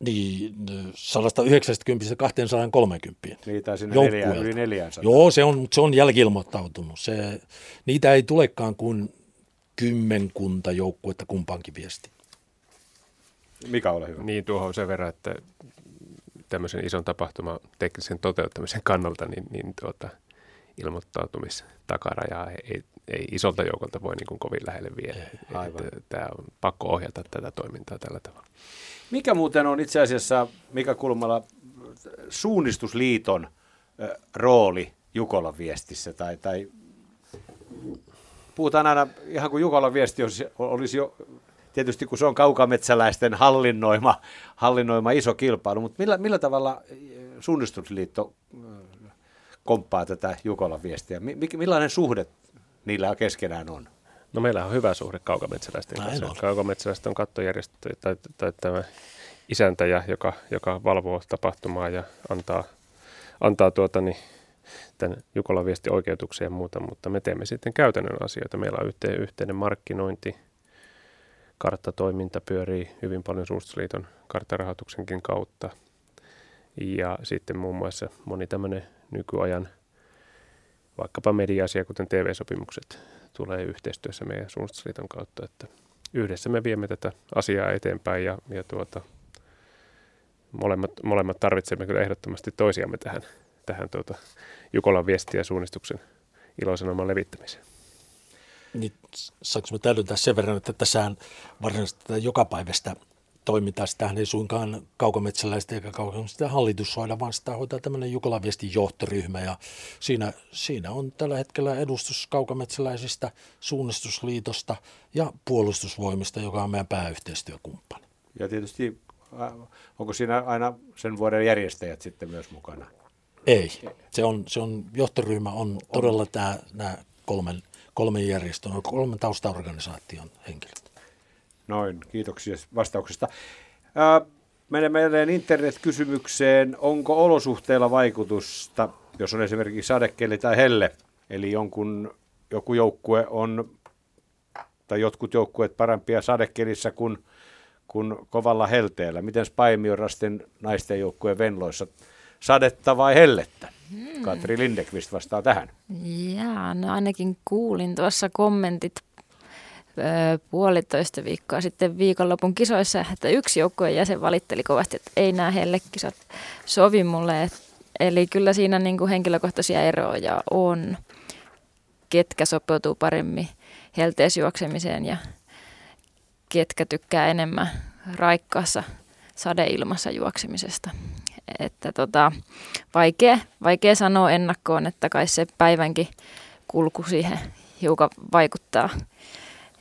Niin, sata yhdeksänkymmentä kaksisataakolmekymmentä. Niitä sinne neljään, yli neljäsataa. Joo, se on, se on jälki-ilmoittautunut. Se, niitä ei tulekaan kuin kymmenkunta joukkuetta kumpaankin viesti. Mika, ole hyvä. Niin, tuohon sen verran, että tämmöisen ison tapahtuman teknisen toteuttamisen kannalta niin, niin tuota, ilmoittautumistakaraja ei, ei isolta joukolta voi niin kuin kovin lähelle viedä. Tämä on pakko ohjata tätä toimintaa tällä tavalla. Mikä muuten on itse asiassa, Mika Kulmala, Suunnistusliiton rooli Jukolan viestissä? Tai, tai puhutaan aina ihan kuin Jukolan viesti olisi, olisi jo, tietysti kun se on kaukametsäläisten hallinnoima, hallinnoima iso kilpailu, mutta millä, millä tavalla Suunnistusliitto komppaa tätä Jukolan viestiä? Millainen suhde niillä keskenään on? No meillä on hyvä suhde kaukametsäläisten kanssa. Kaukametsäläiset on kattojärjestö tai, tai tämä isäntäjä, joka, joka valvoo tapahtumaa ja antaa, antaa tuota, niin, tämän Jukolan viesti oikeutuksia ja muuta, mutta me teemme sitten käytännön asioita. Meillä on yhteen, yhteinen markkinointi, karttatoiminta pyörii hyvin paljon Suunnistusliiton karttarahoituksenkin kautta ja sitten muun muassa moni tämmöinen nykyajan vaikkapa media-asia, kuten T V-sopimukset, tulee yhteistyössä meidän Suunnistusliiton kautta, että yhdessä me viemme tätä asiaa eteenpäin ja, ja tuota, molemmat, molemmat tarvitsemme kyllä ehdottomasti toisiamme tähän, tähän tuota, Jukolan viestiä suunnistuksen ilosanoman levittämiseen. Niin, saanko mä täydentää sen verran, että tässähän varsinaisesti tätä jokapäiväistä toimintaa, sitähän ei suinkaan kaukametsäläistä eikä kaukametsäläistä hallitus hoida, vaan sitä hoitaa tämmöinen Jukolan viestin johtoryhmä ja siinä, siinä on tällä hetkellä edustus kaukametsäläisistä, Suunnistusliitosta ja puolustusvoimista, joka on meidän pääyhteistyökumppani. Ja tietysti, onko siinä aina sen vuoden järjestäjät sitten myös mukana? Ei, se on, se on johtoryhmä on todella tämä, nämä kolmen, kolmen järjestön, kolmen taustaorganisaation henkilöt. Noin, kiitoksia vastauksesta. Ää, menemme jälleen internetkysymykseen. Onko olosuhteilla vaikutusta, jos on esimerkiksi sadekeli tai helle? Eli jonkun, joku joukkue on, tai jotkut joukkueet parempia sadekelissä kuin, kuin kovalla helteellä. Miten Paimiorastin naisten joukkueen Venloissa? Sadetta vai hellettä? Hmm. Katri Lindeqvist vastaa tähän. Jaa, no ainakin kuulin tuossa kommentit puolitoista viikkoa sitten viikonlopun kisoissa, että yksi joukkueen jäsen valitteli kovasti, että ei nämä hellekisat sovi mulle. Eli kyllä siinä niin kuin henkilökohtaisia eroja on, ketkä sopeutuu paremmin helteisjuoksemiseen ja ketkä tykkää enemmän raikkaassa sadeilmassa juoksemisesta. Että tota, vaikea, vaikea sanoa ennakkoon, että kai se päivänkin kulku siihen hiukan vaikuttaa,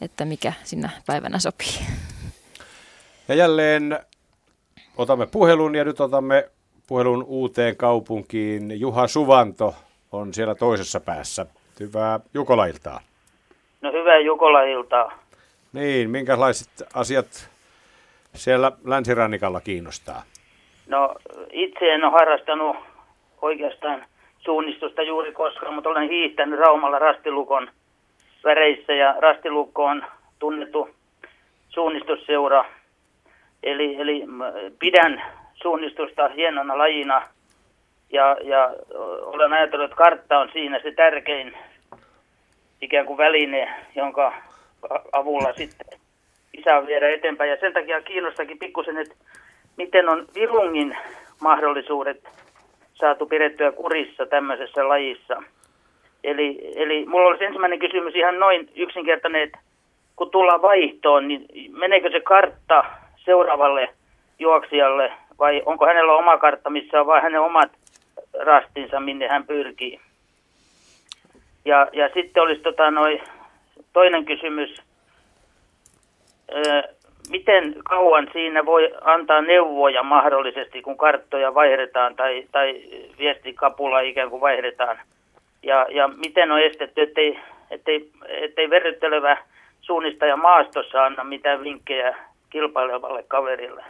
että mikä sinä päivänä sopii. Ja jälleen otamme puhelun ja nyt otamme puhelun uuteen kaupunkiin. Juha Suvanto on siellä toisessa päässä. Hyvää Jukola-iltaa. No hyvää Jukola-iltaa. Niin, minkälaiset asiat siellä länsirannikalla kiinnostaa? No itse en ole harrastanut oikeastaan suunnistusta juuri koskaan, mutta olen hiihtänyt Raumalla rastilukon väreissä ja rastilukko on tunnettu suunnistusseura. Eli, eli pidän suunnistusta hienona lajina ja, ja olen ajatellut, että kartta on siinä se tärkein ikään kuin väline, jonka avulla sitten isää viedä eteenpäin. Ja sen takia kiinnostakin pikkusen, että miten on virungin mahdollisuudet saatu pidettyä kurissa tämmöisessä lajissa. Eli, eli mulla olisi ensimmäinen kysymys ihan noin yksinkertainen, että kun tullaan vaihtoon, niin meneekö se kartta seuraavalle juoksijalle, vai onko hänellä oma kartta, missä on vain hänen omat rastinsa, minne hän pyrkii. Ja, ja sitten olisi tota noi, toinen kysymys. Öö, miten kauan siinä voi antaa neuvoja mahdollisesti, kun karttoja vaihdetaan tai, tai viestikapula ikään kuin vaihdetaan? Ja, ja miten on estetty, ettei, ettei, ettei verryttelevä suunnistaja maastossa anna mitään vinkkejä kilpailevalle kaverille?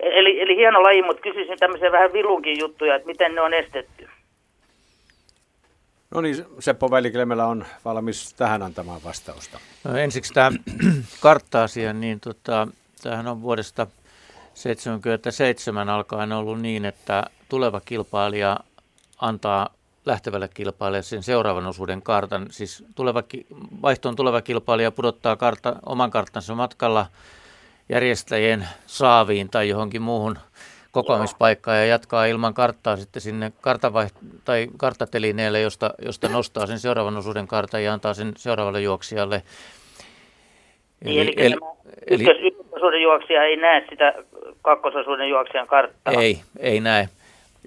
Eli, eli hieno laji, mutta kysyisin tämmöisiä vähän vilunkin juttuja, että miten ne on estetty. No niin, Seppo Väli-Klemelä on valmis tähän antamaan vastausta. No ensiksi tämä kartta-asia, niin tota, tämähän on vuodesta tuhatyhdeksänsataaseitsemänkymmentäseitsemän alkaen ollut niin, että tuleva kilpailija antaa lähtevälle kilpailijalle sen seuraavan osuuden kartan. Siis tuleva, vaihtoon tuleva kilpailija pudottaa kartta, oman karttansa matkalla järjestäjien saaviin tai johonkin muuhun kokoamispaikkaa ja jatkaa ilman karttaa sitten sinne kartavaiht- tai kartatelineelle, josta, josta nostaa sen seuraavan osuuden kartan ja antaa sen seuraavalle juoksijalle. Eli, eli, eli, eli ykkösosuuden juoksija ei näe sitä kakkososuuden juoksijan karttaa. Ei, ei näe.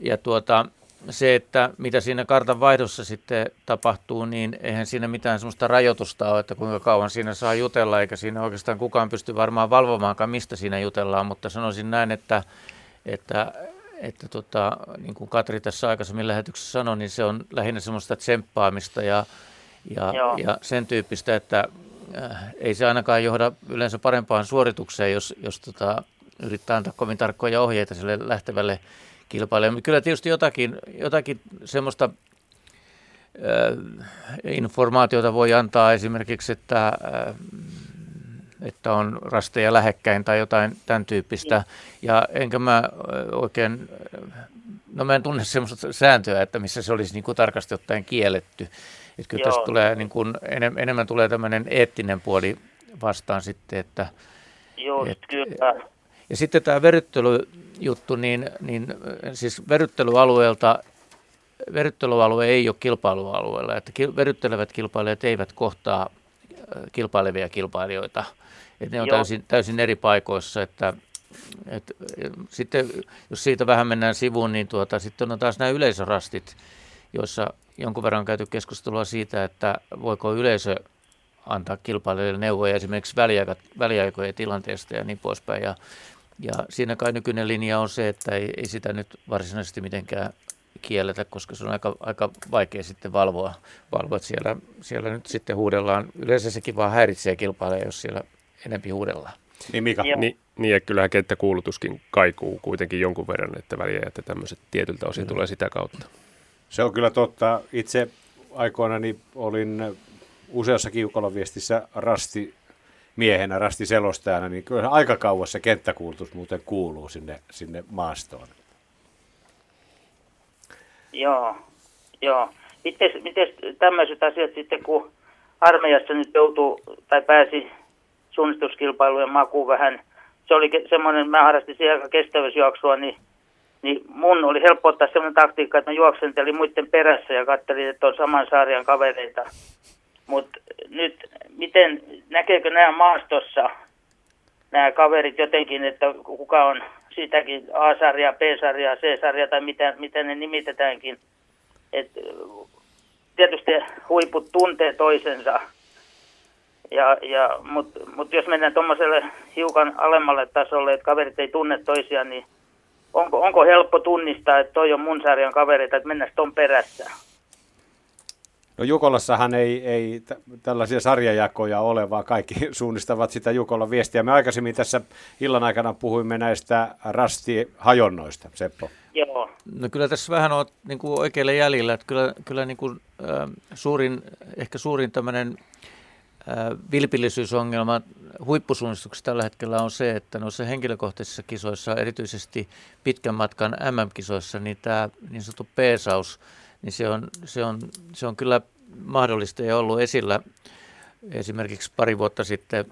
Ja tuota, se, että mitä siinä kartan vaihdossa sitten tapahtuu, niin eihän siinä mitään sellaista rajoitusta ole, että kuinka kauan siinä saa jutella, eikä siinä oikeastaan kukaan pysty varmaan valvomaankaan, mistä siinä jutellaan, mutta sanoisin näin, että Että, että tota, niin kuin Katri tässä aikaisemmin lähetyksessä sanoi, niin se on lähinnä semmoista tsemppaamista ja, ja, ja sen tyyppistä, että äh, ei se ainakaan johda yleensä parempaan suoritukseen, jos, jos tota, yrittää antaa kovin tarkkoja ohjeita sille lähtevälle kilpailijalle. Kyllä tietysti jotakin, jotakin semmoista äh, informaatiota voi antaa esimerkiksi, että... Äh, että on rasteja lähekkäin tai jotain tämän tyyppistä. Ja enkä mä oikein, no mä en tunne semmoista sääntöä, että missä se olisi niin kuin tarkasti ottaen kielletty. Että kyllä tästä tulee niin kuin, enem, enemmän tulee tämmöinen eettinen puoli vastaan sitten, että... Joo, et, kyllä. Ja sitten tämä verryttelyjuttu, niin, niin siis verryttelyalueelta, verryttelyalue ei ole kilpailualueella, että kil, verryttelevät kilpailijat eivät kohtaa kilpailevia kilpailijoita. Et ne on täysin, täysin eri paikoissa. Että, et, sitten, jos siitä vähän mennään sivuun, niin tuota, sitten on taas nämä yleisörastit, joissa jonkun verran on käyty keskustelua siitä, että voiko yleisö antaa kilpailijoille neuvoja esimerkiksi väliaikojen tilanteesta ja niin poispäin. Ja, ja siinä kai nykyinen linja on se, että ei, ei sitä nyt varsinaisesti mitenkään kielletä, koska se on aika, aika vaikea sitten valvoa, valvoa että siellä, siellä nyt sitten huudellaan. Yleensä sekin vaan häiritsee kilpailijaa, jos siellä enempi huudellaan. Niin Mika. Ni, niin ja kyllähän kenttäkuulutuskin kaikuu kuitenkin jonkun verran, että väliajat ja tämmöiset tietyltä osin mm. tulee sitä kautta. Se on kyllä totta. Itse aikoinani olin useassa Jukolan viestissä rasti miehenä, rasti selostajana, niin kyllä aika kauas se kenttäkuulutus muuten kuuluu sinne, sinne maastoon. Joo, joo. Mites, mites tämmöiset asiat sitten, kun armeijassa nyt joutuu tai pääsi suunnistuskilpailujen makuun vähän, se oli semmoinen, mä harrastin siihen aika kestävyysjuoksua, niin, niin mun oli helppo ottaa semmoinen taktiikka, että mä juoksentelin muiden perässä ja katselin, että on saman sarjan kavereita. Mutta nyt, miten, näkeekö nämä maastossa nämä kaverit jotenkin, että kuka on... Siitäkin A-sarjaa, B-sarjaa, C-sarjaa tai mitä, mitä ne nimitetäänkin. Et tietysti huiput tuntee toisensa, ja, ja, mutta mut jos mennään tuommoiselle hiukan alemmalle tasolle, että kaverit ei tunne toisiaan, niin onko, onko helppo tunnistaa, että toi on mun sarjan kavereita, että mennään ton perässä? No Jukolassahan ei, ei t- tällaisia sarjajakoja ole, vaan kaikki suunnistavat sitä Jukolan viestiä. Me aikaisemmin tässä illan aikana puhuimme näistä rastihajonnoista, Seppo. Joo. No kyllä tässä vähän on niin kuin oikealla jäljellä, että kyllä, kyllä niin kuin, äh, suurin, ehkä suurin tämmöinen äh, vilpillisyysongelma huippusuunnistuksessa tällä hetkellä on se, että noissa henkilökohtaisissa kisoissa, erityisesti pitkän matkan M M-kisoissa, niin tämä niin sanottu peesaus, niin se on, se, on, se on kyllä mahdollista ja ollut esillä esimerkiksi pari vuotta sitten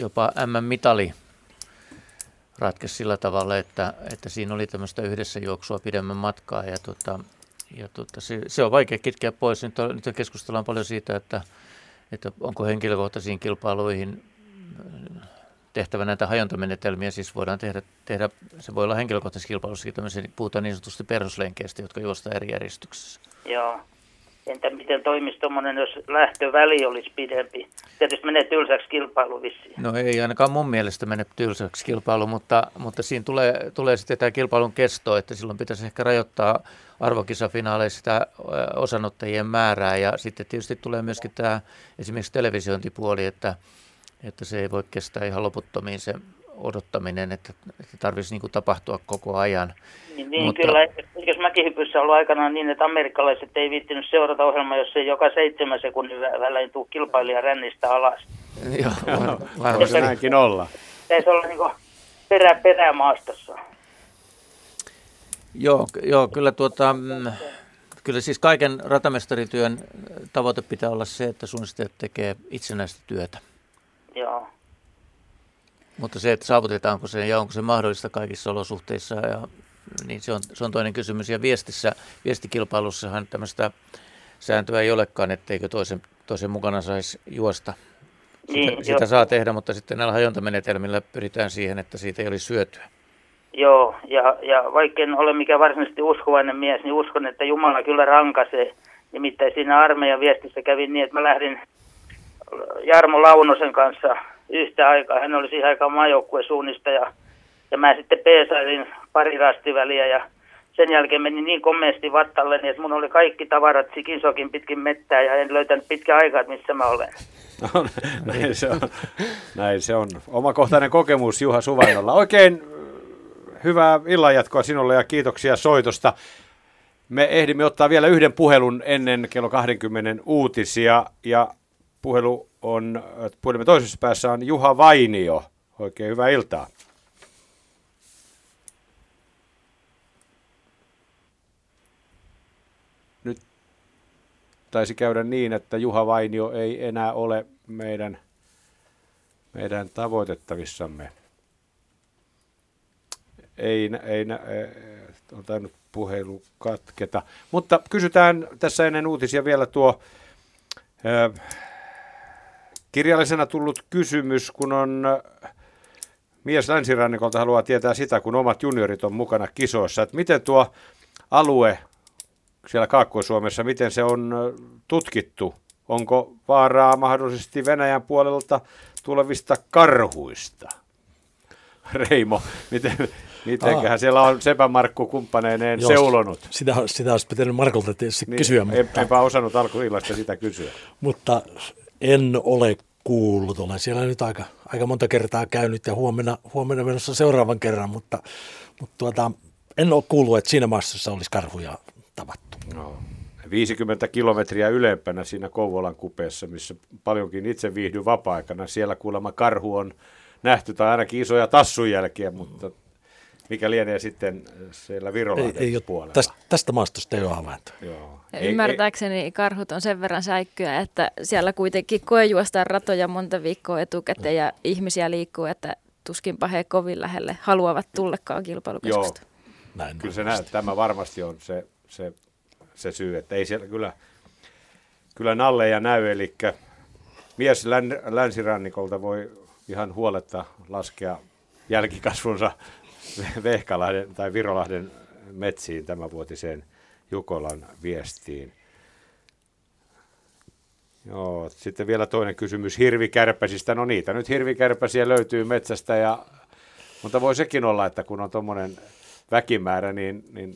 jopa M M-mitali ratkesi sillä tavalla, että, että siinä oli tämmöistä yhdessä juoksua pidemmän matkaa ja, tota, ja tota, se, se on vaikea kitkeä pois. Nyt, on, nyt keskustellaan paljon siitä, että, että onko henkilökohtaisiin kilpailuihin tehtävä näitä hajontamenetelmiä, siis voidaan tehdä, tehdä se voi olla henkilökohtaisessa kilpailussa, tämmöisiä, puhutaan niin sanotusti perhoslenkeistä, jotka juostaan eri järjestyksessä. Joo. Entä miten toimisi tuommoinen, jos lähtöväli olisi pidempi? Tietysti menee tylsäksi kilpailu vissiin. No ei ainakaan mun mielestä mene tylsäksi kilpailu, mutta, mutta siinä tulee, tulee sitten tämä kilpailun kesto, että silloin pitäisi ehkä rajoittaa arvokisafinaaleissa sitä osanottajien määrää. Ja sitten tietysti tulee myöskin tämä esimerkiksi televisiointipuoli, että, että se ei voi kestää ihan loputtomiin se odottaminen, että, että tarvitsisi niin kuin tapahtua koko ajan. Niin, niin mutta... kyllä. Jos mäkihypyssä on ollut aikanaan niin, että amerikkalaiset ei viittinyt seurata ohjelmaa, jos ei joka seitsemän sekunnin välein tule kilpailija rännistä alas. Joo, varmaan se näinkin olla. Pitäisi olla niin kuin perä, perä maastossa. Joo, joo kyllä, tuota, kyllä siis kaiken ratamestarityön tavoite pitää olla se, että suunnistajat tekee itsenäistä työtä. Joo. Mutta se, että saavutetaanko se ja onko se mahdollista kaikissa olosuhteissa, ja, niin se on, se on toinen kysymys. Ja viestissä, viestikilpailussahan tämmöistä sääntöä ei olekaan, etteikö toisen, toisen mukana saisi juosta. Sitä, niin, sitä saa tehdä, mutta sitten näillä hajontamenetelmillä pyritään siihen, että siitä ei olisi syötyä. Joo, ja, ja vaikka en ole mikään varsinaisesti uskovainen mies, niin uskon, että Jumala kyllä rankaisee. Nimittäin siinä armeijan viestissä kävi niin, että mä lähdin Jarmo Launosen kanssa yhtä aikaa. Hän oli siihen aikaan maajoukkuesuunnistaja. Ja mä sitten peesailin pari rastiväliä ja sen jälkeen menin niin komeasti vattalleni, että mun oli kaikki tavarat sikinsokin pitkin mettää ja en löytänyt pitkään aikaa, missä mä olen. No, näin se on. Näin se on. Omakohtainen kokemus Juha Suvannolla. Oikein hyvää illanjatkoa sinulle ja kiitoksia soitosta. Me ehdimme ottaa vielä yhden puhelun ennen kello kaksikymmentä uutisia ja puhelu on, puhelimen toisessa päässä on Juha Vainio. Oikein hyvää iltaa. Taisi käydä niin, että Juha Vainio ei enää ole meidän, meidän tavoitettavissamme. Ei, ei, on tainnut puhelu katketa. Mutta kysytään tässä ennen uutisia vielä tuo ö, kirjallisena tullut kysymys, kun on mies länsirannikolta haluaa tietää sitä, kun omat juniorit on mukana kisoissa. Että miten tuo alue... siellä Kaakkois-Suomessa, miten se on tutkittu? Onko vaaraa mahdollisesti Venäjän puolelta tulevista karhuista? Reimo, miten, mitenköhän Aa. siellä on Sepä Markku kumppaneineen Joo, seulonut? Sitä, sitä olisi pitänyt Markolta tietysti niin, kysyä. En, mutta... Enpä osannut alkuillasta sitä kysyä. Mutta en ole kuullut. Olen siellä nyt aika, aika monta kertaa käynyt ja huomenna, huomenna menossa seuraavan kerran, mutta, mutta tuota, en ole kuullut, että siinä maastossa olisi karhuja tavattu. No, viisikymmentä kilometriä ylempänä siinä Kouvolan kupeessa, missä paljonkin itse viihdyn vapaa-aikana. Siellä kuulemma karhu on nähty, tai ainakin isoja tassun jälkiä, mutta mikä lienee sitten siellä Virolahden puolella. Tästä, tästä maastosta ei ole havaintoa. Ymmärtääkseni ei, karhut on sen verran säikkyä, että siellä kuitenkin koejuostaan ratoja monta viikkoa etukäteen ja ihmisiä liikkuu, että tuskinpa he kovin lähelle haluavat tullakaan kilpailukeskusta. Näin kyllä se näyt, tämä varmasti on se Se, se syy, että ei siellä kyllä, kyllä nalleja näy, eli mies län, länsirannikolta voi ihan huoletta laskea jälkikasvunsa Vehkalahden tai Virolahden metsiin tämänvuotiseen Jukolan viestiin. Joo, sitten vielä toinen kysymys hirvikärpäsistä. No niitä nyt hirvikärpäsiä löytyy metsästä, ja, mutta voi sekin olla, että kun on tuommoinen väkimäärä, niin... niin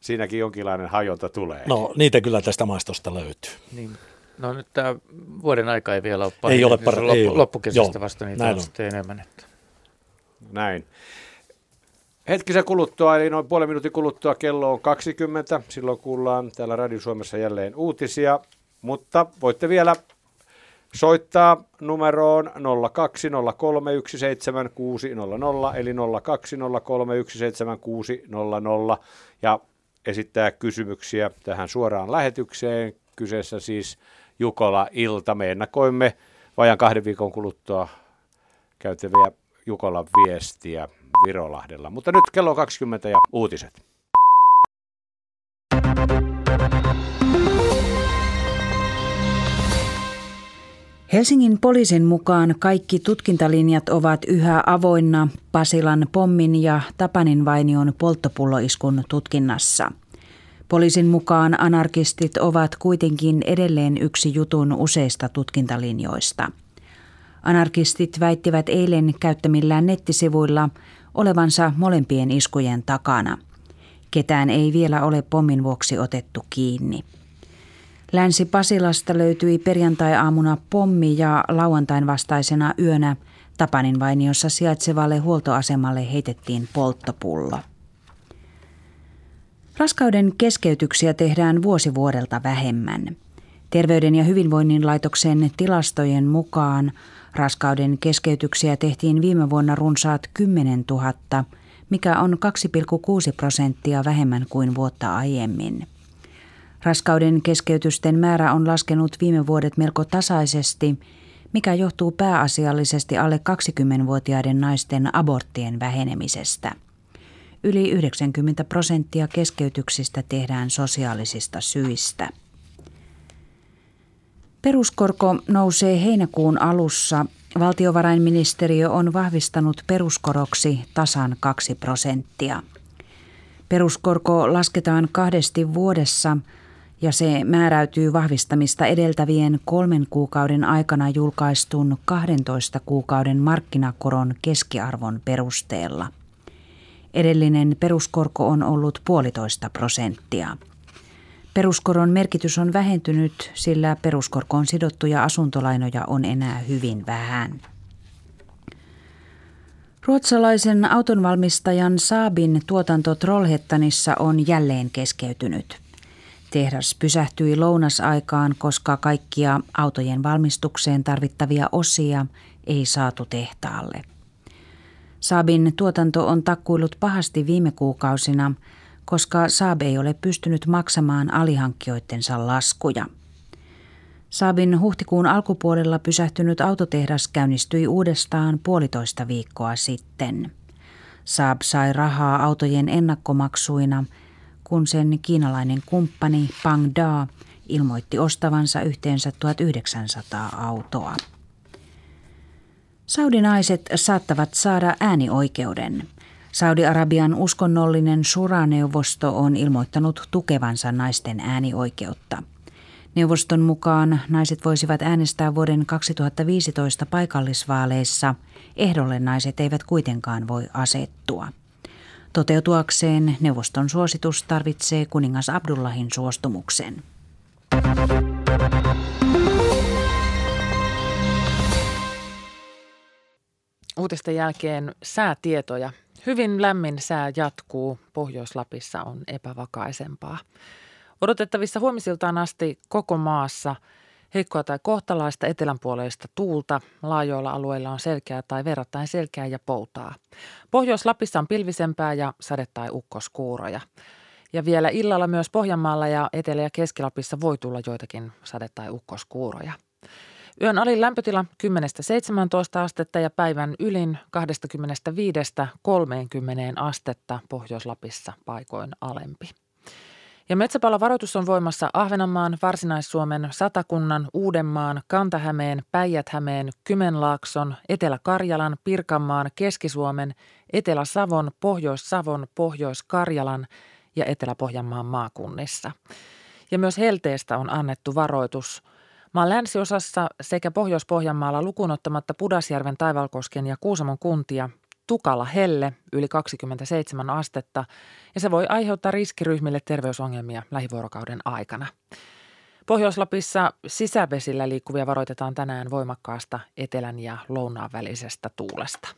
siinäkin jonkinlainen hajonta tulee. No niitä kyllä tästä maastosta löytyy. Niin. No nyt tämä vuoden aika ei vielä ole paljon. Ei ole paljon. Loppu, loppukesästä vasta niitä näin on sitten enemmän. Että. Näin. Hetkisen kuluttua, eli noin puolen minuutin kuluttua kello on kaksikymmentä. Silloin kuullaan täällä Radio Suomessa jälleen uutisia. Mutta voitte vielä soittaa numeroon nolla kaksi nolla kolme yksi seitsemän kuusi nolla nolla eli nolla kaksi nolla kolme yksi seitsemän kuusi nolla nolla ja esittää kysymyksiä tähän suoraan lähetykseen. Kyseessä siis Jukola-ilta. Me ennakoimme vajaan kahden viikon kuluttua käytäviä Jukolan viestiä Virolahdella. Mutta nyt kello kaksikymmentä ja uutiset. Helsingin poliisin mukaan kaikki tutkintalinjat ovat yhä avoinna Pasilan pommin ja Tapanin vainion polttopulloiskun tutkinnassa. Poliisin mukaan anarkistit ovat kuitenkin edelleen yksi jutun useista tutkintalinjoista. Anarkistit väittivät eilen käyttämillään nettisivuilla olevansa molempien iskujen takana. Ketään ei vielä ole pommin vuoksi otettu kiinni. Länsi-Pasilasta löytyi perjantai-aamuna pommi ja lauantain vastaisena yönä Tapanin vainiossa sijaitsevalle huoltoasemalle heitettiin polttopullo. Raskauden keskeytyksiä tehdään vuosi vuodelta vähemmän. Terveyden ja hyvinvoinnin laitoksen tilastojen mukaan raskauden keskeytyksiä tehtiin viime vuonna runsaat kymmenentuhatta, mikä on kaksi pilkku kuusi prosenttia vähemmän kuin vuotta aiemmin. Raskauden keskeytysten määrä on laskenut viime vuodet melko tasaisesti, mikä johtuu pääasiallisesti alle kaksikymmenvuotiaiden naisten aborttien vähenemisestä. Yli yhdeksänkymmentä prosenttia keskeytyksistä tehdään sosiaalisista syistä. Peruskorko nousee heinäkuun alussa. Valtiovarainministeriö on vahvistanut peruskoroksi tasan kaksi prosenttia. Peruskorko lasketaan kahdesti vuodessa ja se määräytyy vahvistamista edeltävien kolmen kuukauden aikana julkaistun kahdentoista kuukauden markkinakoron keskiarvon perusteella. Edellinen peruskorko on ollut puolitoista prosenttia. Peruskoron merkitys on vähentynyt, sillä peruskorkoon sidottuja asuntolainoja on enää hyvin vähän. Ruotsalaisen autonvalmistajan Saabin tuotanto Trollhättanissa on jälleen keskeytynyt. Tehdas pysähtyi lounasaikaan, koska kaikkia autojen valmistukseen tarvittavia osia ei saatu tehtaalle. Saabin tuotanto on takkuillut pahasti viime kuukausina, koska Saab ei ole pystynyt maksamaan alihankkijoittensa laskuja. Saabin huhtikuun alkupuolella pysähtynyt autotehdas käynnistyi uudestaan puolitoista viikkoa sitten. Saab sai rahaa autojen ennakkomaksuina, kun sen kiinalainen kumppani Pang Da ilmoitti ostavansa yhteensä tuhatyhdeksänsataa autoa. Saudinaiset saattavat saada äänioikeuden. Saudi-Arabian uskonnollinen shuraneuvosto on ilmoittanut tukevansa naisten äänioikeutta. Neuvoston mukaan naiset voisivat äänestää vuoden kaksituhattaviisitoista paikallisvaaleissa. Ehdolle naiset eivät kuitenkaan voi asettua. Toteutuakseen neuvoston suositus tarvitsee kuningas Abdullahin suostumuksen. Uutisten jälkeen säätietoja. Hyvin lämmin sää jatkuu. Pohjois-Lapissa on epävakaisempaa. Odotettavissa huomisiltaan asti koko maassa heikkoa tai kohtalaista etelänpuoleista tuulta. Laajoilla alueilla on selkeää tai verrattain selkeää ja poutaa. Pohjois-Lapissa on pilvisempää ja sade- tai ukkoskuuroja. Ja vielä illalla myös Pohjanmaalla ja Etelä- ja Keski-Lapissa voi tulla joitakin sade- tai ukkoskuuroja. Yön alin lämpötila kymmenestä seitsemääntoista astetta ja päivän ylin kaksikymmentäviidestä kolmeenkymmeneen astetta, Pohjois-Lapissa paikoin alempi. Ja metsäpalovaroitus on voimassa Ahvenanmaan, Varsinais-Suomen, Satakunnan, Uudenmaan, Kanta-Hämeen, Päijät-Hämeen, Kymenlaakson, Etelä-Karjalan, Pirkanmaan, Keski-Suomen, Etelä-Savon, Pohjois-Savon, Pohjois-Karjalan ja Etelä-Pohjanmaan maakunnissa. Ja myös helteestä on annettu varoitus. Maan länsiosassa sekä Pohjois-Pohjanmaalla lukuun ottamatta Pudasjärven, Taivalkosken ja Kuusamon kuntia tukala helle yli kaksikymmentäseitsemän astetta ja se voi aiheuttaa riskiryhmille terveysongelmia lähivuorokauden aikana. Pohjois-Lapissa sisävesillä liikkuvia varoitetaan tänään voimakkaasta etelän ja lounaan välisestä tuulesta.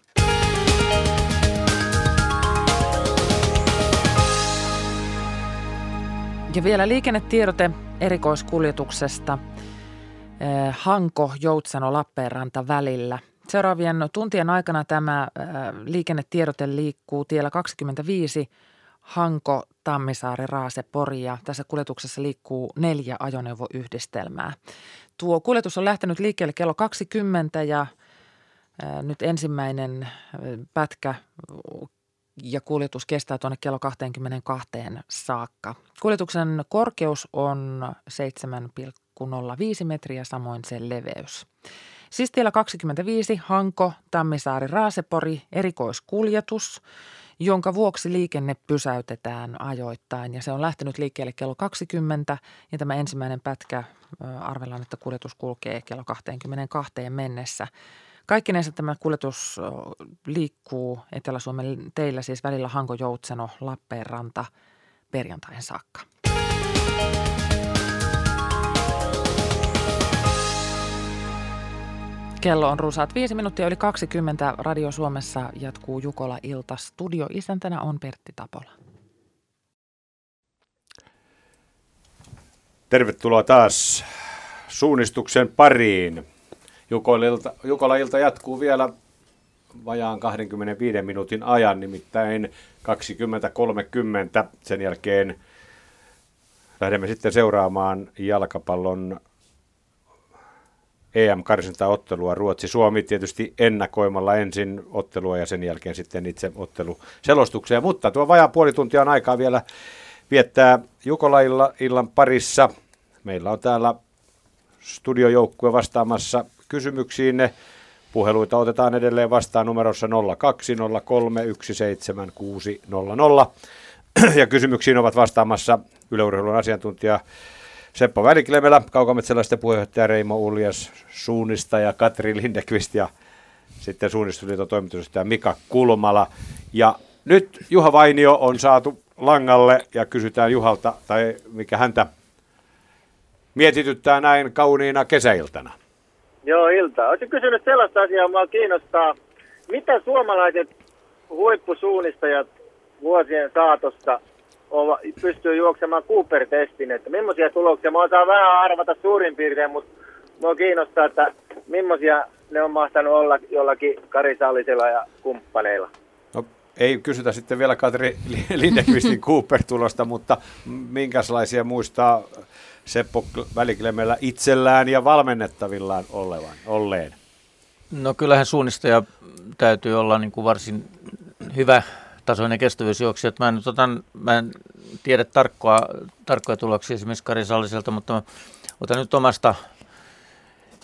Ja vielä liikennetiedote erikoiskuljetuksesta. Hanko-Joutsano-Lappeenranta-välillä. Seuraavien tuntien aikana tämä liikennetiedote liikkuu tiellä kaksikymmentäviisi Hanko-Tammisaari-Raase-Pori ja tässä kuljetuksessa liikkuu neljä ajoneuvoyhdistelmää. Tuo kuljetus on lähtenyt liikkeelle kello kaksikymmentä ja nyt ensimmäinen pätkä ja kuljetus kestää tuonne kello kaksikymmentäkaksi saakka. Kuljetuksen korkeus on seitsemän pilkku nolla pilkku nolla viisi metriä, samoin sen leveys. Siis tiellä kaksikymmentäviisi Hanko, Tammisaari, Raasepori, erikoiskuljetus, jonka vuoksi liikenne pysäytetään ajoittain. Ja se on lähtenyt liikkeelle kello kaksikymmentä ja tämä ensimmäinen pätkä arvellaan, että kuljetus kulkee kello kaksikymmentäkaksi mennessä. Kaikkinensa tämä kuljetus liikkuu Etelä-Suomen teillä siis välillä Hanko-Joutseno, Lappeenranta perjantain saakka. Kello on runsaat viisi minuuttia yli kaksikymmentä. Radio Suomessa jatkuu Jukola-ilta. Studioisäntänä on Pertti Tapola. Tervetuloa taas suunnistuksen pariin. Jukola-ilta, Jukola-ilta jatkuu vielä vajaan kaksikymmentäviisi minuutin ajan, nimittäin kaksikymmentä kolmekymmentä. Sen jälkeen lähdemme sitten seuraamaan jalkapallon E M-karsintaa ottelua Ruotsi-Suomi tietysti ennakoimalla ensin ottelua ja sen jälkeen sitten itse ottelu selostukseen. Mutta tuo vajaa puoli tuntia on aikaa vielä viettää Jukola-illan parissa. Meillä on täällä studiojoukkue vastaamassa kysymyksiinne. Puheluita otetaan edelleen vastaan numerossa nolla kaksi nolla kolme yksi seitsemän kuusi nolla nolla. Ja kysymyksiin ovat vastaamassa Y L E Urheilun asiantuntija Seppo Väli-Klemelä, Kaukametsäläisten puheenjohtaja Reimo Uljas, suunnistaja Katri Lindeqvist ja sitten Suunnistusliiton toimitusjohtaja Mika Kulmala. Ja nyt Juha Vainio on saatu langalle ja kysytään Juhalta, tai mikä häntä mietityttää näin kauniina kesäiltana. Joo, ilta. Oletko kysynyt sellaista asiaa, minua kiinnostaa. Mitä suomalaiset huippusuunnistajat vuosien saatossa pystyy juoksemaan Cooper-testin, että millaisia tuloksia, mä osaan vähän arvata suurin piirtein, mutta mua kiinnostaa, että millaisia ne on mahtanut olla jollakin Kari Sallisella ja kumppaneilla. No, ei kysytä sitten vielä Katri Lindeqvistin Cooper-tulosta, mutta minkälaisia muistaa Seppo Väli-Klemelä itsellään ja valmennettavillaan olevan, olleen? No kyllähän suunnistaja täytyy olla niin kuin varsin hyvä tasoinen kestävyysjuoksija. Mä, mä en tiedä tarkkoa, tarkkoja tuloksia esimerkiksi Kari Salliselta, mutta mä otan nyt omasta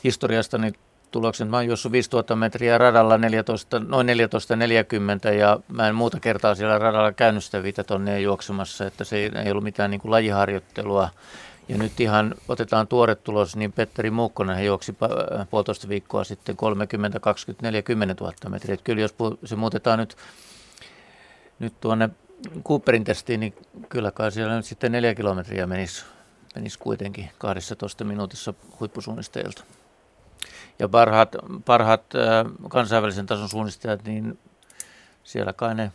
historiastani tuloksen. Mä oon juossut viisituhatta metriä radalla neljätoista, noin neljätoista neljäkymmentä ja mä en muuta kertaa siellä radalla käynyt sitä viittä tonnia juoksemassa, että se ei, ei ollut mitään niin kuin lajiharjoittelua. Ja nyt ihan otetaan tuore tulos, niin Petteri Muukkonen hän juoksi puolitoista viikkoa sitten kolmekymmentä, kaksikymmentä, neljäkymmentä tuhatta metriä. Että kyllä jos se muutetaan nyt Nyt tuonne Cooperin testiin, niin kyllä kai siellä nyt sitten neljä kilometriä menisi, menisi kuitenkin kaksitoista minuutissa huippusuunnistajilta. Ja parhaat, parhaat kansainvälisen tason suunnistajat, niin siellä kai ne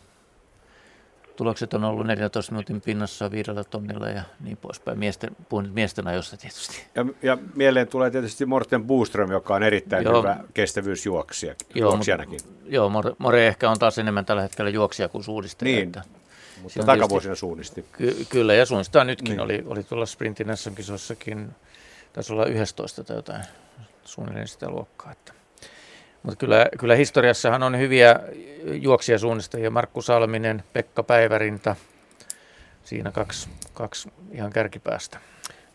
tulokset on ollut neljäntoista minuutin pinnassa viidellä tonnilla ja niin poispäin. Miesten, puhun miesten ajosta tietysti. Ja, ja mieleen tulee tietysti Morten Boström, joka on erittäin joo, hyvä kestävyysjuoksija. Joo, joo More ehkä on taas enemmän tällä hetkellä juoksija kuin suunnistaja. Niin, että mutta takavuosina suunnisti. Ky- kyllä, ja suunnistaa nytkin. Niin. Oli, oli tuolla Sprintin S M-kisossakin, taisi olla yksitoista tai jotain suunnilleen sitä luokkaa, että. Mutta kyllä, kyllä historiassahan on hyviä juoksijasuunnistajia. Markku Salminen, Pekka Päivärinta, siinä kaksi, kaksi ihan kärkipäästä.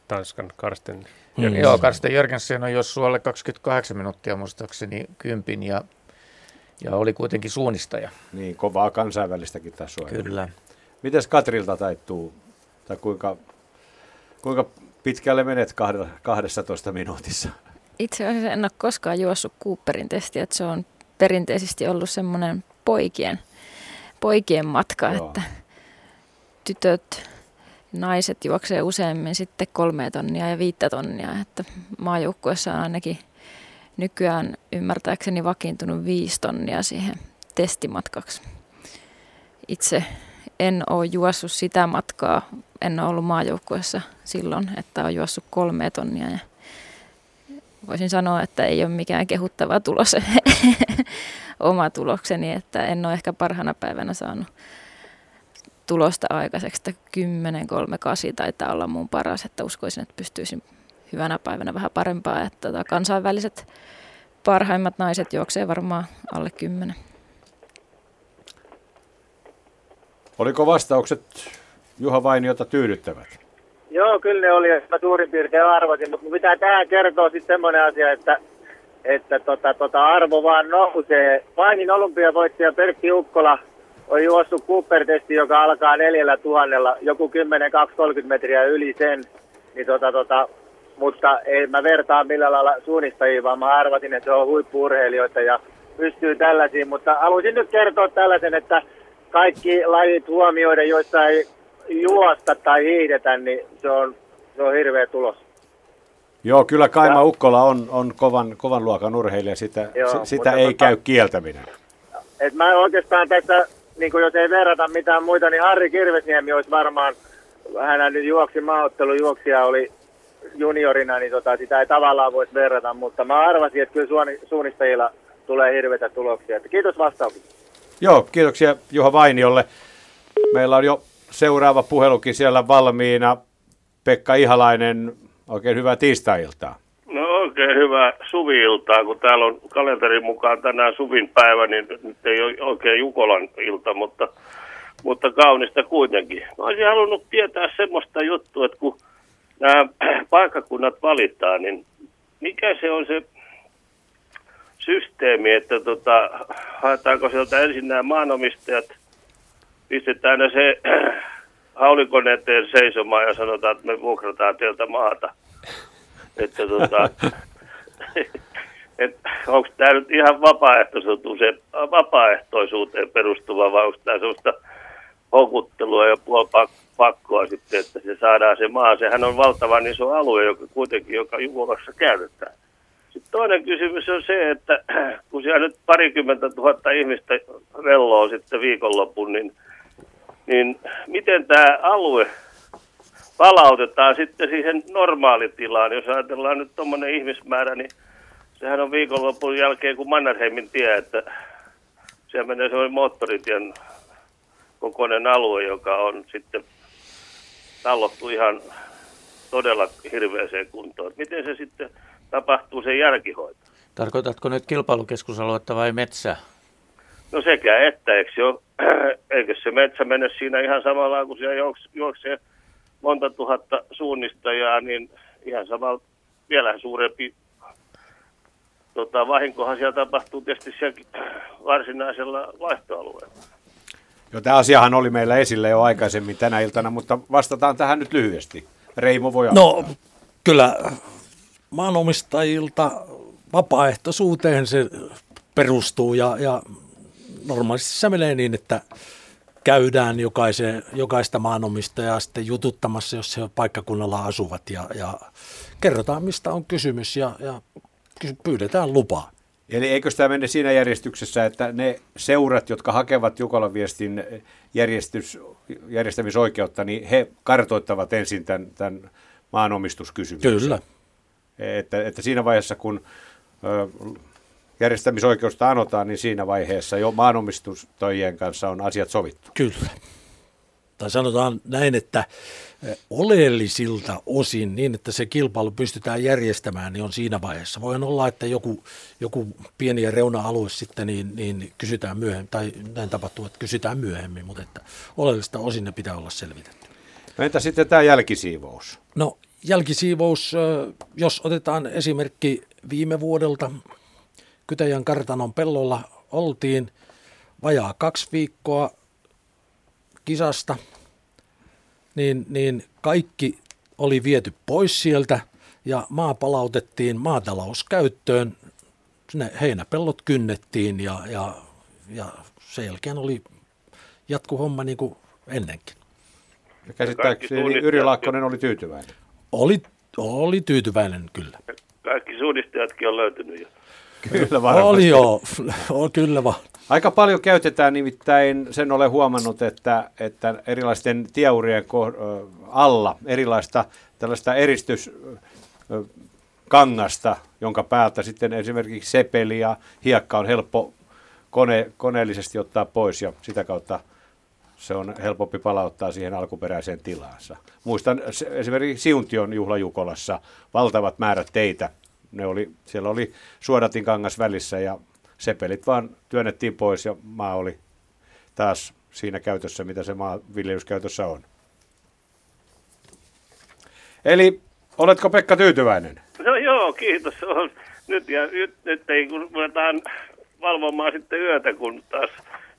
Tanskan Karsten Jörgenssen. Joo, Karsten Jörgenssen on jos suolle kaksikymmentäkahdeksan minuuttia muistaakseni kympin ja, ja oli kuitenkin suunnistaja. Niin, kovaa kansainvälistäkin tasoa. Kyllä. Mites Katrilta taittuu, tai kuinka, kuinka pitkälle menet kaksitoista minuutissa? Itse asiassa en ole koskaan juossut Cooperin testiä, että se on perinteisesti ollut semmoinen poikien, poikien matka, joo, että tytöt, naiset juoksee useammin sitten kolme tonnia ja viittä tonnia, että maajoukkuessa on ainakin nykyään ymmärtääkseni vakiintunut viisi tonnia siihen testimatkaksi. Itse en ole juossut sitä matkaa, en ole ollut maajoukkuessa silloin, että olen juossut kolme tonnia ja voisin sanoa, että ei ole mikään kehuttava tulos oma tulokseni, että en ole ehkä parhaana päivänä saanut tulosta aikaiseksi. kymmenen kolmekymmentäkahdeksan taitaa olla mun paras, että uskoisin, että pystyisin hyvänä päivänä vähän parempaa. Että kansainväliset parhaimmat naiset juoksee varmaan alle kymmenen. Oliko vastaukset Juha Vainiota tyydyttävät? Joo, kyllä ne oli, ja mä suurin piirtein arvasin, mutta pitää tähän kertoa sitten semmoinen asia, että, että tota, tota arvo vaan nousee. Vainin olympiavoittaja Perkki Ukkola on juossut Cooper-testi, joka alkaa neljällä tuhannella, joku kymmenen kaksikymmentä metriä yli sen, niin tota, tota, mutta ei mä vertaa millään lailla suunnistajia, vaan mä arvasin, että se on huippu-urheilijoita ja pystyy tällaisiin, mutta haluaisin nyt kertoa tällaisen, että kaikki lajit huomioida, joissa ei juosta tai hiihdetä, niin se on, se on hirveä tulos. Joo, kyllä Kaima Ukkola on, on kovan, kovan luokan urheilija, sitä, joo, s- sitä ei tota, käy kieltäminen. Et mä oikeastaan tässä, niin jos ei verrata mitään muita, niin Harri Kirvesniemi olisi varmaan, hänhän nyt juoksi, maaottelujuoksija oli juniorina, niin tota, sitä ei tavallaan voisi verrata, mutta mä arvasin, että kyllä suunnistajilla tulee hirveitä tuloksia. Et kiitos vastauksesta. Joo, kiitoksia Juha Vainiolle. Meillä on jo seuraava puhelukin siellä valmiina. Pekka Ihalainen, oikein hyvää tiistai-iltaa. No oikein hyvää suvi-iltaa, kun täällä on kalenterin mukaan tänään suvin päivä, niin nyt ei ole oikein Jukolan ilta, mutta, mutta kaunista kuitenkin. Mä olisin halunnut tietää semmoista juttua, että kun nämä paikkakunnat valitaan, niin mikä se on se systeemi, että tota, haetaanko sieltä ensin nämä maanomistajat, pistetään ne se äh, haulikon eteen seisomaan ja sanotaan, että me vuokrataan teiltä maata. Että tota, et, onko tämä nyt ihan vapaaehtoisuuteen, vapaaehtoisuuteen perustuva vai onko tämä sellaista houkuttelua ja puolipakkoa sitten, että se saadaan se maa. Sehän on valtavan iso alue, joka kuitenkin joka Jukolassa käytetään. Sitten toinen kysymys on se, että kun siellä nyt parikymmentä tuhatta ihmistä velloo sitten viikonlopun, niin, niin miten tämä alue palautetaan sitten siihen normaalitilaan? Jos ajatellaan nyt tuommoinen ihmismäärä, niin sehän on viikonlopun jälkeen kuin Mannerheimin tie, että siellä menee semmoinen moottoritien kokoinen alue, joka on sitten tallottu ihan todella hirveäseen kuntoon. Miten se sitten tapahtuu sen jälkihoito? Tarkoitatko nyt kilpailukeskusaluetta vai metsää? No sekä että, eikö se, ole, eikö se metsä mene siinä ihan samalla, kun siellä juoksee monta tuhatta suunnistajaa, niin ihan samalla vielä suurempi tota, vahinkohan siellä tapahtuu tietysti siellä varsinaisella vaihtoalueella. Joo, tämä asiahan oli meillä esillä jo aikaisemmin tänä iltana, mutta vastataan tähän nyt lyhyesti. Reimo voi aloittaa. No kyllä maanomistajilta vapaaehtoisuuteen se perustuu ja, ja normaalisti se menee niin, että käydään jokaisen, jokaista maanomistajaa sitten jututtamassa, jos he paikkakunnalla asuvat ja, ja kerrotaan mistä on kysymys ja, ja pyydetään lupaa. Eli eikö tämä mene siinä järjestyksessä, että ne seurat, jotka hakevat Jukolan viestin järjestys, järjestämisoikeutta, niin he kartoittavat ensin tämän, tämän maanomistuskysymyksen? Kyllä. Että, että siinä vaiheessa, kun ö, järjestämisoikeusta anotaan, niin siinä vaiheessa jo maanomistustajien kanssa on asiat sovittu. Kyllä. Tai sanotaan näin, että oleellisilta osin niin, että se kilpailu pystytään järjestämään, niin on siinä vaiheessa. Voihan olla, että joku, joku pieni reuna-alue sitten niin, niin kysytään myöhemmin, tai näin tapahtuu, että kysytään myöhemmin, mutta että oleellista osin ne pitää olla selvitetty. No entä sitten tämä jälkisiivous? No jälkisiivous, jos otetaan esimerkki viime vuodelta, Kytäjän kartanon pellolla oltiin vajaa kaksi viikkoa kisasta, niin, niin kaikki oli viety pois sieltä ja maa palautettiin maatalouskäyttöön. Sinne heinäpellot kynnettiin ja, ja, ja sen jälkeen oli jatkuhomma niin kuin ennenkin. Ja käsittääkseni Yri Laakkonen oli tyytyväinen. Oli, oli tyytyväinen, kyllä. Kaikki suunnittajatkin on löytynyt jo. Kyllä varmasti. Oli joo, kyllä vaan. Aika paljon käytetään nimittäin, sen olen huomannut, että, että erilaisten tieurien alla erilaista tällaista eristyskangasta, jonka päältä sitten esimerkiksi sepeli ja hiekka on helppo kone, koneellisesti ottaa pois ja sitä kautta se on helpompi palauttaa siihen alkuperäiseen tilaansa. Muistan esimerkiksi Siuntion juhlajukolassa valtavat määrät teitä. Ne oli, siellä oli suodatin kangas välissä ja sepelit vaan työnnettiin pois ja maa oli taas siinä käytössä, mitä se maanviljelyskäytössä on. Eli oletko Pekka tyytyväinen? No joo, kiitos. On. Nyt, ja, nyt, nyt ei kun ruvetaan valvomaan sitten yötä, kun taas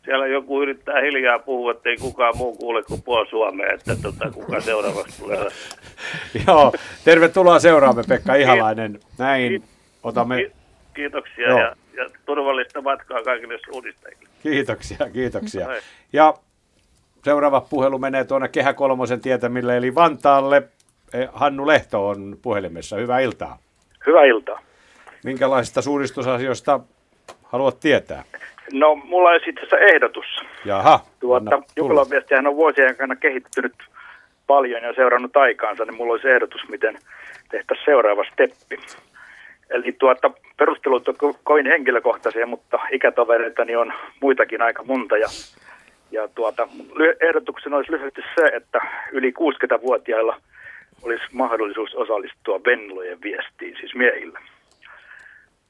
siellä joku yrittää hiljaa puhua, ettei kukaan muu kuule kuin puoli Suomea, että tota, kuka seuraavaksi tulee. Joo, tervetuloa seuraamme Pekka Ihalainen. Näin otamme. Kiitoksia ja, ja turvallista matkaa kaikille suunnistajille. Kiitoksia, kiitoksia. Ja seuraava puhelu menee tuonne Kehä Kolmosen tietämille, eli Vantaalle. Hannu Lehto on puhelimessa. Hyvää iltaa. Hyvää iltaa. Minkälaisista suunnistusasioista haluat tietää? No, mulla on itse asiassa ehdotus. Jaha. Tuota, Jukolan viestihän on vuosien aikana kehittynyt paljon ja seurannut aikaansa, niin mulla olisi ehdotus, miten tehtäisiin seuraava steppi. Eli tuota, perustelut on kovin henkilökohtaisia, mutta ikätovereitani on muitakin aika monta. Ja, ja tuota, ehdotuksena olisi lyhyesti se, että yli kuusikymmentävuotiailla olisi mahdollisuus osallistua Venlojen viestiin, siis miehillä.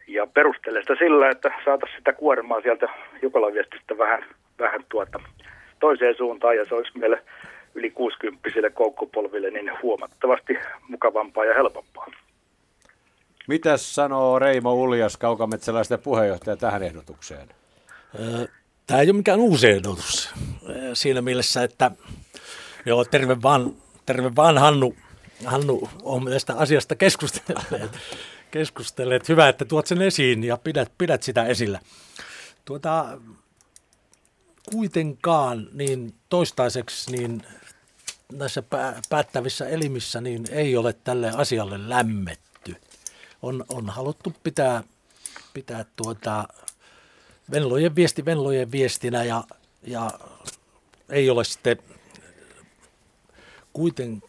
Ja perustelee sitä sillä, että saataisiin sitä kuormaa sieltä Jukolan viestistä vähän, vähän tuota toiseen suuntaan, ja se olisi meille yli kuusikymppisille koukkupolville niin huomattavasti mukavampaa ja helpompaa. Mitäs sanoo Reimo Uljas, Kaukametsäläisten puheenjohtaja, tähän ehdotukseen? Tämä ei ole mikään uusi ehdotus siinä mielessä, että joo, terve vaan, terve vaan Hannu. Hannu on tästä asiasta keskustelleet. keskustelleet. Hyvä, että tuot sen esiin ja pidät, pidät sitä esillä. Tuota, kuitenkaan niin toistaiseksi niin näissä päättävissä elimissä niin ei ole tälle asialle lämmetty. On, on haluttu pitää, pitää tuota Venlojen viesti Venlojen viestinä ja, ja ei ole sitten kuitenkaan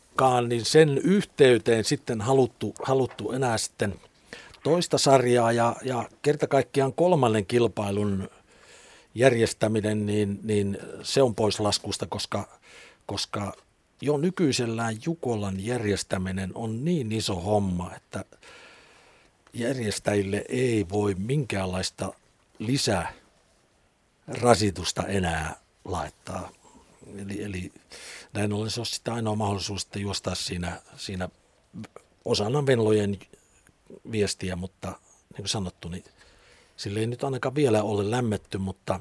niin sen yhteyteen sitten haluttu, haluttu enää sitten toista sarjaa ja, ja kerta kaikkiaan kolmannen kilpailun järjestäminen, niin, niin se on pois laskusta, koska, koska jo nykyisellään Jukolan järjestäminen on niin iso homma, että järjestäjille ei voi minkäänlaista lisärasitusta enää laittaa. Eli, eli näin ollen se on sitä ainoa mahdollisuus, että juostaa siinä, siinä osana Venlojen viestiä, mutta niin kuin sanottu, niin sille ei nyt ainakaan vielä ole lämmetty, mutta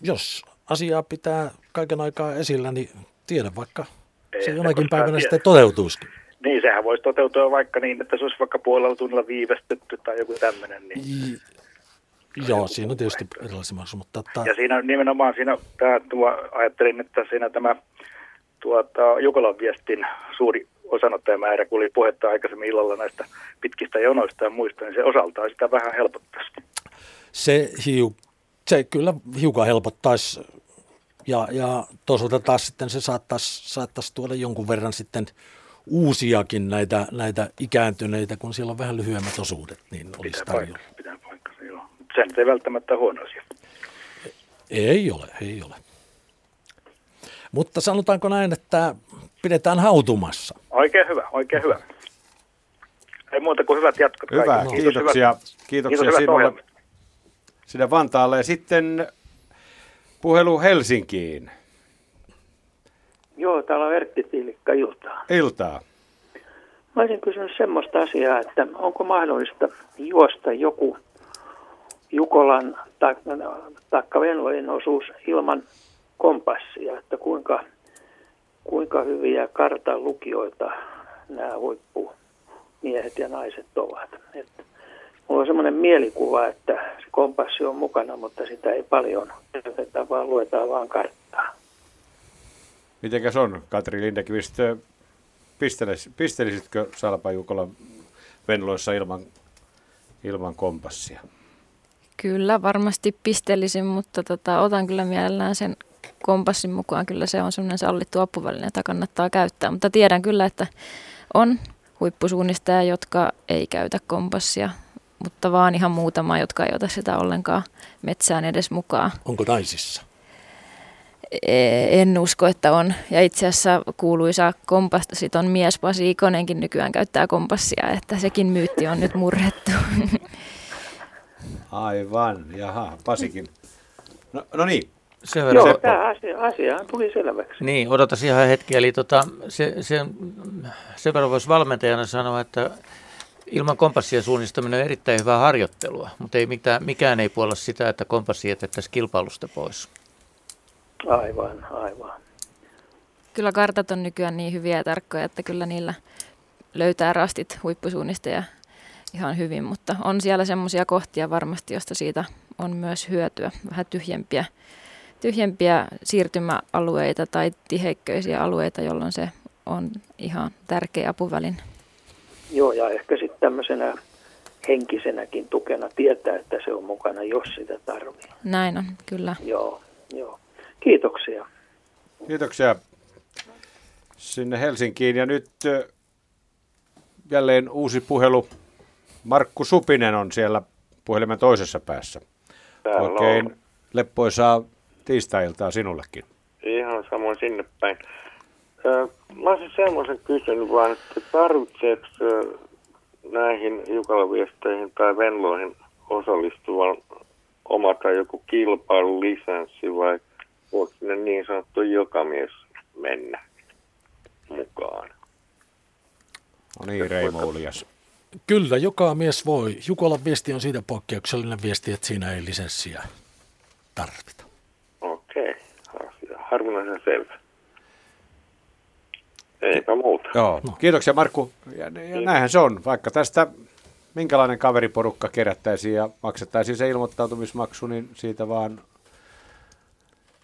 jos asiaa pitää kaiken aikaa esillä, niin tiedä vaikka ei, se jonakin päivänä sitten toteutuisikin. Niin, sehän voisi toteutua vaikka niin, että se olisi vaikka puolella tunnilla viivästetty tai joku tämmöinen. Niin... J- Joo, siinä on tietysti erilaisia maksuja, mutta... Ta... Ja siinä nimenomaan, siinä, tää, tuo, ajattelin, että siinä tämä tuota, Jukolan viestin suuri osanottajamäärä, kun oli puhetta aikaisemmin illalla näistä pitkistä jonoista ja muista, niin se osaltaan sitä vähän helpottaisi. Se, hiu, se kyllä hiukan helpottaisi, ja, ja toisaalta taas sitten se saattaisi, saattaisi tuoda jonkun verran sitten uusiakin näitä, näitä ikääntyneitä, kun siellä on vähän lyhyemmät osuudet, niin olisi tarjolla. Sehän ei välttämättä huono asia. Ei ole, ei ole. Mutta sanotaanko näin, että pidetään hautumassa. Oikein hyvä, oikein hyvä. Ei muuta kuin hyvät jatkot. Hyvä, no, kiitos, kiitoksia. Hyvät, kiitoksia kiitos, sinulle sinne Vantaalle. Ja sitten puhelu Helsinkiin. Joo, täällä on Erkki Tiilikka, iltaa. Iltaa. Mä olisin kysynyt semmoista asiaa, että onko mahdollista juosta joku Jukolan taikka Venlojen osuus ilman kompassia, että kuinka, kuinka hyviä kartan lukijoita nämä huippumiehet ja naiset ovat. Että mulla on semmoinen mielikuva, että se kompassi on mukana, mutta sitä ei paljon käytetä, vaan luetaan vaan karttaa. Mitenkäs on, Katri Lindeqvist, pistelisitkö Salpa Jukolan Venloissa ilman, ilman kompassia? Kyllä, varmasti pistelisin, mutta tota, otan kyllä mielellään sen kompassin mukaan. Kyllä se on sellainen sallittu apuväline, jota kannattaa käyttää. Mutta tiedän kyllä, että on huippusuunnistajia, jotka ei käytä kompassia, mutta vaan ihan muutama, jotka ei ota sitä ollenkaan metsään edes mukaan. Onko naisissa? En usko, että on. Ja itse asiassa kuuluisa kompassiton mies Pasi Ikonenkin nykyään käyttää kompassia, että sekin myytti on nyt murrettu. Aivan, jaha, Pasikin. No, no niin, Se Joo, se... tämä asia, asiahan tuli selväksi. Niin, odotas ihan hetki. Eli tota, se, se, sen verran voisi valmentajana sanoa, että ilman kompassia suunnistaminen on erittäin hyvää harjoittelua, mutta ei mitään, mikään ei puolla sitä, että kompassi jätettäisiin kilpailusta pois. Aivan, aivan. Kyllä kartat on nykyään niin hyviä ja tarkkoja, että kyllä niillä löytää rastit huippusuunnista ja ihan hyvin, mutta on siellä semmoisia kohtia varmasti, josta siitä on myös hyötyä. Vähän tyhjempiä, tyhjempiä siirtymäalueita tai tiheikköisiä alueita, jolloin se on ihan tärkeä apuvälin. Joo, ja ehkä sitten tämmöisenä henkisenäkin tukena tietää, että se on mukana, jos sitä tarvitsee. Näin on, kyllä. Joo, joo. Kiitoksia. Kiitoksia sinne Helsinkiin. Ja nyt jälleen uusi puhelu. Markku Supinen on siellä puhelimen toisessa päässä. Täällä Oikein on. Leppoisaa tiistai-iltaa sinullekin. Ihan samoin sinne päin. Mä olisin semmoisen kysynyt vaan, että tarvitseeko näihin Jukala-viesteihin tai Venloihin osallistuvan oma tai joku kilpailulisanssi vai voiko sinne niin sanottu jokamies mennä mukaan? No niin, Reimo Uljas. Kyllä, joka mies voi. Jukolan viesti on siitä poikkeuksellinen viesti, että siinä ei lisenssiä tarvita. Okei, harvinaisen selvä. Eipä muuta. Joo. No. Kiitoksia Markku. Ja näinhän se on, vaikka tästä minkälainen kaveriporukka kerättäisiin ja maksettaisiin se ilmoittautumismaksu, niin siitä vaan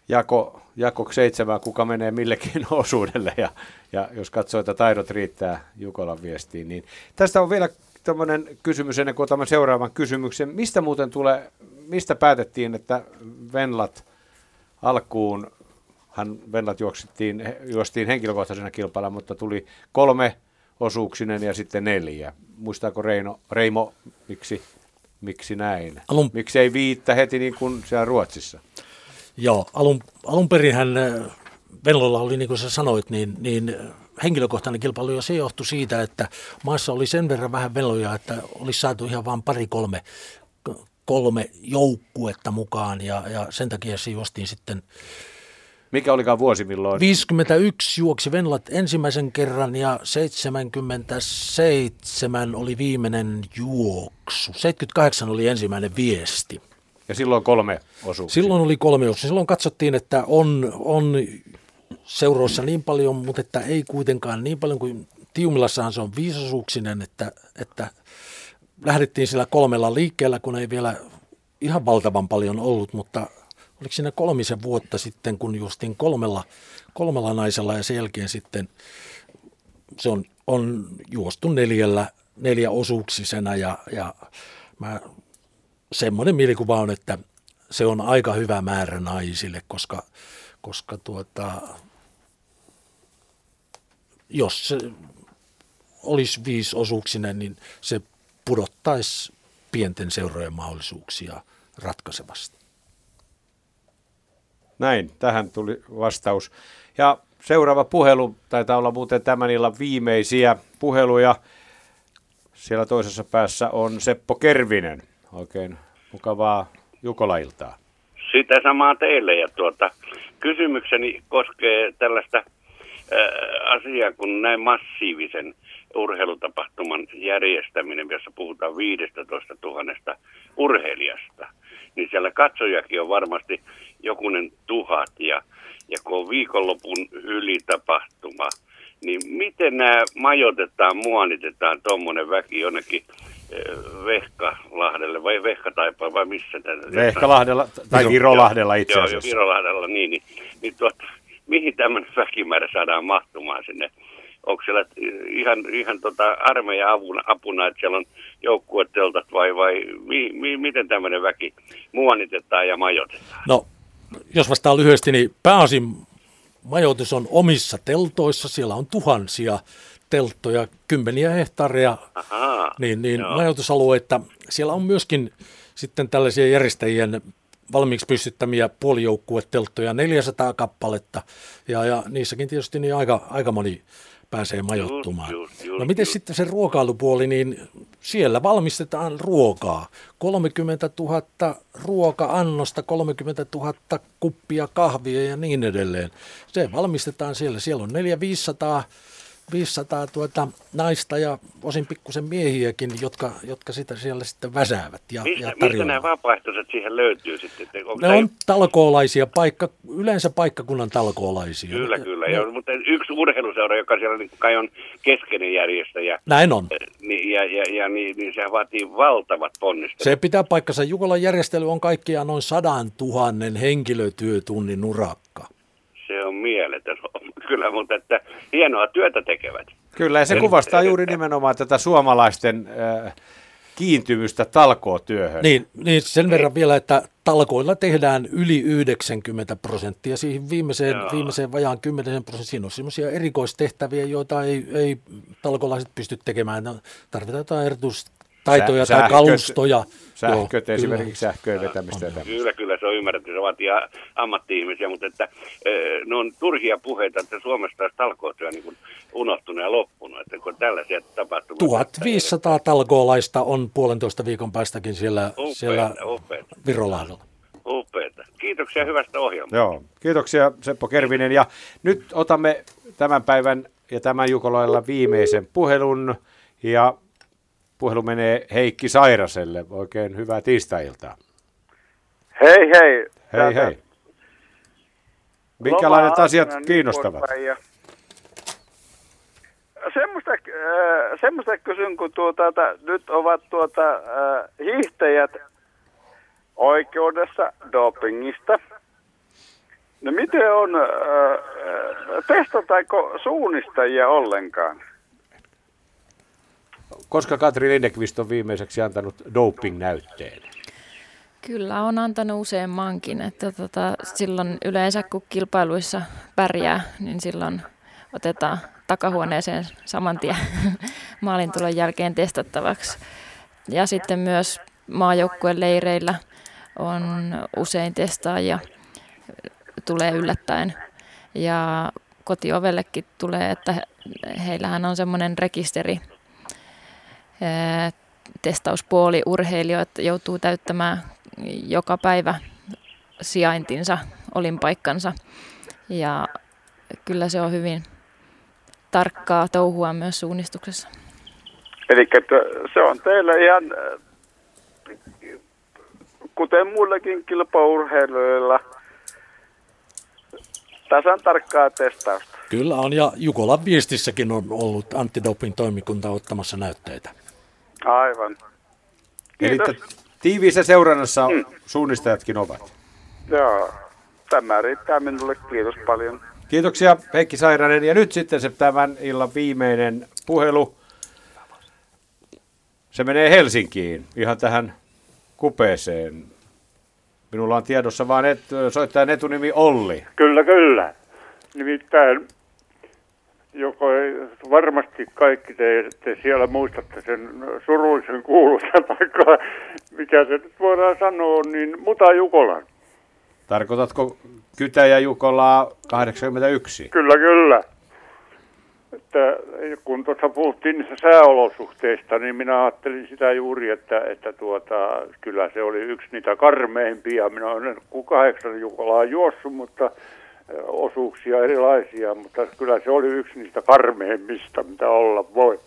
jako, jako seitsemään, kuka menee millekin osuudelle, ja, ja jos katsoo, että taidot riittää Jukolan viestiin, niin tästä on vielä tämmöinen kysymys, ennen kuin otamme seuraavan kysymyksen. Mistä muuten tulee, mistä päätettiin, että Venlat alkuun, hän Venlat juoksittiin, juostiin henkilökohtaisena kilpailla, mutta tuli kolme osuuksinen ja sitten neljä. Muistaako Reino, Reimo, miksi, miksi näin? Alun... Miksi ei viittä heti niin kuin siellä Ruotsissa? Joo, alun, alun perinhän Venlolla oli, niin kuin sä sanoit, niin, niin henkilökohtainen kilpailu, ja se johtui siitä, että maassa oli sen verran vähän Venloja, että olisi saatu ihan vain pari kolme, kolme joukkuetta mukaan, ja, ja sen takia se juostiin sitten. Mikä olikaan vuosi milloin? viisikymmentäyksi juoksi Venlat ensimmäisen kerran, ja seitsemänkymmentäseitsemän oli viimeinen juoksu, seitsemänkymmentäkahdeksan oli ensimmäinen viesti. Ja silloin kolme osuuksia. Silloin oli kolme osuuksia. Silloin katsottiin, että on, on seuroissa niin paljon, mutta että ei kuitenkaan niin paljon kuin Tiomilassahan se on viisosuuksinen, että, että lähdettiin sillä kolmella liikkeellä, kun ei vielä ihan valtavan paljon ollut, mutta oliko siinä kolmisen vuotta sitten, kun juostiin kolmella, kolmella naisella ja sen jälkeen sitten se on, on juostu neljällä, neljä osuuksisena ja, ja mä... Semmoinen mielikuva on, että se on aika hyvä määrä naisille, koska, koska tuota, jos se olisi viisi osuuksinen, niin se pudottaisi pienten seurojen mahdollisuuksia ratkaisevasti. Näin, tähän tuli vastaus. Ja seuraava puhelu, taitaa olla muuten tämän illan viimeisiä puheluja. Siellä toisessa päässä on Seppo Kervinen. Oikein mukavaa Jukola-iltaa. Sitä samaa teille. Ja tuota, kysymykseni koskee tällaista äh, asiaa, kun näin massiivisen urheilutapahtuman järjestäminen, jossa puhutaan viisitoistatuhatta urheilijasta, niin siellä katsojakin on varmasti jokunen tuhat. Ja, ja kun on viikonlopun yli tapahtuma, niin miten nämä majoitetaan, muonitetaan tuommoinen väki jonnekin Vehkalahdelle vai Vehkataipaan vai missä? Vehkalahdella tai Virolahdella itse asiassa. Joo, Virolahdella, niin. niin, niin tuota, mihin tämmöinen väkimäärä saadaan mahtumaan sinne? Onko siellä ihan, ihan tota armeijan avuna, apuna, että siellä on joukkueteltat vai, vai mi, mi, miten tämmöinen väki muonitetaan ja majoitetaan? No, jos vastaan lyhyesti, niin pääosin majoitus on omissa teltoissa. Siellä on tuhansia telttoja, kymmeniä hehtaareja, Aha, niin, niin majoitusalueita. Siellä on myöskin sitten tällaisia järjestäjien valmiiksi pystyttämiä puolijoukkuetelttoja, neljäsataa kappaletta, ja, ja niissäkin tietysti niin aika, aika moni pääsee majoittumaan. Just, just, just, no miten sitten se ruokailupuoli, niin siellä valmistetaan ruokaa. kolmekymmentätuhatta ruoka-annosta, kolmekymmentätuhatta kuppia kahvia ja niin edelleen. Se valmistetaan siellä. Siellä on neljä viisisataa tuota naista ja osin pikkusen miehiäkin, jotka, jotka sitä siellä sitten väsäävät ja, Mist, ja tarjoavat. Mistä nämä vapaaehtoiset siihen löytyy sitten? Ne tai... on talkoolaisia, paikka, yleensä paikkakunnan talkoolaisia. Kyllä, kyllä. No. Ja, mutta yksi urheiluseura, joka siellä niin kai on keskeinen järjestäjä. Näin on. Niin, ja ja, ja niin, niin se vaatii valtavat ponnistelut. Se pitää paikkansa. Jukolan järjestely on kaikkiaan noin sadan tuhannen henkilötyötunnin urakka. Se on mieletön, kyllä, mutta että hienoa työtä tekevät. Kyllä, ja se kuvastaa juuri nimenomaan tätä suomalaisten äh, kiintymystä talkootyöhön. Niin, niin, sen verran vielä, että talkoilla tehdään yli yhdeksänkymmentä prosenttia. Siihen viimeiseen, viimeiseen vajaan kymmenen prosenttia. Siinä on sellaisia erikoistehtäviä, joita ei, ei talkoilaiset pysty tekemään. Tarvitaan jotain erityistaitoja Sä, tai sähköt. kalustoja. Sähköt, joo, esimerkiksi sähköön vetämistä. On, kyllä, kyllä se on ymmärretty, se vaatii ammatti-ihmisiä, mutta että, ne on turhia puheita, että Suomesta olisi talkootyö niin unohtunut ja loppunut, että kun tällaisia tapahtumia... tuhatviisisataa talkoolaista on puolentoista viikon päästäkin siellä, upeita, siellä upeita. Virolahdella. Upeita. Kiitoksia hyvästä ohjelmasta. Joo, kiitoksia Seppo Kervinen, ja nyt otamme tämän päivän ja tämän Jukolailla viimeisen puhelun, ja puhelu menee Heikki Sairaselle. Oikein hyvää tiistai-iltaa. Hei hei. Hei hei. Minkälaiset asiat kiinnostavat? Ja... Semmoista, äh, semmoista kysyn, kun tuota, nyt ovat tuota, äh, hiihtäjät oikeudessa dopingista. No miten on, äh, testataanko suunnistajia ollenkaan? Koska Katri Lindeqvist on viimeiseksi antanut doping-näytteen? Kyllä, on antanut useammankin. Että tota, silloin yleensä, kun kilpailuissa pärjää, niin silloin otetaan takahuoneeseen saman tien maalintulon jälkeen testattavaksi. Ja sitten myös maajoukkueen leireillä on usein testaajia, tulee yllättäen. Ja kotiovellekin tulee, että heillähän on semmoinen rekisteri, testauspuoli urheilijoita joutuu täyttämään joka päivä sijaintinsa, olinpaikkansa, ja kyllä se on hyvin tarkkaa touhua myös suunnistuksessa. Eli se on teillä ihan, kuten muillakin kilpaurheilijoilla, tasan tarkkaa testausta. Kyllä on, ja Jukolan viestissäkin on ollut antidoping-toimikunta ottamassa näytteitä. Aivan. Kiitos. Eli tiiviissä seurannassa mm. suunnistajatkin ovat. Joo, tämä riittää minulle. Kiitos paljon. Kiitoksia Heikki Sairanen. Ja nyt sitten se tämän illan viimeinen puhelu. Se menee Helsinkiin, ihan tähän kupeeseen. Minulla on tiedossa vaan et, soittajan etunimi Olli. Kyllä, kyllä. Nimittäin... Joko varmasti kaikki te, te siellä muistatte sen surullisen kuuluisen paikkaa, mikä se nyt voidaan sanoa, niin Muta Jukolan. Tarkoitatko Kytäjä Jukolaa kahdeksankymmentäyksi? Kyllä, kyllä. Että kun tuossa puhuttiin niissä sääolosuhteista, niin minä ajattelin sitä juuri, että, että tuota, kyllä se oli yksi niitä karmeimpia. Minä olen kahdeksan Jukolaa juossut, mutta... osuuksia erilaisia, mutta kyllä se oli yksi niistä karmeimmista, mitä olla voi.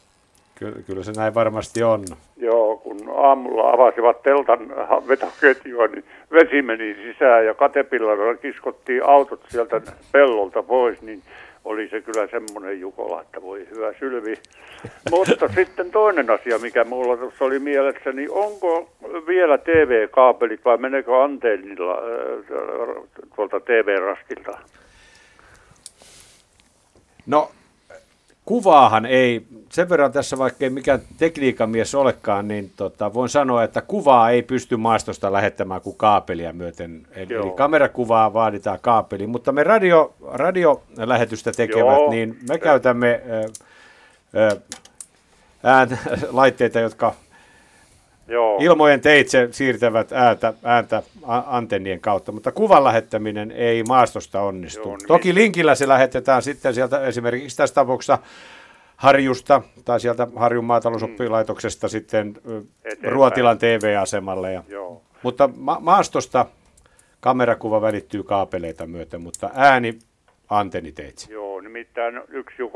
Ky- kyllä se näin varmasti on. Joo, kun aamulla avasivat teltan vetoketjua, niin vesi meni sisään ja katepillarilla kiskottiin autot sieltä pellolta pois, niin oli se kyllä semmoinen Jukola, että voi hyvä sylvi. Mutta sitten toinen asia, mikä minulla tuossa oli mielessä, niin onko vielä T V-kaapelit vai menekö antennilla tuolta T V-rastilta? No, kuvaahan ei, sen verran tässä vaikka ei mikään tekniikan mies olekaan, niin tota, voin sanoa, että kuvaa ei pysty maastosta lähettämään kuin kaapelia myöten. Eli, eli kamerakuvaa vaaditaan kaapeliin, mutta me radio, radiolähetystä tekevät, Joo. niin me käytämme ää, ää, laitteita, jotka Joo. Ilmojen teitse siirtävät ääntä, ääntä antennien kautta, mutta kuvan lähettäminen ei maastosta onnistu. Joo, niin. Toki linkillä se lähetetään sitten sieltä esimerkiksi tässä tapauksessa Harjusta tai sieltä Harjun maatalousoppilaitoksesta mm. sitten eteenpäin Ruotilan T V-asemalle. Ja, Joo. Mutta ma- maastosta kamerakuva välittyy kaapeleita myöten, mutta ääni antenniteitse. Joo, nimittäin yksi Jukola